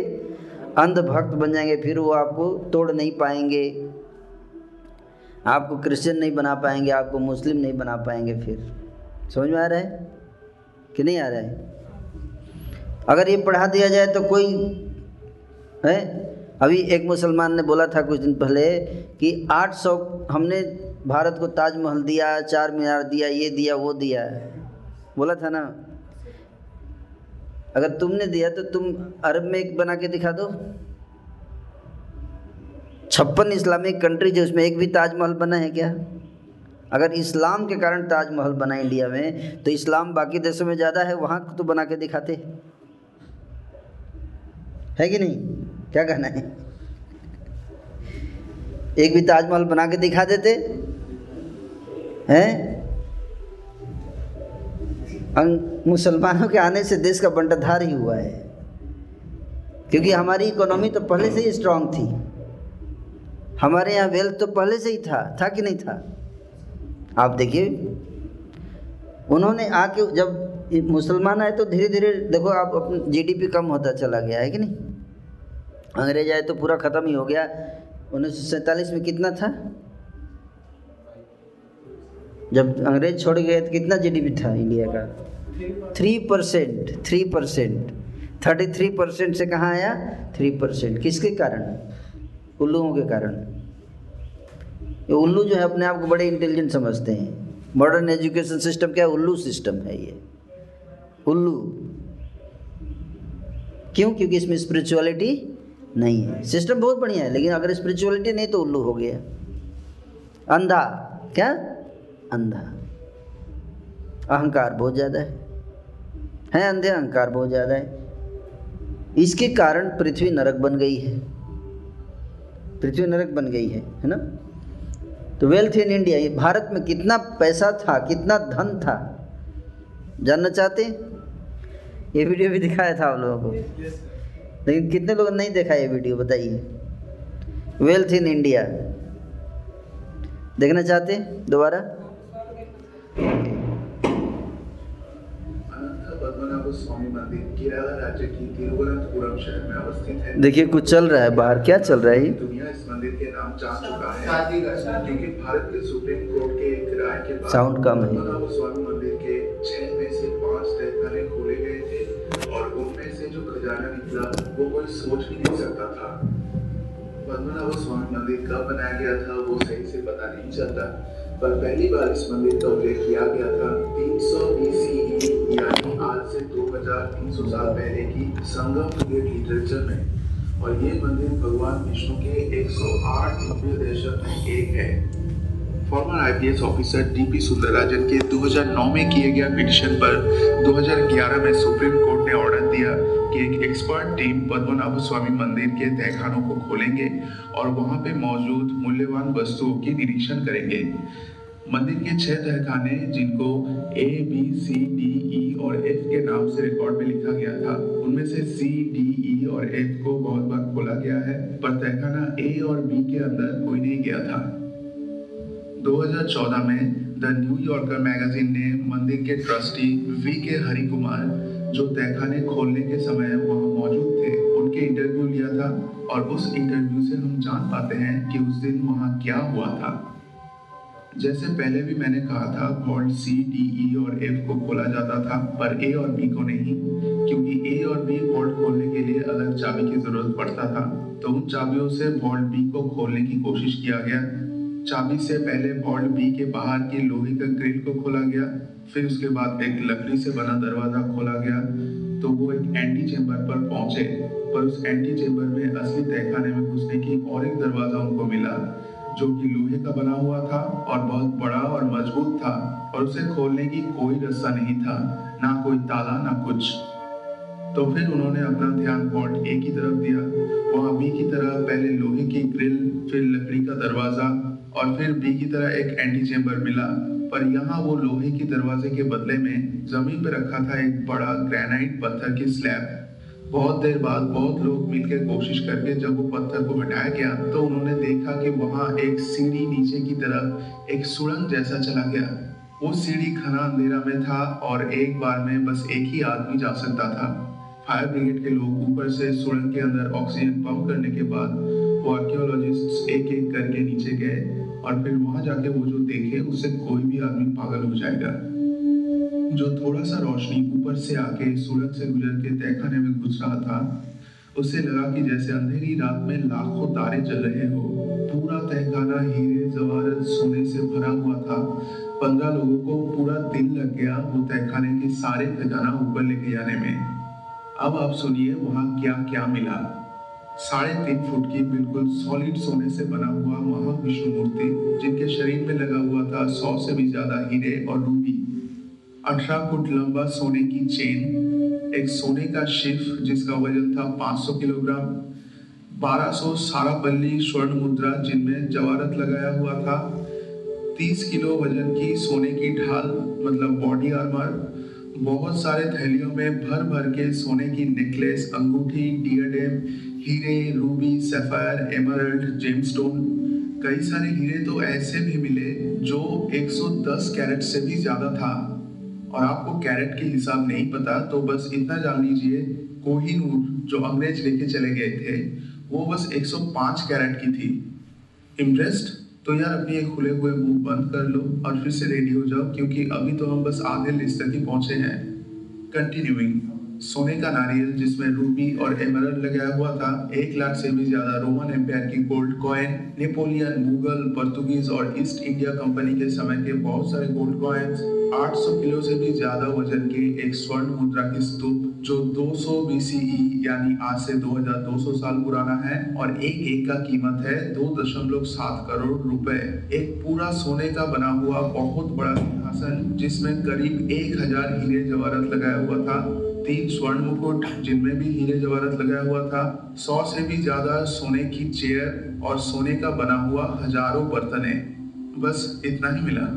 अंधभक्त बन जाएंगे। फिर वो आपको तोड़ नहीं पाएंगे, आपको क्रिश्चियन नहीं बना पाएंगे, आपको मुस्लिम नहीं बना पाएंगे। फिर समझ में आ रहा है कि नहीं आ रहा है? अगर ये पढ़ा दिया जाए तो कोई है। अभी एक मुसलमान ने बोला था कुछ दिन पहले कि आठ सौ, हमने भारत को ताजमहल दिया, चार मीनार दिया, ये दिया, वो दिया, बोला था ना। अगर तुमने दिया तो तुम अरब में एक बना के दिखा दो, छप्पन इस्लामिक कंट्रीज है, उसमें एक भी ताजमहल बना है क्या? अगर इस्लाम के कारण ताजमहल बना इंडिया में, तो इस्लाम बाकी देशों में ज़्यादा है, वहाँ तो बना के दिखाते, है कि नहीं? क्या कहना है? एक भी ताजमहल बना के दिखा देते हैं। मुसलमानों के आने से देश का बंटाधार ही हुआ है, क्योंकि हमारी इकोनॉमी तो पहले से ही स्ट्रांग थी, हमारे यहाँ वेल्थ तो पहले से ही था था कि नहीं था? आप देखिए, उन्होंने आके, जब मुसलमान आए तो धीरे धीरे देखो आप, अपना जीडीपी कम होता चला गया, है कि नहीं? अंग्रेज आए तो पूरा ख़त्म ही हो गया। उन्नीस सौ सैंतालीस में कितना था, जब अंग्रेज छोड़ गए तो कितना जीडीपी था इंडिया का? Three percent. Three percent thirty three percent से कहाँ आया? Three percent. किसके कारण? उल्लुओं के कारण। ये उल्लू जो है अपने आप को बड़े इंटेलिजेंट समझते हैं। मॉडर्न एजुकेशन सिस्टम क्या है? उल्लू सिस्टम है ये, उल्लू। क्यों? क्योंकि इसमें स्पिरिचुअलिटी नहीं है। सिस्टम बहुत बढ़िया है, लेकिन अगर स्पिरिचुअलिटी नहीं तो उल्लू हो गया, अंधा। क्या? अंधा। अहंकार बहुत ज़्यादा है, है अंधे, अहंकार बहुत ज़्यादा है। इसके कारण पृथ्वी नरक बन गई है, पृथ्वी नरक बन गई है, है ना? तो वेल्थ इन इंडिया, ये भारत में कितना पैसा था, कितना धन था, जानना चाहते हैं? ये वीडियो भी दिखाया था आप लोगों को, लेकिन कितने लोगों ने नहीं देखा ये वीडियो, बताइए? वेल्थ इन इंडिया देखना चाहते दोबारा? देखिए कुछ चल रहा है बाहर, क्या चल रहा है? दुनिया इस मंदिर के नाम जान चुका है, क्योंकि भारत के सुप्रीम कोर्ट के एक राय के बाद साउंड कम है। स्वामी मंदिर के छह में से पांच तहखाने खोले गए थे और उनमें से जो खजाना निकला वो कोई सोच भी नहीं सकता था। पद्मनाभ स्वामी मंदिर कब बनाया गया था वो सही से पता नहीं चलता, पर पहली बार इस मंदिर का उल्लेख किया गया था तीन सौ बीसीई, यानी आज से दो हज़ार तीन सौ साल पहले की संगम पीरियड लिटरेचर में। और ये मंदिर भगवान विष्णु के एक सौ आठ दिव्य दर्शन में एक है। Former IPS officer DP Sundararajan के दो हज़ार नौ में किए गया पिटीशन पर दो हज़ार ग्यारह में सुप्रीम कोर्ट ने ऑर्डर दिया कि एक एक्सपर्ट टीम पद्मनाभ स्वामी मंदिर के तहखानों को खोलेंगे और वहां पे मौजूद मूल्यवान वस्तुओं की निरीक्षण करेंगे। मंदिर के छह तहखाने, जिनको A B C D E और एफ के नाम से रिकॉर्ड में लिखा गया था, उनमें से सी डी ई और एफ को बहुत बार खोला गया है, पर तहखाना ए और बी के अंदर कोई नहीं गया था। दो हज़ार चौदह में द न्यूयॉर्कर मैगजीन ने मंदिर के ट्रस्टी वी के हरि कुमार, जो तहखाने खोलने के समय वहां मौजूद थे, उनके इंटरव्यू लिया था और उस इंटरव्यू से हम जान पाते हैं कि उस दिन वहां क्या हुआ था। जैसे पहले भी मैंने कहा था, फॉल्ट सी डी ई और एफ को खोला जाता था पर ए और बी को नहीं, क्योंकि ए और बी फॉल्ट खोलने के लिए अलग चाबी की जरूरत पड़ता था, तो उन चाबियों से फॉल्ट बी को खोलने की कोशिश किया गया। चाबी से पहले वॉल्ट बी के बाहर की लोहे का ग्रिल को खोला गया, फिर उसके बाद एक लकड़ी से बना दरवाजा खोला गया, तो वो एक एंटी चेंबर पर पहुंचे, पर उस एंटी चेंबर में असली तहखाने में घुसने की और एक दरवाजा उनको मिला, जो कि लोहे का बना हुआ था और बहुत बड़ा और मजबूत था, और उसे खोलने की कोई रस्सा नहीं था, ना कोई ताला ना कुछ। तो फिर उन्होंने अपना ध्यान वॉल्ट ए की तरफ दिया। वहाँ बी की तरह पहले लोहे की ग्रिल, फिर लकड़ी का दरवाजा और फिर बी की तरह एक एंटी चेंबर मिला, पर यहाँ वो लोहे की दरवाजे के बदले में जमीन पर रखा था एक बड़ा ग्रेनाइट पत्थर की स्लैब। बहुत देर बाद बहुत लोग मिलकर कोशिश करके जब वो पत्थर को हटाया गया तो उन्होंने देखा कि वहाँ एक सीढ़ी नीचे की तरफ एक सुरंग जैसा चला गया। वो सीढ़ी घना अंधेरा में था और एक बार में बस एक ही आदमी जा सकता था। फायर ब्रिगेड के लोग ऊपर से सुरंग के अंदर ऑक्सीजन पंप करने के बाद वो आर्कियोलॉजिस्ट एक एक करके नीचे गए और फिर वहां जाके वो जो देखे उससे कोई भी आदमी पागल हो जाएगा। जो थोड़ा सा रोशनी ऊपर से आके सूरज से गुजर के तहखाने में घुस रहा था, उसे लगा कि जैसे अंधेरी रात में लाखों तारे जल रहे हो। पूरा तहखाना हीरे जवाहरत सोने से भरा हुआ था। पंद्रह लोगों को पूरा दिन लग गया वो तहखाने के सारे खजाना ऊपर लेके जाने में। अब आप सुनिए वहाँ क्या क्या मिला। साढ़े तीन फुट की बिल्कुल सॉलिड सोने से बना हुआ महाविष्णु मूर्ति, जिनके शरीर में लगा हुआ था सौ से भी ज्यादा हीरे और रूबी। अठारह फुट लंबा सोने की चेन, एक सोने का शिफ जिसका वजन था पाँच सौ किलोग्राम, बारह सौ सारापल्ली स्वर्ण मुद्रा जिनमें जवाहरत लगाया हुआ था, तीस किलो वजन की सोने की ढाल मतलब बॉडी आर्मर, बहुत सारे थैलियों में भर भर के सोने की नेकलेस, अंगूठी, डियडेम, हीरे, रूबी, सैफायर, एमराल्ड, जेमस्टोन। कई सारे हीरे तो ऐसे भी मिले जो एक सौ दस कैरेट से भी ज्यादा था, और आपको कैरेट के हिसाब नहीं पता तो बस इतना जान लीजिए, कोहिनूर जो अंग्रेज लेके चले गए थे वो बस एक सौ पाँच कैरेट की थी। इम्प्रेस्ड? तो यार अपनी एक खुले हुए मुंह बंद कर लो और फिर से रेडी हो जाओ, क्योंकि अभी तो हम बस आधे लिस्ट तक ही पहुंचे हैं। कंटिन्यूइंग, सोने का नारियल जिसमें रूबी और एमराल्ड लगाया हुआ था, एक लाख से भी ज्यादा रोमन एम्पायर की gold coin, Napoleon, Mughal, Portuguese और ईस्ट इंडिया कंपनी के समय के बहुत सारे गोल्ड कॉइन्स, आठ सौ किलो से भी ज्यादा वजन के एक स्वर्ण मुद्रा की स्तूप जो दो सौ बी सी ई यानी आज से दो हज़ार दो सौ साल पुराना है, और एक एक का कीमत है दो दशमलव सात करोड़ रुपए। एक पूरा सोने का बना हुआ बहुत बड़ा सिंहासन जिसमें करीब एक हज़ार हीरे जवाहरत लगाया हुआ था, तीन स्वर्ण मुकुट जिनमें भी हीरे जवाहरत लगाया हुआ था, सौ से भी ज्यादा सोने की चेयर और सोने का बना हुआ हजारों बर्तने। बस इतना ही मिला।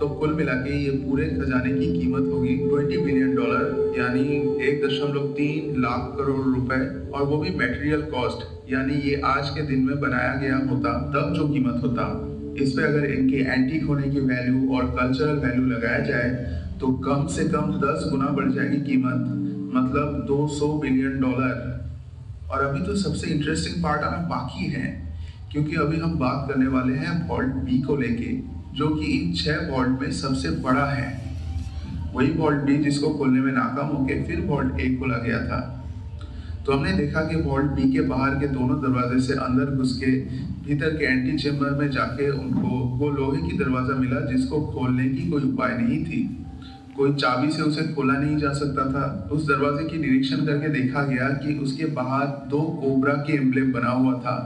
तो कुल मिला के ये पूरे खजाने की कीमत होगी बीस बिलियन डॉलर यानी एक दशमलव तीन लाख करोड़ रुपए, और वो भी मटेरियल कॉस्ट, यानी ये आज के दिन में बनाया गया होता तब जो कीमत होता। इस पे अगर इनके एंटीक होने की वैल्यू और कल्चरल वैल्यू लगाया जाए तो कम से कम दस गुना बढ़ जाएगी कीमत, मतलब दो सौ बिलियन डॉलर। और अभी तो सबसे इंटरेस्टिंग पार्ट आना बाकी है, क्योंकि अभी हम बात करने वाले हैं वॉल्ट बी को लेके, जो कि इन छह वॉल्ट में सबसे बड़ा है। वही वॉल्ट बी जिसको खोलने में नाकाम होकर फिर वॉल्ट ए खोला गया था। तो हमने देखा कि वॉल्ट बी के बाहर के दोनों दरवाजे से अंदर घुस के भीतर के एंटी चेंबर में जाके उनको वो लोहे की दरवाजा मिला जिसको खोलने की कोई उपाय नहीं थी, कोई चाबी से उसे खोला नहीं जा सकता था। उस दरवाजे की निरीक्षण करके देखा गया कि उसके बाहर दो कोबरा के एम्ब्लेम बना हुआ था।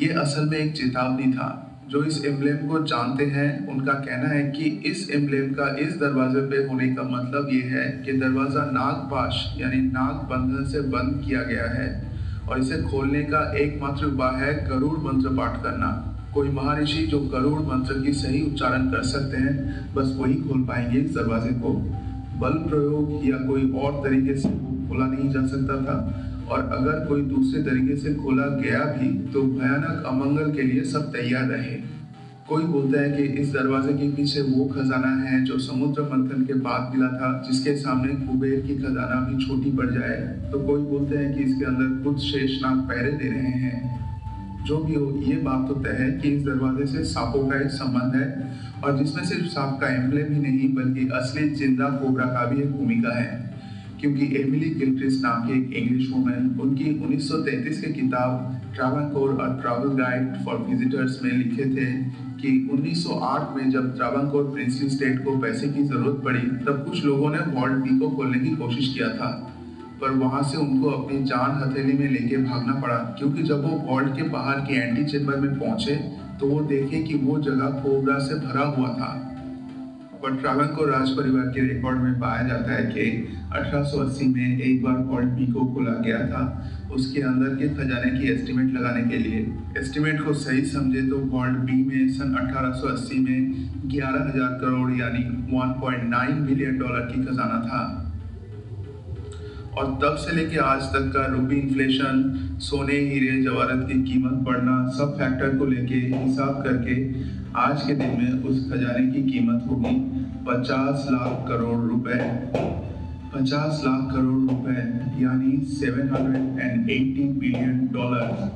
ये असल में एक चेतावनी था जो इस एम्ब्लेम को जानते हैं उनका कहना है कि इस एम्ब्लेम का इस दरवाजे पे होने का मतलब ये है कि दरवाज़ा नागपाश यानी नाग बंधन से बंद किया गया है और इसे खोलने का एकमात्र उपाय है गरुड़ मंत्र पाठ करना। कोई महर्षि जो गरुड़ मंत्र की सही उच्चारण कर सकते हैं बस वही खोल पाएंगे इस दरवाजे को। बल प्रयोग या कोई और तरीके से खोला नहीं जा सकता था और अगर कोई दूसरे तरीके से खोला गया भी तो भयानक अमंगल के लिए सब तैयार रहे। कोई बोलता है कि इस दरवाजे के पीछे वो खजाना है जो समुद्र मंथन के बाद मिला था, जिसके सामने कुबेर की खजाना भी छोटी पड़ जाए। तो कोई बोलते हैं कि इसके अंदर खुद शेषनाग पैरे दे रहे हैं। जो भी हो, ये बात तो तय है कि इस दरवाजे से सांपों का एक संबंध है और जिसमें सिर्फ सांप का एम्ब्लेम ही नहीं बल्कि असली जिंदा कोबरा का भी एक भूमिका है, क्योंकि एमिली गिलक्रिस्ट नाम की एक इंग्लिश वुमन उनकी उन्नीस सौ तैंतीस की किताब ट्रावनकोर और ट्रैवल गाइड फॉर विजिटर्स में लिखे थे कि उन्नीस सौ आठ में जब ट्रावनकोर प्रिंसली स्टेट को पैसे की जरूरत पड़ी तब कुछ लोगों ने वॉल्ट बी को खोलने की कोशिश किया था, पर वहां से उनको अपनी जान हथेली में लेके भागना पड़ा, क्योंकि जब वो वॉल्ट के बाहर के एंटी चेम्बर में पहुंचे तो वो देखे कि वो जगह कोबरा से भरा हुआ था। पर ट्रावनकोर राज परिवार के रिकॉर्ड में पाया जाता है कि अठारह सौ अस्सी में एक बार वॉल्ट बी को खोला गया था उसके अंदर के खजाने की एस्टीमेट लगाने के लिए। एस्टीमेट को सही समझे तो वॉल्ट बी में सन अठारह सौ अस्सी में ग्यारह हज़ार करोड़ यानी एक पॉइंट नौ बिलियन डॉलर की खजाना था और तब से लेके आज तक का रूपी इन्फ्लेशन, सोने, हीरे, जवाहरात की कीमत बढ़ना, सब फैक्टर को लेके हिसाब करके आज के दिन में उस खजाने की कीमत होगी पचास लाख करोड़ रुपए। पचास लाख करोड़ रुपए यानी सात सौ अस्सी बिलियन डॉलर।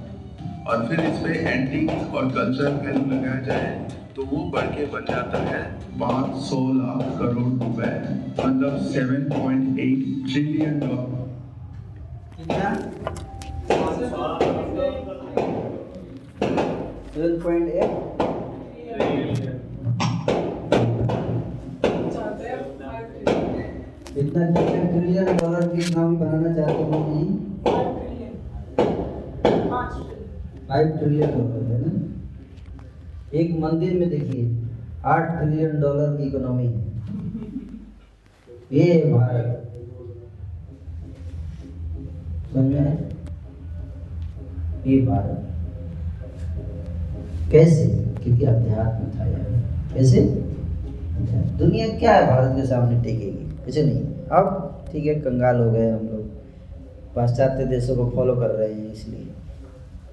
और फिर इस पे एंटीक और कल्चर वैल्यू लगाया जाए तो वो बढ़ के बन जाता है पाँच सौ लाख करोड़ रुपए, मतलब सात पॉइंट आठ ट्रिलियन डॉलर। कितना भी बनाना चाहते हो जी? पाँच ट्रिलियन डॉलर है ना। एक मंदिर में देखिए आठ ट्रिलियन डॉलर की इकोनॉमी है ये भारत। समझे? ये भारत कैसे? क्योंकि अध्यात्म था यार। कैसे? दुनिया क्या है भारत के सामने टेकेगी, ऐसे नहीं। अब ठीक है, कंगाल हो गए हम लोग, पाश्चात्य देशों को फॉलो कर रहे हैं, इसलिए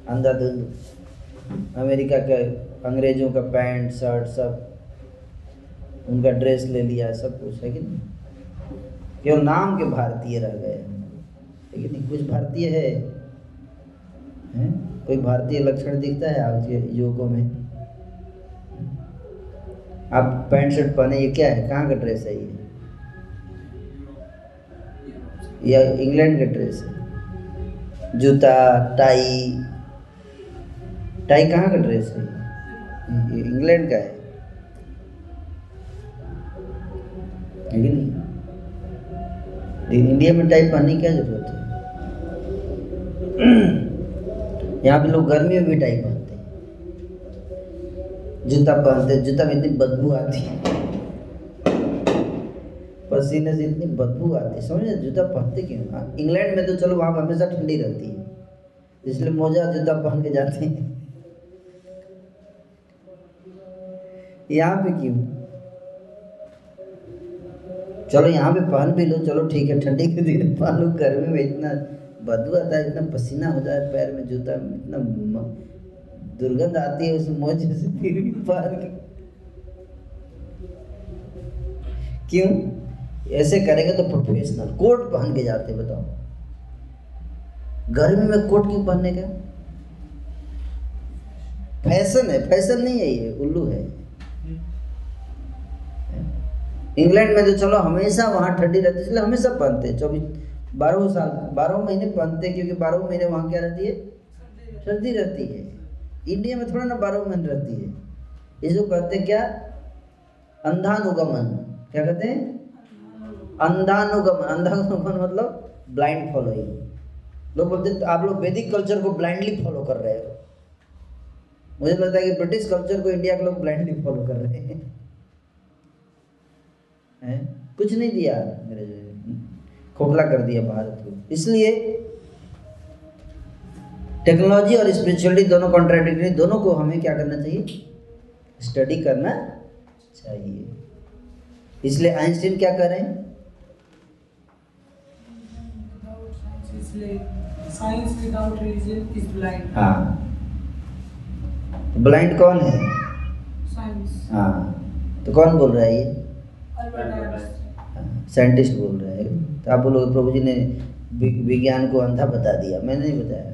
अंधाधुंध। अमेरिका के अंग्रेजों का पैंट शर्ट सब, उनका ड्रेस ले लिया, सब कुछ है कि नहीं। केवल नाम के भारतीय रह गए, लेकिन कुछ भारतीय है, है? कोई भारतीय लक्षण दिखता है आज के युवकों में? आप पैंट शर्ट पहने, ये क्या है? कहाँ का ड्रेस है ये? यह इंग्लैंड का ड्रेस है। जूता, टाई, टाई कहाँ का ड्रेस है? ये इंग्लैंड का है, लेकिन इंडिया में टाई पहनने की क्या जरूरत है? यहाँ पे लोग गर्मी में भी टाई पहनते हैं, जूता पहनते हैं। जूता में इतनी बदबू आती है, पसीने से इतनी बदबू आती है, समझे? जूता पहनते क्यों? इंग्लैंड में तो चलो वहाँ पर हमेशा ठंडी रहती है, इसलिए मोजा जूता पहन के जाते हैं। यहाँ पे क्यों? चलो यहाँ पे पहन भी लो, चलो ठीक है, ठंडी के दिन पहन लो, गर्मी में इतना बदबू आता है, इतना पसीना होता है पैर में, जूता में इतना दुर्गंध आती है उस मोजे से, फिर भी पहन के क्यों? ऐसे करेंगे तो प्रोफेशनल कोट पहन के जाते, बताओ गर्मी में कोट क्यों पहनने का? फैशन है, फैशन नहीं है ये, उल्लू है। इंग्लैंड में तो चलो हमेशा वहाँ ठंडी रहती है, इसलिए हमेशा पहनते हैं, चौबीस बारह साल बारह महीने पहनते हैं, क्योंकि बारह महीने वहाँ क्या रहती है? सर्दी रहती है। इंडिया में थोड़ा ना बारह महीने रहती है। इसको कहते हैं क्या? अंधानुगमन। क्या कहते हैं? अंधानुगमन। अंधानुगमन मतलब ब्लाइंड फॉलोइंग। लोग बोलते हैं आप लोग वैदिक कल्चर को ब्लाइंडली फॉलो कर रहे हो। मुझे लगता है कि ब्रिटिश कल्चर को इंडिया के लोग ब्लाइंडली फॉलो कर रहे हैं, है? कुछ नहीं दिया, मेरे खोखला कर दिया भारत को। इसलिए टेक्नोलॉजी और स्पिरिचुअलिटी दोनों कॉन्ट्राडिक्टरी, दोनों को हमें क्या करना चाहिए, स्टडी करना चाहिए। इसलिए आइंस्टीन क्या कर रहे हैं, science without reason is blind. हाँ, ब्लाइंड कौन है, साइंस। हाँ, तो कौन बोल रहा है, ये साइंटिस्ट बोल रहा है। तो आप लोग, प्रभु जी ने विज्ञान को अंधा बता दिया, मैंने नहीं बताया,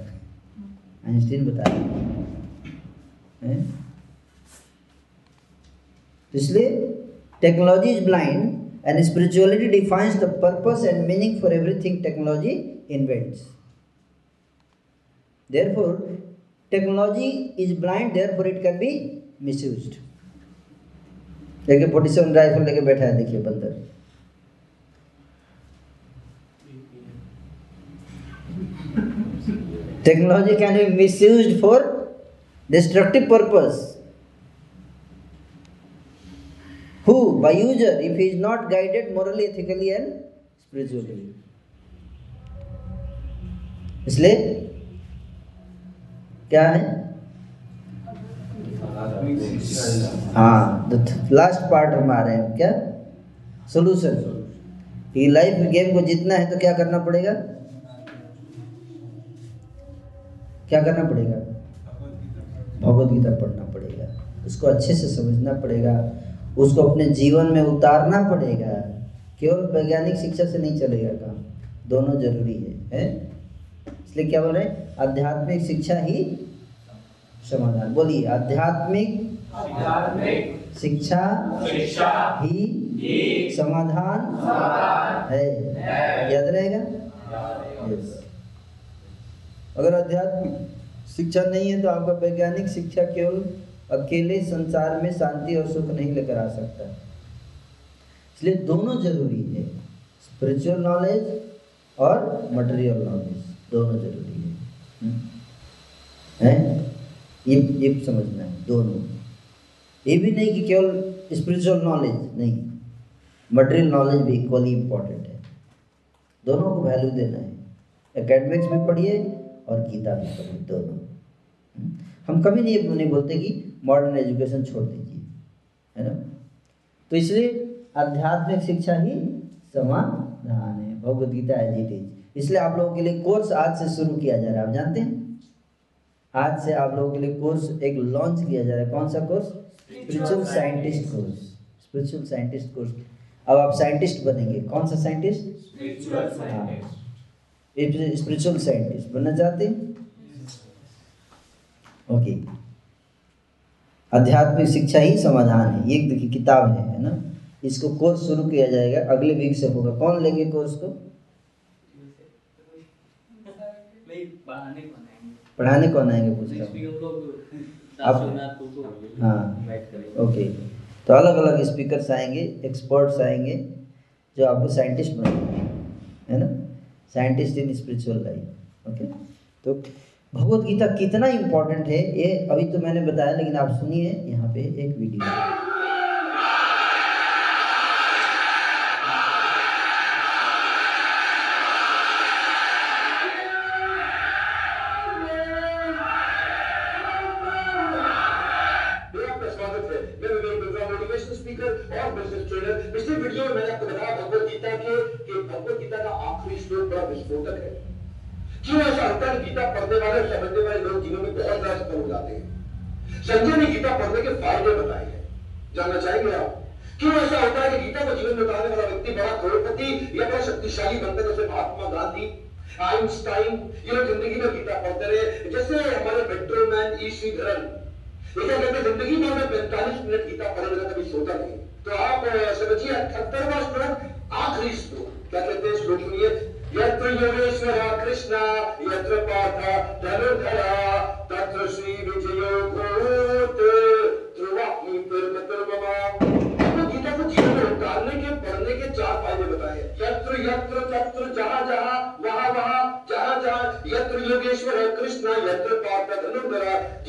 आइंस्टीन बता दिया। इसलिए technology is blind and spirituality defines the purpose and meaning for everything technology invents. Therefore technology is blind, therefore it can be misused. एक फोर्टी सेवन राइफल लेके बैठा है, देखिए बंदर, technology can be misused for destructive purpose. Who, by user, if he is not guided morally, ethically and spiritually. इसलिए क्या है, हाँ, लास्ट पार्ट हम आ रहे हैं, क्या सोल्यूशन। ये लाइफ गेम को जीतना है तो क्या करना पड़ेगा, क्या करना पड़ेगा, भगवद गीता पढ़ना पड़ेगा, उसको अच्छे से समझना पड़ेगा, उसको अपने जीवन में उतारना पड़ेगा। केवल वैज्ञानिक शिक्षा से नहीं चलेगा काम, दोनों जरूरी है, है? इसलिए क्या बोल रहे हैं, आध्यात्मिक शिक्षा ही समाधान। बोलिए, आध्यात्मिक शिक्षा ही समाधान है, याद रहेगा। अगर आध्यात्मिक शिक्षा नहीं है तो आपका वैज्ञानिक शिक्षा केवल अकेले संसार में शांति और सुख नहीं लेकर आ सकता। इसलिए दोनों जरूरी है, स्पिरिचुअल नॉलेज और मटेरियल नॉलेज दोनों जरूरी है, हैं? ये ये समझना है दोनों। ये भी नहीं कि केवल स्पिरिचुअल नॉलेज, नहीं, मटेरियल नॉलेज भी इक्वली इम्पोर्टेंट है, दोनों को वैल्यू देना है। एकेडमिक्स भी पढ़िए और गीता भी पढ़िए, दोनों। हम कभी नहीं नहीं बोलते कि मॉडर्न एजुकेशन छोड़ दीजिए, है ना। तो इसलिए आध्यात्मिक शिक्षा ही समाधान है, Bhagavad Gita as it is. इसलिए आप लोगों के लिए कोर्स आज से शुरू किया जा रहा है, आप जानते हैं, आज से आप लोगों के लिए कोर्स एक लॉन्च किया जा रहा है। कौन सा course, spiritual scientist course, spiritual scientist course. अब आप साइंटिस्ट बनेंगे, कौन सा साइंटिस्ट, स्पिरिचुअल साइंटिस्ट बनना चाहते हैं। ओके, आध्यात्मिक शिक्षा ही समाधान है, ये देखिए किताब है, है ना। इसको कोर्स शुरू किया जाएगा, अगले वीक से होगा। कौन लेंगे कोर्स को, पढ़ाने कौन आएंगे, पूछता हूँ। हाँ, ओके, तो अलग अलग स्पीकर्स आएंगे, एक्सपर्ट्स आएंगे जो आपको साइंटिस्ट बनाएंगे, है ना, scientist in spiritual life. Okay, तो भगवद गीता कितना इम्पोर्टेंट है ये अभी तो मैंने बताया, लेकिन आप सुनिए यहाँ पे एक वीडियो।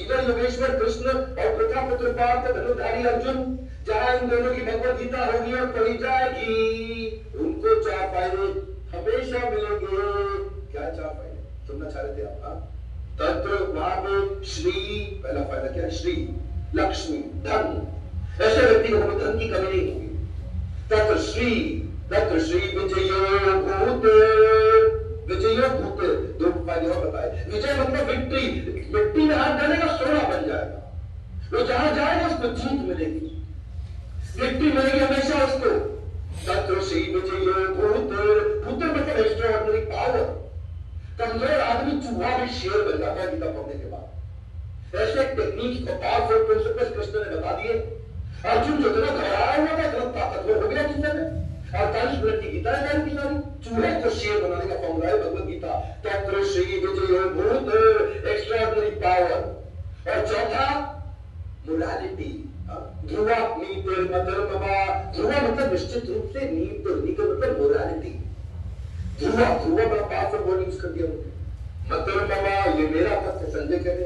इधर लोकेश्वर कृष्ण और प्रजापुत्र पार्थ धनुधारी अर्जुन, जहाँ इन दोनों की भगवत गीता होगी और पढ़ी जाएगी, उनको चार फायदे हमेशा मिलेंगे। क्या चार फायदे? सुनना चाह रहे थे आप। तत्र भाव श्री, पहला फायदा क्या? श्री लक्ष्मी धन। ऐसे व्यक्ति को धन की कमी नहीं होगी। तत्र श्री, तत्र श्री विजय विजय दो फायदे और बताए। विजय मतलब विक्ट्री, मिट्टी में हाथ डालेगा सोना बन जाएगा, वो जहां जाएगा उसको जीत मिलेगी, मिट्टी मिलेगी हमेशा उसको। तत्रोशी विजय पुत्र मतलब एक्स्ट्राऑर्डिनरी पावर। कमजोर आदमी चूहा भी शेर बन जाता है गीता पढ़ने के बाद। ऐसे टेक्निक और पावरफुल प्रिंसिपल्स कृष्ण ने बता दिए। अर्जुन जो इतना घबराया हुआ था, इतना ताकतवर हो गया कृष्ण में। अड़तालीस मिनट की गीता है की सारी। चूहे को शेर बनाने का फॉर्मूला है भगवत गीता। तत्र श्री विजय भूत एक्स्ट्राऑर्डिनरी पावर। और चौथा मोरालिटी, ध्रुवा नीत मधर्मवा। ध्रुवा मतलब निश्चित रूप से, नीत नीत मतलब मोरालिटी। ध्रुवा ध्रुवा बड़ा पावरफुल वर्ड यूज कर दिया उन्होंने। मधर्मवा ये मेरा पद है, संजय कह रहे।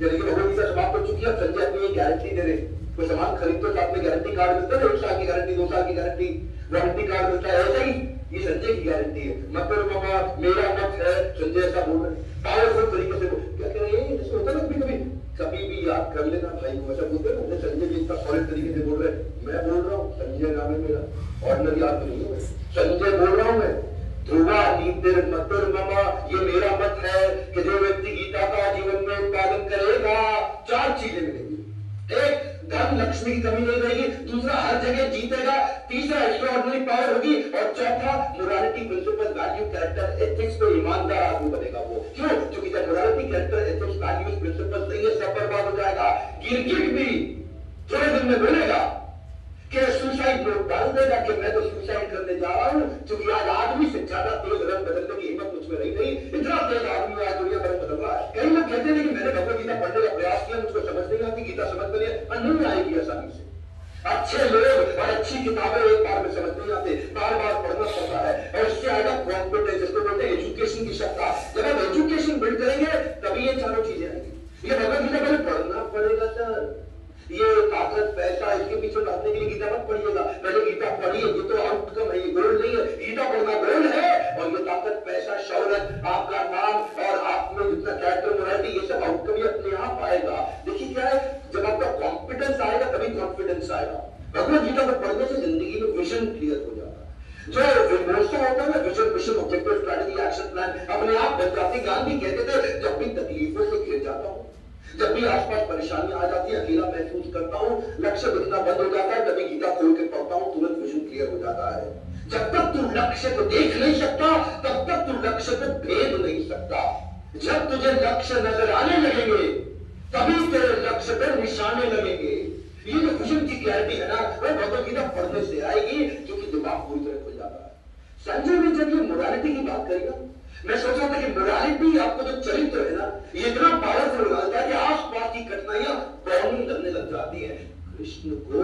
लेकिन भगवत गीता समाप्त हो चुकी है। संजय अपनी गारंटी दे रहे, कोई सामान खरीदते तो आपने गारंटी कार्ड मिलता है, एक साल की गारंटी, दो साल की गारंटी, गारंटी कार्ड मिलता है। ऐसा ही ये संजय की गारंटी है। मतलब बाबा मेरा मत है, संजय ऐसा बोल रहे हैं पावरफुल तरीके से। क्या कह रहे हैं? जैसे होता है कभी कभी, कभी भी याद कर लेना भाई को, ऐसा बोलते हैं संजय भी इतना सॉलिड तरीके से बोल रहे हैं। मैं बोल रहा हूँ संजय नाम है मेरा, ऑर्डिनरी आदमी नहीं है, संजय बोल रहा हूँ मैं। ध्रुवा नीतिर मतर ममा, ये मेरा मत है कि जो व्यक्ति गीता का जीवन में उत्पादन करेगा, चार चीजें मिलेंगी। एक, धन लक्ष्मी की कमी नहीं रहेगी। दूसरा, हर जगह जीतेगा। तीसरा, एक्स्ट्राऑर्डिनरी पावर होगी। और चौथा, morality principle value character ethics पे ईमानदार आदमी बनेगा वो। क्यों? क्योंकि जब morality character ethics values principle नहीं है, सब बर्बाद हो जाएगा। गिरगिट भी थोड़े दिन में बोलेगा कि सुसाइड नोट डाल देगा कि मैं तो सुसाइड करने जा रहा हूँ, क्योंकि आज आदमी से ज्यादा तेज रंग बदलने की हिम्मत मुझ में रही नहीं। इतना तेज आदमी आज दुनिया भर बदल रहा है। कई लोग कहते हैं कि मैंने भगवत गीता पढ़ने का प्रयास किया, मुझको समझ नहीं आती गीता, समझ में नहीं आएगी आसानी से। अच्छे लोग और अच्छी किताबें एक बार में समझ नहीं आते, बार बार पढ़ना पड़ता है। और इससे आएगा कॉम्पिटेंस, जिसको बोलते हैं एजुकेशन की क्षमता। जब आप एजुकेशन बिल्ड करेंगे तभी ये चारों चीजें आएंगी। ये भगवत गीता पहले पढ़ना पड़ेगा सर। ये ताकत पैसा इसके पीछे लाने के लिए गीता मत पढ़िएगा, पहले गीता पढ़िए। ये तो आउटकम है, ये गोल नहीं है। गीता पढ़ना गोल है, और ये ताकत पैसा शौहरत आपका नाम और आप में जितना कैरेक्टर मोरालिटी ये सब आउटकम ही अपने आप आएगा। देखिए क्या है, जब आपका कॉन्फिडेंस आएगा तभी कॉन्फिडेंस आएगा। भगवत गीता को पढ़ने से जिंदगी में विजन क्लियर हो जाता है। जो इमोशन होता है ना, vision mission objective strategy action plan अपने आप बन जाते। गांधी कहते थे जब भी तकलीफों से घिर जाता हूँ, जब भी आसपास परेशानी आ जाती है, अकेला महसूस करता हूँ, लक्ष्य दिखना बंद हो जाता है, तभी गीता खोल के पढ़ता हूँ, तुरंत विजन क्लियर हो जाता है। जब तक तू लक्ष्य को देख नहीं सकता, तब तक तू लक्ष्य को भेद नहीं सकता। जब तुझे लक्ष्य नजर आने लगेंगे, तभी तेरे लक्ष्य पर निशाने लगेंगे। ये जो विजन की क्लैरिटी है ना, वो भगवत गीता पढ़ने से आएगी, क्योंकि दिमाग पूरी तरह खुल जाता है। संजय भी जब ये मोरालिटी की बात करेगा, मैं सोचा था कि मोरालिटी आपको जो चरित्र है ना, ये इतना पावरफुल बनाता है कि आसपास की कठिनाइयां बॉर्डर लगने लग जाती है। कृष्ण को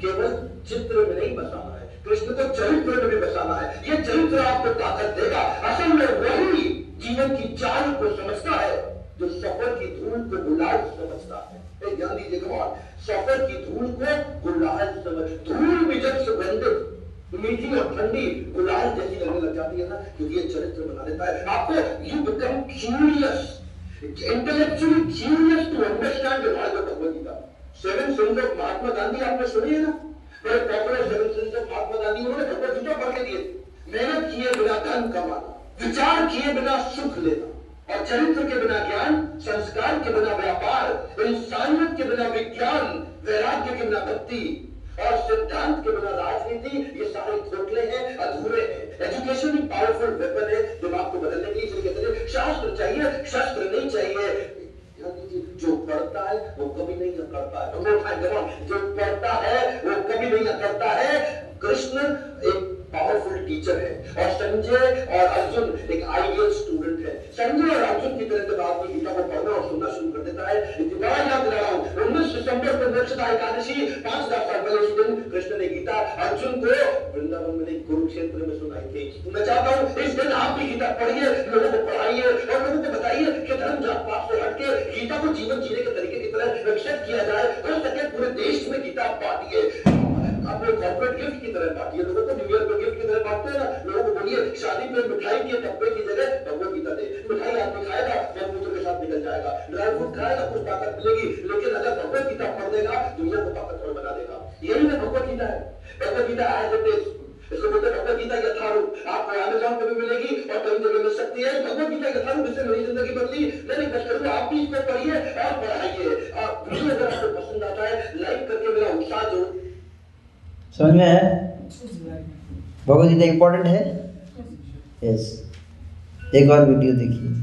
केवल चित्र में नहीं बसाना है, कृष्ण को चरित्र में भी बसाना है। ये चरित्र आपको ताकत देगा। असल में वही जीवन की चाल को समझता है जो सफर की धूल को गुलाल समझता है। ध्यान दीजिए कमाल, सफर की धूल को गुलाल समझ। धूल में जब सुगंधित मीठी और ठंडी गुलाल जैसी लगने लग जाती है ना, क्योंकि ये चरित्र बना देता है आपको। You become curious, intellectually curious to understand the world of Bhagavad Gita. Seven sins of Mahatma Gandhi आपने सुनी है ना, बड़े popular seven sins of Mahatma Gandhi. उन्होंने भगवत गीता पढ़ के दिए। मेहनत किए बिना धन कमाना, विचार किए बिना सुख लेना, और चरित्र के बिना ज्ञान, संस्कार के बिना व्यापार, इंसानियत के बिना विज्ञान, वैराग्य के बिना भक्ति, और सिद्धांत के बिना राजनीति, ये सारे खोखले हैं, अधूरे हैं। एजुकेशन भी पावरफुल वेपन है दिमाग को बदलने के लिए। कहते हैं शास्त्र चाहिए, शस्त्र नहीं चाहिए। जो पढ़ता है वो कभी नहीं अकड़ता है। जो पढ़ता है वो कभी नहीं अकड़ता है। कृष्ण एक पावरफुल टीचर है, और संजय और अर्जुन एक आइडियल स्टूडेंट है। संजय और अर्जुन की तरह जब आपने गीता को पढ़ना और सुनना शुरू कर देता है, याद दिला रहा हूँ, उन्नीस दिसंबर को दक्षता एकादशी, पांच हजार साल पहले उस दिन कृष्ण ने गीता अर्जुन को वृंदावन में कुरुक्षेत्र में सुनाई थी। मैं चाहता हूँ इस दिन आप भी गीता पढ़िए, लोगों को पढ़ाइए, और लोगों को बताइए कि धर्म जात पात से हटके गीता को जीवन जीने के तरीके किया जाए कल तक पूरे देश में किताब बांटी है। आप लोग कॉर्पोरेट गिफ्ट की तरह बांटिए, लोगों को न्यू ईयर पर गिफ्ट की तरह बांटते हैं ना, लोगों को बोलिए शादी में मिठाई के डब्बे की जगह भगवत गीता दे। मिठाई आदमी खाएगा मूत्र के साथ निकल जाएगा, ड्राई फ्रूट खाएगा कुछ ताकत मिलेगी, लेकिन अगर भगवत गीता पढ़ देगा दुनिया को ताकतवर बना देगा। यही ना भगवत गीता है। भगवत गीता आए थे इसको बोलते हैं भगवत गीता यथारूप। आपको अमेजॉन पर भी मिलेगी और कई जगह मिल सकती है। भगवत गीता यथारूप इससे मेरी जिंदगी बदली। नहीं नहीं बस करूँ, आप भी इसको पढ़िए और पढ़ाइए। आप वीडियो अगर आपको पसंद आता है लाइक करके मेरा उत्साह जो समझ में आया भगवद गीता इम्पोर्टेंट है। यस, एक और वीडियो देखिए।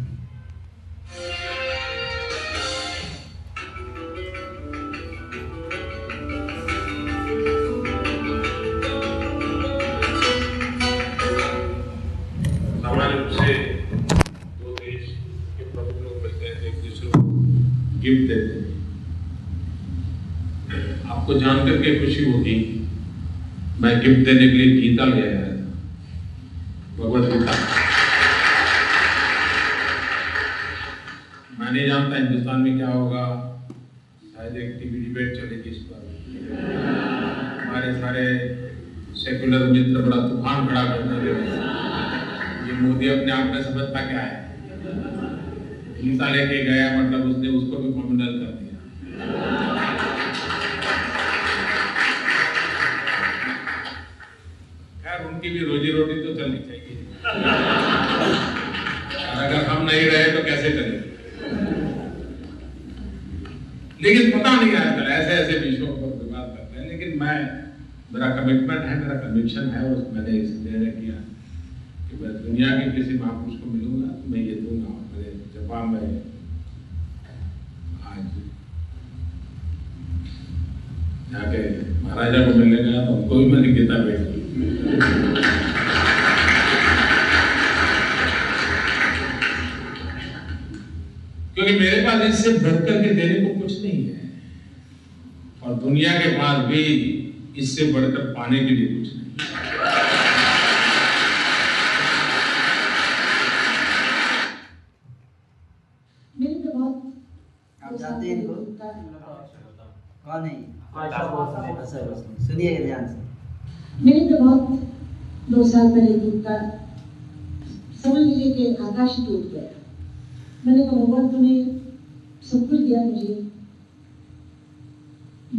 सामान्य रूप से दो देश के प्रमुख लोग मिलते हैं, एक दूसरे को गिफ्ट देते हैं। आपको जानकर के खुशी होगी, मैं गिफ्ट देने के लिए गीता ले आया था, भगवद गीता। मैं नहीं जानता हिंदुस्तान में क्या होगा, शायद एक टीवी डिबेट चलेगी इस पर। हमारे सारे सेकुलर मित्र बड़ा तूफान खड़ा करते हैं। ये मोदी अपने आप में समझता क्या है, गीता लेके गया मतलब उसने उसको भी कॉम्युनल कर दिया। उनकी भी रोजी रोटी तो चलनी चाहिए, और अगर हम नहीं रहे तो कैसे चले। लेकिन पता नहीं आजकल ऐसे ऐसे विषयों पर विवाद करते हैं, लेकिन मैं मेरा कमिटमेंट है, मेरा कन्विक्शन है, और मैंने इसलिए किया कि मैं दुनिया के किसी महापुरुष को मिलूंगा तो मैं ये दूंगा। मेरे जापान में आज जाके महाराजा को मिलने गया तो उनको भी मैंने गीता भेज दी। क्योंकि मेरे पास इससे बढ़कर के देने को कुछ नहीं है, और दुनिया के पास भी इससे बढ़कर पाने के लिए कुछ नहीं। आप जानते हैं इनको कौन है? सुनिए ध्यान से। मेरे तो बहुत दो साल पहले दूध का समझ लीजिए कि आकाश टूट गया। मैंने कहा भगवान तूने सब कुछ दिया मुझे,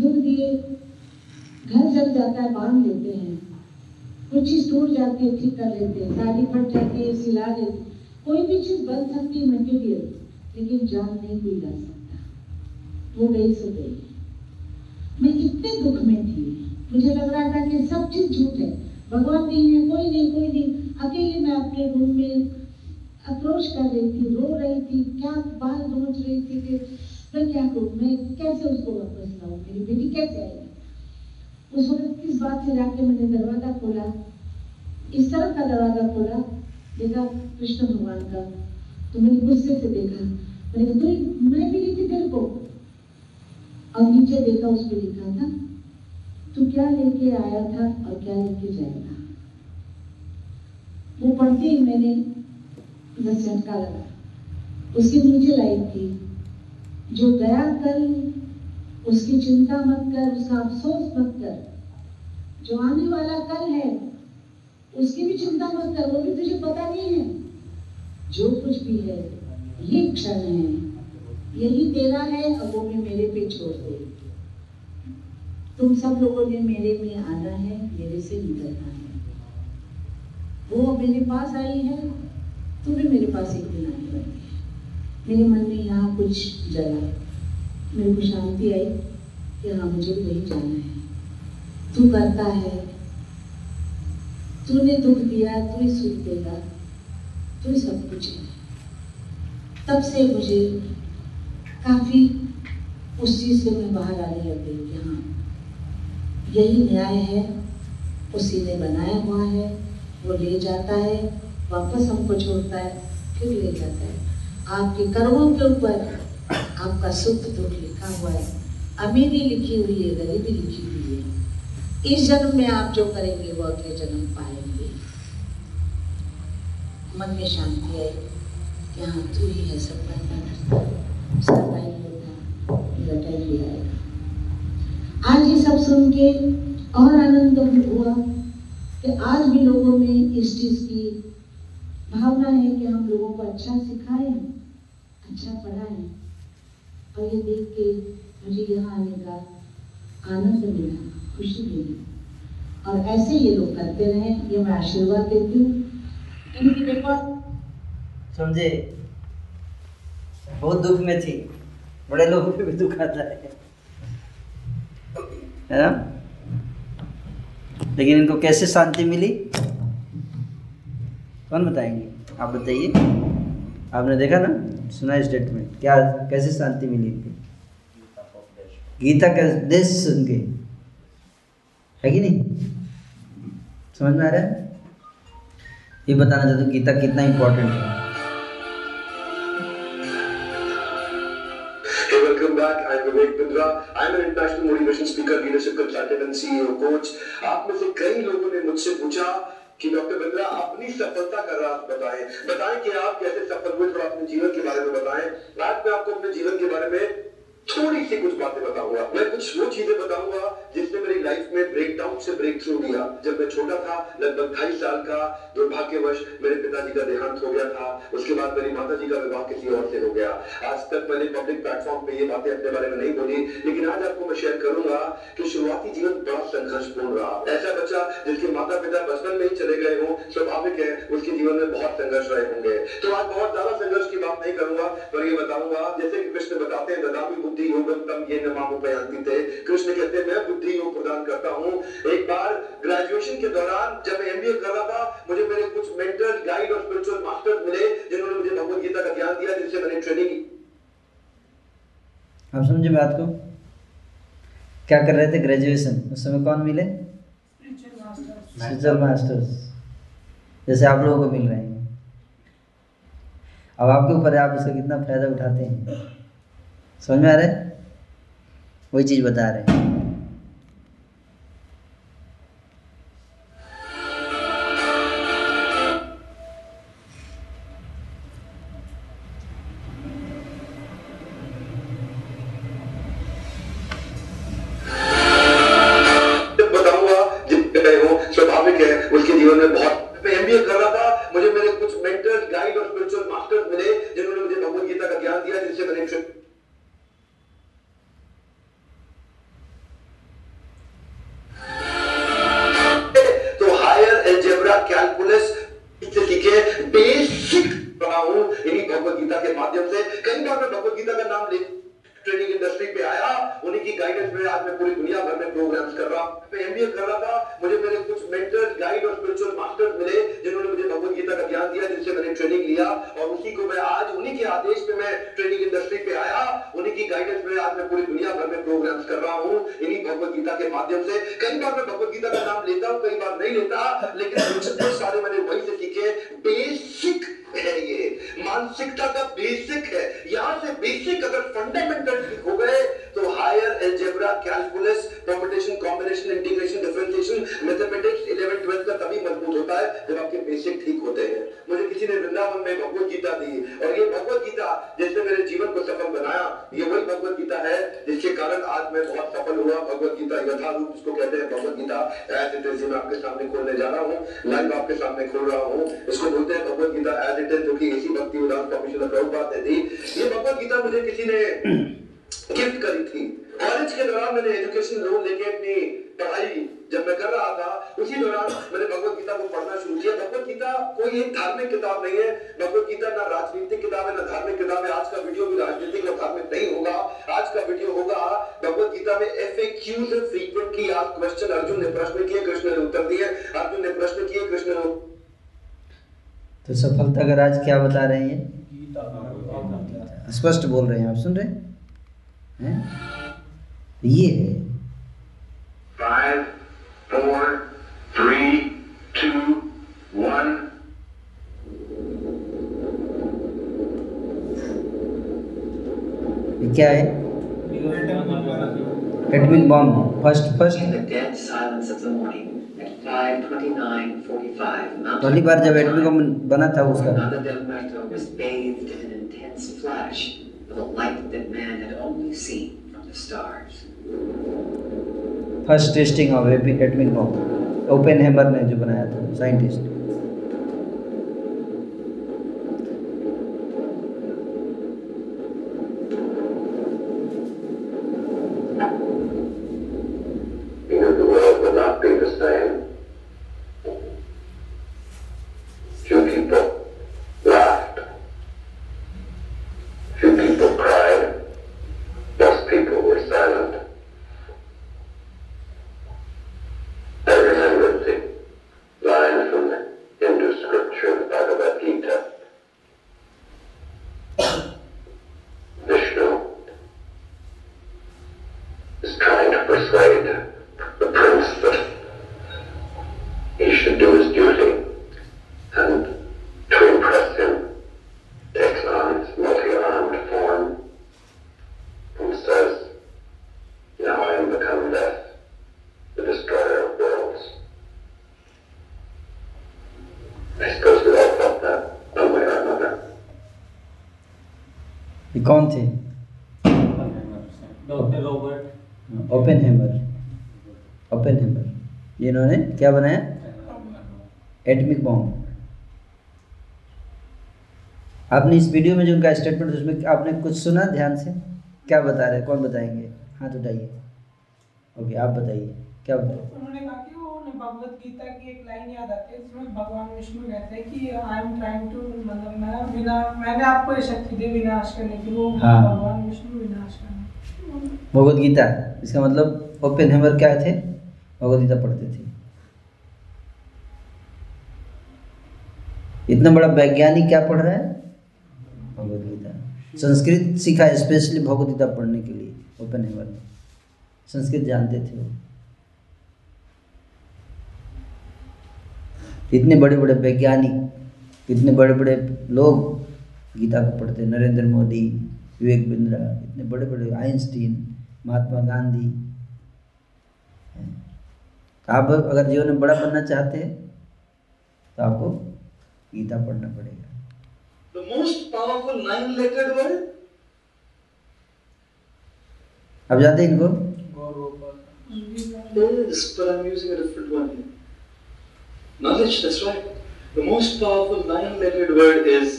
दूध दिए, घर जल जाता है बांध लेते हैं, कुछ चीज़ टूट जाती है ठीक कर लेते हैं, साड़ी फट जाती है सिला देते, कोई भी चीज़ बन सकती है मटेरियल, लेकिन जान नहीं कोई ला सकता। वो गई सो गई। मैं इतने दुख में थी, मुझे लग रहा था कि सब चीज झूठ है, भगवान नहीं है, कोई नहीं कोई नहीं। अकेले मैं अपने रूम में अप्रोच कर रही थी, रो रही थी, क्या बाल रोज रही थी कि मैं क्या करूँ, मैं कैसे उसको वापस लाऊँ, मेरी बेटी कैसे आएगी। उस वक्त किस बात से जाके मैंने दरवाज़ा खोला, इस तरफ का दरवाज़ा खोला, देखा कृष्ण भगवान का। तो मैंने गुस्से से देखा, मैंने कहा तो मैं मिली थी तेरे को, और नीचे देखा उस पर लिखा था तू क्या लेके आया था और क्या लेके जाएगा। वो पढ़ते ही मैंने झटका लगा। उसके नीचे लाइन थी, जो गया कल उसकी चिंता मत कर, उसका अफसोस मत कर, जो आने वाला कल है उसकी भी चिंता मत कर, वो भी तुझे पता नहीं है। जो कुछ भी है ये क्षण है, यही तेरा है, अब वो भी मेरे पे छोड़ दे। तुम सब लोगों ने मेरे में आना है, मेरे से निकलना है। वो मेरे पास आई है, तुम भी मेरे पास एक दिन आने वाली है। मेरे मन में यहाँ कुछ जला, मेरे को शांति आई कि हाँ मुझे वही जाना है। तू करता है, तूने दुख दिया, तू ही सुख देगा, तू ही सब कुछ है। तब से मुझे काफ़ी उस चीज़ से मैं बाहर आने लग गई कि हाँ यही न्याय है, उसी ने बनाया हुआ है, वो ले जाता है वापस, हमको छोड़ता है फिर ले जाता है। आपके कर्मों के ऊपर आपका सुख दुख लिखा हुआ है, अमीरी लिखी हुई है, गरीबी लिखी हुई है। इस जन्म में आप जो करेंगे वो अगले जन्म पाएंगे। मन में शांति है कि हाँ तू ही है, सब करना, सब टाइम होगा, मेरा टाइम भी आएगा। आज ये सब सुन के और आनंद हुआ कि आज भी लोगों में इस चीज़ की भावना है कि हम लोगों को अच्छा सिखाएं, अच्छा पढ़ाएं, और ये देख के मुझे यहाँ आने का आनंद मिला, खुशी मिली। और ऐसे ये लोग करते रहें, ये मैं आशीर्वाद देती हूँ। इनकी देखो समझे, बहुत दुख में थी, बड़े लोगों पे भी दुख आता है, है ना? लेकिन इनको कैसे शांति मिली कौन बताएंगे? आप बताइए, आपने देखा ना, सुना स्टेटमेंट, क्या कैसे शांति मिली इनको? गीता का देश सुन के, है कि नहीं? समझ में आ रहा है? ये बताना चाहता हूँ गीता कितना इम्पोर्टेंट है। I'm an international motivation speaker, leadership consultant and C E O coach. आप में से कई लोगों ने मुझसे पूछा कि डॉक्टर बिंद्रा अपनी सफलता का राज बताएं, बताएं कि आप कैसे सफल हुए, थोड़ा अपने जीवन के बारे में बताएं। आज मैं आपको अपने जीवन के बारे में थोड़ी सी कुछ बातें बताऊंगा। मैं कुछ वो चीजें बताऊंगा जिसने मेरी लाइफ में ब्रेकडाउन से ब्रेक थ्रू दिया। जब मैं छोटा था, लगभग ढाई साल का, दुर्भाग्यवश मेरे पिताजी का देहांत हो गया था। उसके बाद मेरी माताजी का विवाह किसी और से हो गया। आज तक मैंने पब्लिक प्लेटफॉर्म पे ये बातें अपने बारे में नहीं बोली, लेकिन आज आपको मैं शेयर करूंगा कि शुरुआती जीवन बड़ा संघर्षपूर्ण रहा। ऐसा बच्चा जिसके माता पिता बचपन में ही चले गए हों, स्वाभाविक है उसके जीवन में बहुत संघर्ष रहे होंगे। तो आज बहुत ज्यादा संघर्ष की बात नहीं करूंगा, पर ये बताऊंगा जैसे कि कृष्ण बताते हैं, ददामि बुद्धि योगं तम येन मामुपयान्ति ते। कृष्ण कहते हैं मैं बुद्धि योग प्रदान करता हूं। एक बार ग्रेजुएशन के दौरान जब मैं एमबीए कर रहा था, मुझे मेरे कुछ मेंटल गाइड और स्पिरिचुअल मास्टर्स मिले जिन्होंने मुझे भगवद गीता का ज्ञान दिया, जिससे मैंने ट्रेनिंग की। आप समझे बात को? क्या कर रहे थे ग्रेजुएशन उस समय? कौन मिले? स्पिरिचुअल मास्टर्स, स्पिरिचुअल मास्टर्स जैसे आप लोगों को मिल रहे हैं। अब आपके ऊपर है आप इसका कितना फायदा उठाते हैं। समझ में आ रहा है? वही चीज बता रहे हैं। अगर आज क्या बता रहे हैं, स्पष्ट बोल रहे हैं, आप सुन रहे हैं? हैं? ये है five four three two one. ये क्या है? Atomic bomb. फर्स्ट फर्स्ट पहली बार जब एटॉमिक बम बना था उसका first testing of atomic bomb Oppenheimer ने जो बनाया था साइंटिस्ट। कौन थे? Doctor Robert Oppenheimer. ओपेनहाइमर इन्होंने क्या बनाया? Atomic bomb. आपने इस वीडियो में जो उनका स्टेटमेंट उसमें आपने कुछ सुना ध्यान से? क्या बता रहे, कौन बताएंगे? हाथ उठाइए। ओके, आप बताइए क्या बताए? उन्होंने कहा कि वो भगवत गीता की एक लाइन याद आती है जिसमें भगवान विष्णु कहते हैं कि आई एम ट्राइंग टू, मतलब मैं बिना मैंने आपको ये शक्ति दी विनाश करने की, वो हाँ। भगवान विष्णु विनाश करना भगवत गीता, इसका मतलब ओपेनहाइमर क्या थे? भगवत गीता पढ़ते थे। इतना बड़ा वैज्ञानिक क्या पढ़ रहा है? भगवत गीता। संस्कृत सीखा स्पेशली भगवत गीता पढ़ने के लिए ओपेनहाइमर ने। संस्कृत जानते थे वो। इतने बड़े बड़े वैज्ञानिक, इतने बड़े बड़े लोग गीता को पढ़ते। नरेंद्र मोदी, विवेक बिंद्रा, इतने बड़े बड़े, आइंस्टीन, महात्मा गांधी। आप अगर जीवन में बड़ा बनना चाहते हैं तो आपको गीता पढ़ना पड़ेगा। The most powerful nine-letter word? आप जानते हैं इनको? Knowledge, that's right. The most powerful nine-letter word is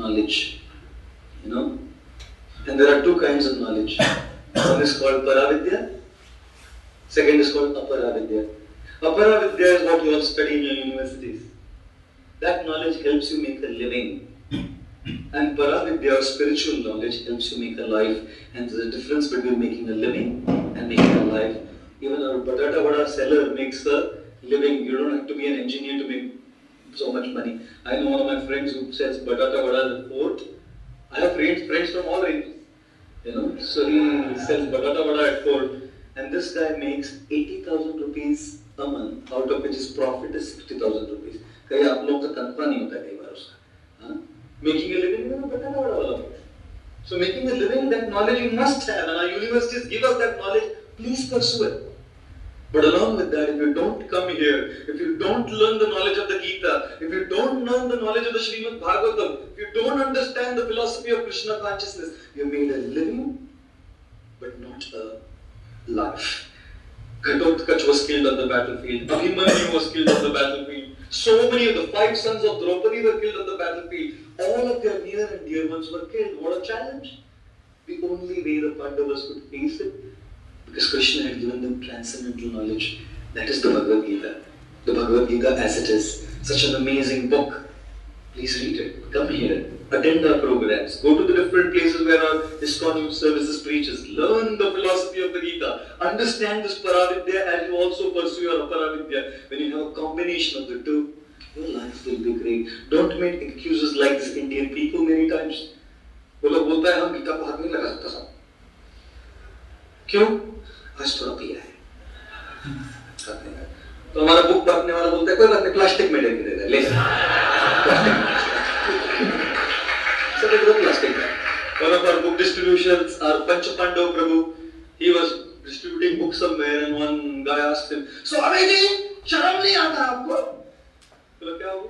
knowledge. You know? And there are two kinds of knowledge. One is called Paravidya. Second is called Aparavidya. Aparavidya is what you all study in your universities. That knowledge helps you make a living. And Paravidya or spiritual knowledge helps you make a life. And there's a difference between making a living and making a life. Even our batata vada seller makes a living. You don't have to be an engineer to make so much money. I know one of my friends who sells batata vada at Fort. I have friends, friends from all ranges, you know. So he sells batata vada at Fort, and this guy makes eighty thousand rupees a month, out of which his profit is sixty thousand rupees. कहीं आप लोग का कंपा नहीं होता कई बार उसका, हाँ? Making a living is batata vada वाला. So making a living, that knowledge you must have, and our universities give us that knowledge. Please pursue it. But along with that, if you don't come here, if you don't learn the knowledge of the Gita, if you don't learn the knowledge of the Srimad Bhagavatam, if you don't understand the philosophy of Krishna consciousness, you made a living, but not a life. Ghatotkacha was killed on the battlefield. Abhimanyu was killed on the battlefield. So many of the five sons of Draupadi were killed on the battlefield. All of their near and dear ones were killed. What a challenge! The only way the Pandavas could face it, because Krishna had given them transcendental knowledge. That is the Bhagavad Gita. The Bhagavad Gita as it is. Such an amazing book. Please read it. Come here. Attend our programs. Go to the different places where our ISKCON youth services preaches. Learn the philosophy of the Gita. Understand this Paravidya and you also pursue your Aparavidya. When you have a combination of the two, your life will be great. Don't make excuses like this Indian people many times. They say, we can't put Gita in our hands. Why? आज थोड़ा पिया है तो हमारा book बांटने वाला बोलता है कोई बात नहीं, प्लास्टिक में लेके दे दे, ले सब एक प्लास्टिक है। One of our book distributions, our Panchapandav Prabhu, he was distributing books somewhere and one guy asked him, Swami ji शर्म नहीं आता आपको? बोला क्या हो?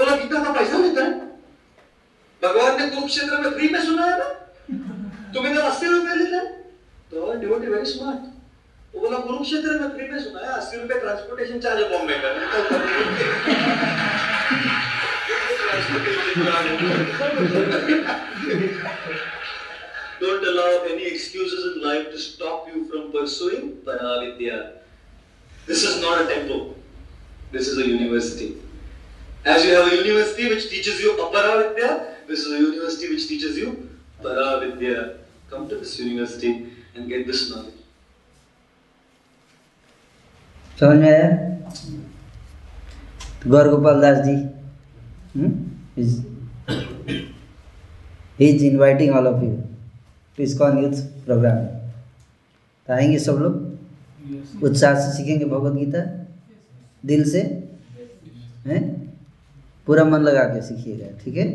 बोला गीता का पैसा लेता है, भगवान ने कुरुक्षेत्र में फ्री में सुनाया था, तुम्हें अस्सी रुपए लेता है। The devotee is very smart. वो बोला कुरुक्षेत्र में फ्री में सुनाया, अस्सी रुपए ट्रांसपोर्टेशन चार्ज है बॉम्बे का। Don't allow any excuses in life to stop you from pursuing Paravidya. This is not a temple. This is a university. As you have a university which teaches you Aparavidya, this is a university which teaches you Paravidya. Come to this university and get this knowledge. समझ में आया? Gaur Gopal Das ji he is inviting all of you to ISKCON youth program. आएंगे सब लोग, उत्साह से सीखेंगे भगवद गीता, दिल से हैं, पूरा मन लगा के सीखिएगा, ठीक है।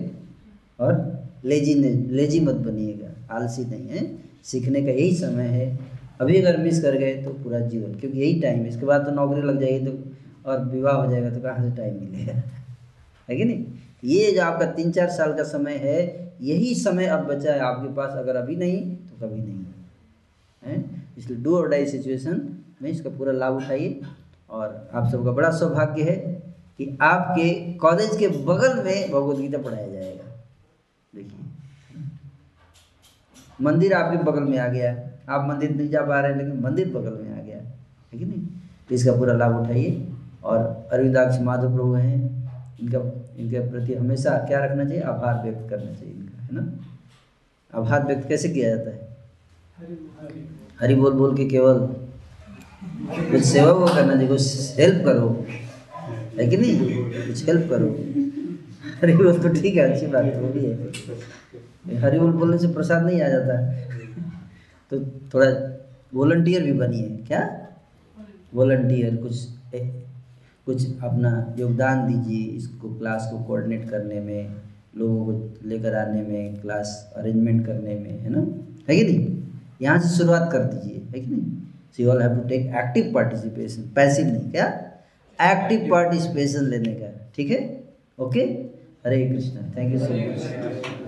और लेजी लेजी मत बनिएगा, आलसी नहीं है, सीखने का यही समय है। अभी अगर मिस कर गए तो पूरा जीवन, क्योंकि यही टाइम है। इसके बाद तो नौकरी लग जाएगी तो और विवाह हो जाएगा तो कहाँ से टाइम मिलेगा, है कि नहीं। ये जो आपका तीन चार साल का समय है, यही समय अब बचा है आपके पास। अगर अभी नहीं तो कभी नहीं है। इसलिए डू और डाई सिचुएशन में इसका पूरा लाभ उठाइए। और आप सबका बड़ा सौभाग्य है कि आपके कॉलेज के बगल में भगवदगीता पढ़ाया जाएगा। देखिए, मंदिर आपके बगल में आ गया, आप मंदिर नहीं जा पा रहे हैं लेकिन मंदिर बगल में आ गया, है कि नहीं। तो इसका पूरा लाभ उठाइए। और अरविंदाक्ष माधव प्रभु हैं, इनका इनके प्रति हमेशा क्या रखना चाहिए, आभार व्यक्त करना चाहिए इनका, है ना। आभार व्यक्त कैसे किया जाता है? हरि बोल बोल के केवल कुछ सेवा वो करना चाहिए, कुछ हेल्प करो, है कि नहीं, कुछ हेल्प करो। हरि बोल तो ठीक है, अच्छी बात वो भी है, हरि बोल बोलने से प्रसाद नहीं आ जाता है। तो थोड़ा वॉलंटियर भी बनिए। क्या वॉलंटियर, कुछ ए, कुछ अपना योगदान दीजिए इसको, क्लास को कोऑर्डिनेट करने में, लोगों को लेकर आने में, क्लास अरेंजमेंट करने में, है ना, है कि नहीं। यहाँ से शुरुआत कर दीजिए, है कि नहीं। So you all have to take active participation, passive नहीं, क्या एक्टिव पार्टिसिपेशन लेने का, ठीक है। Okay, Hare Krishna, thank you so much.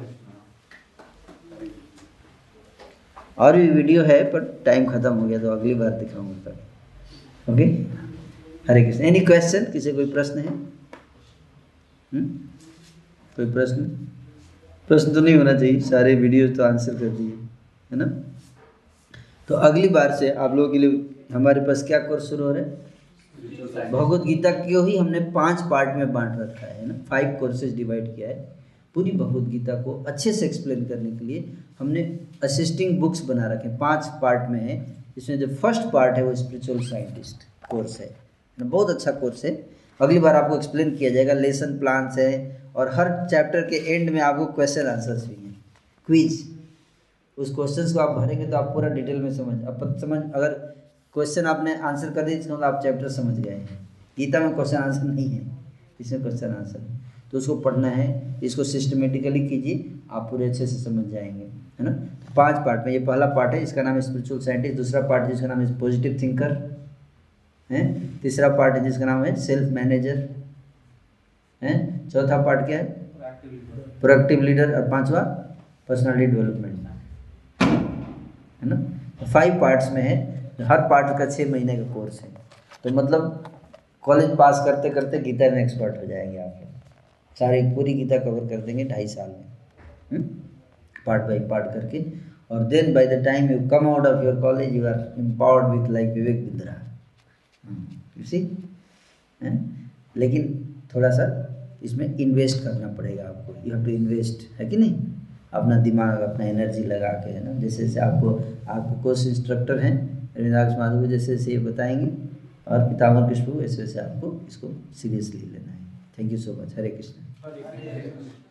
और भी वीडियो है पर टाइम खत्म हो गया तो अगली बार दिखाऊंगा। Okay, Hare Krishna. Any question, किसी कोई प्रश्न है? हुँ? कोई प्रश्न? प्रश्न तो नहीं होना चाहिए, सारे वीडियो तो आंसर कर दिए, है ना। तो अगली बार से आप लोगों के लिए हमारे पास क्या कोर्स शुरू हो रहा है? भगवद गीता को ही हमने पांच पार्ट में बांट रखा है ना, फाइव कोर्सेज डिवाइड किया है। पूरी भगवद गीता को अच्छे से एक्सप्लेन करने के लिए हमने असिस्टिंग बुक्स बना रखे, पांच पार्ट में है। इसमें जो फर्स्ट पार्ट है वो स्पिरिचुअल साइंटिस्ट कोर्स है, बहुत अच्छा कोर्स है। अगली बार आपको एक्सप्लेन किया जाएगा, लेसन प्लान्स है, और हर चैप्टर के एंड में आपको क्वेश्चन आंसर्स भी हैं, क्विज। उस क्वेश्चन को आप भरेंगे तो आप पूरा डिटेल में समझ आप समझ अगर क्वेश्चन आपने आंसर कर दिया इसका आप चैप्टर समझ गए हैं। गीता में क्वेश्चन आंसर नहीं है, इसमें क्वेश्चन आंसर, तो उसको पढ़ना है। इसको सिस्टमेटिकली कीजिए, आप पूरे अच्छे से समझ जाएंगे, है ना। पांच पार्ट में, ये पहला पार्ट है, इसका नाम है स्पिरिचुअल साइंटिस्ट। दूसरा पार्ट जिसका नाम है पॉजिटिव थिंकर, है। तीसरा पार्ट है जिसका नाम है सेल्फ मैनेजर, है। चौथा पार्ट क्या है? Proactive leader. और पांचवा पर्सनालिटी डेवलपमेंट, है ना। फाइव पार्ट्स में है, हर पार्ट का छः महीने का कोर्स है। तो मतलब कॉलेज पास करते करते गीता में एक्सपर्ट हो जाएंगे आप, सारी पूरी गीता कवर कर देंगे ढाई साल में, पार्ट बाई पार्ट करके। और then by the time you come out of your college you are empowered with like Vivek Bindra, you see. लेकिन थोड़ा सा इसमें इन्वेस्ट करना पड़ेगा आपको, यू हैव टू इन्वेस्ट, है कि नहीं, अपना दिमाग, अपना एनर्जी लगा के, है ना। जैसे जैसे आपको आपको कोर्स इंस्ट्रक्टर हैं अरविंदाक्ष माधव, जैसे जैसे ये बताएंगे और पितामह कृष्ण, वैसे वैसे आपको इसको सीरियसली लेना है। Thank you so much. Hare Krishna.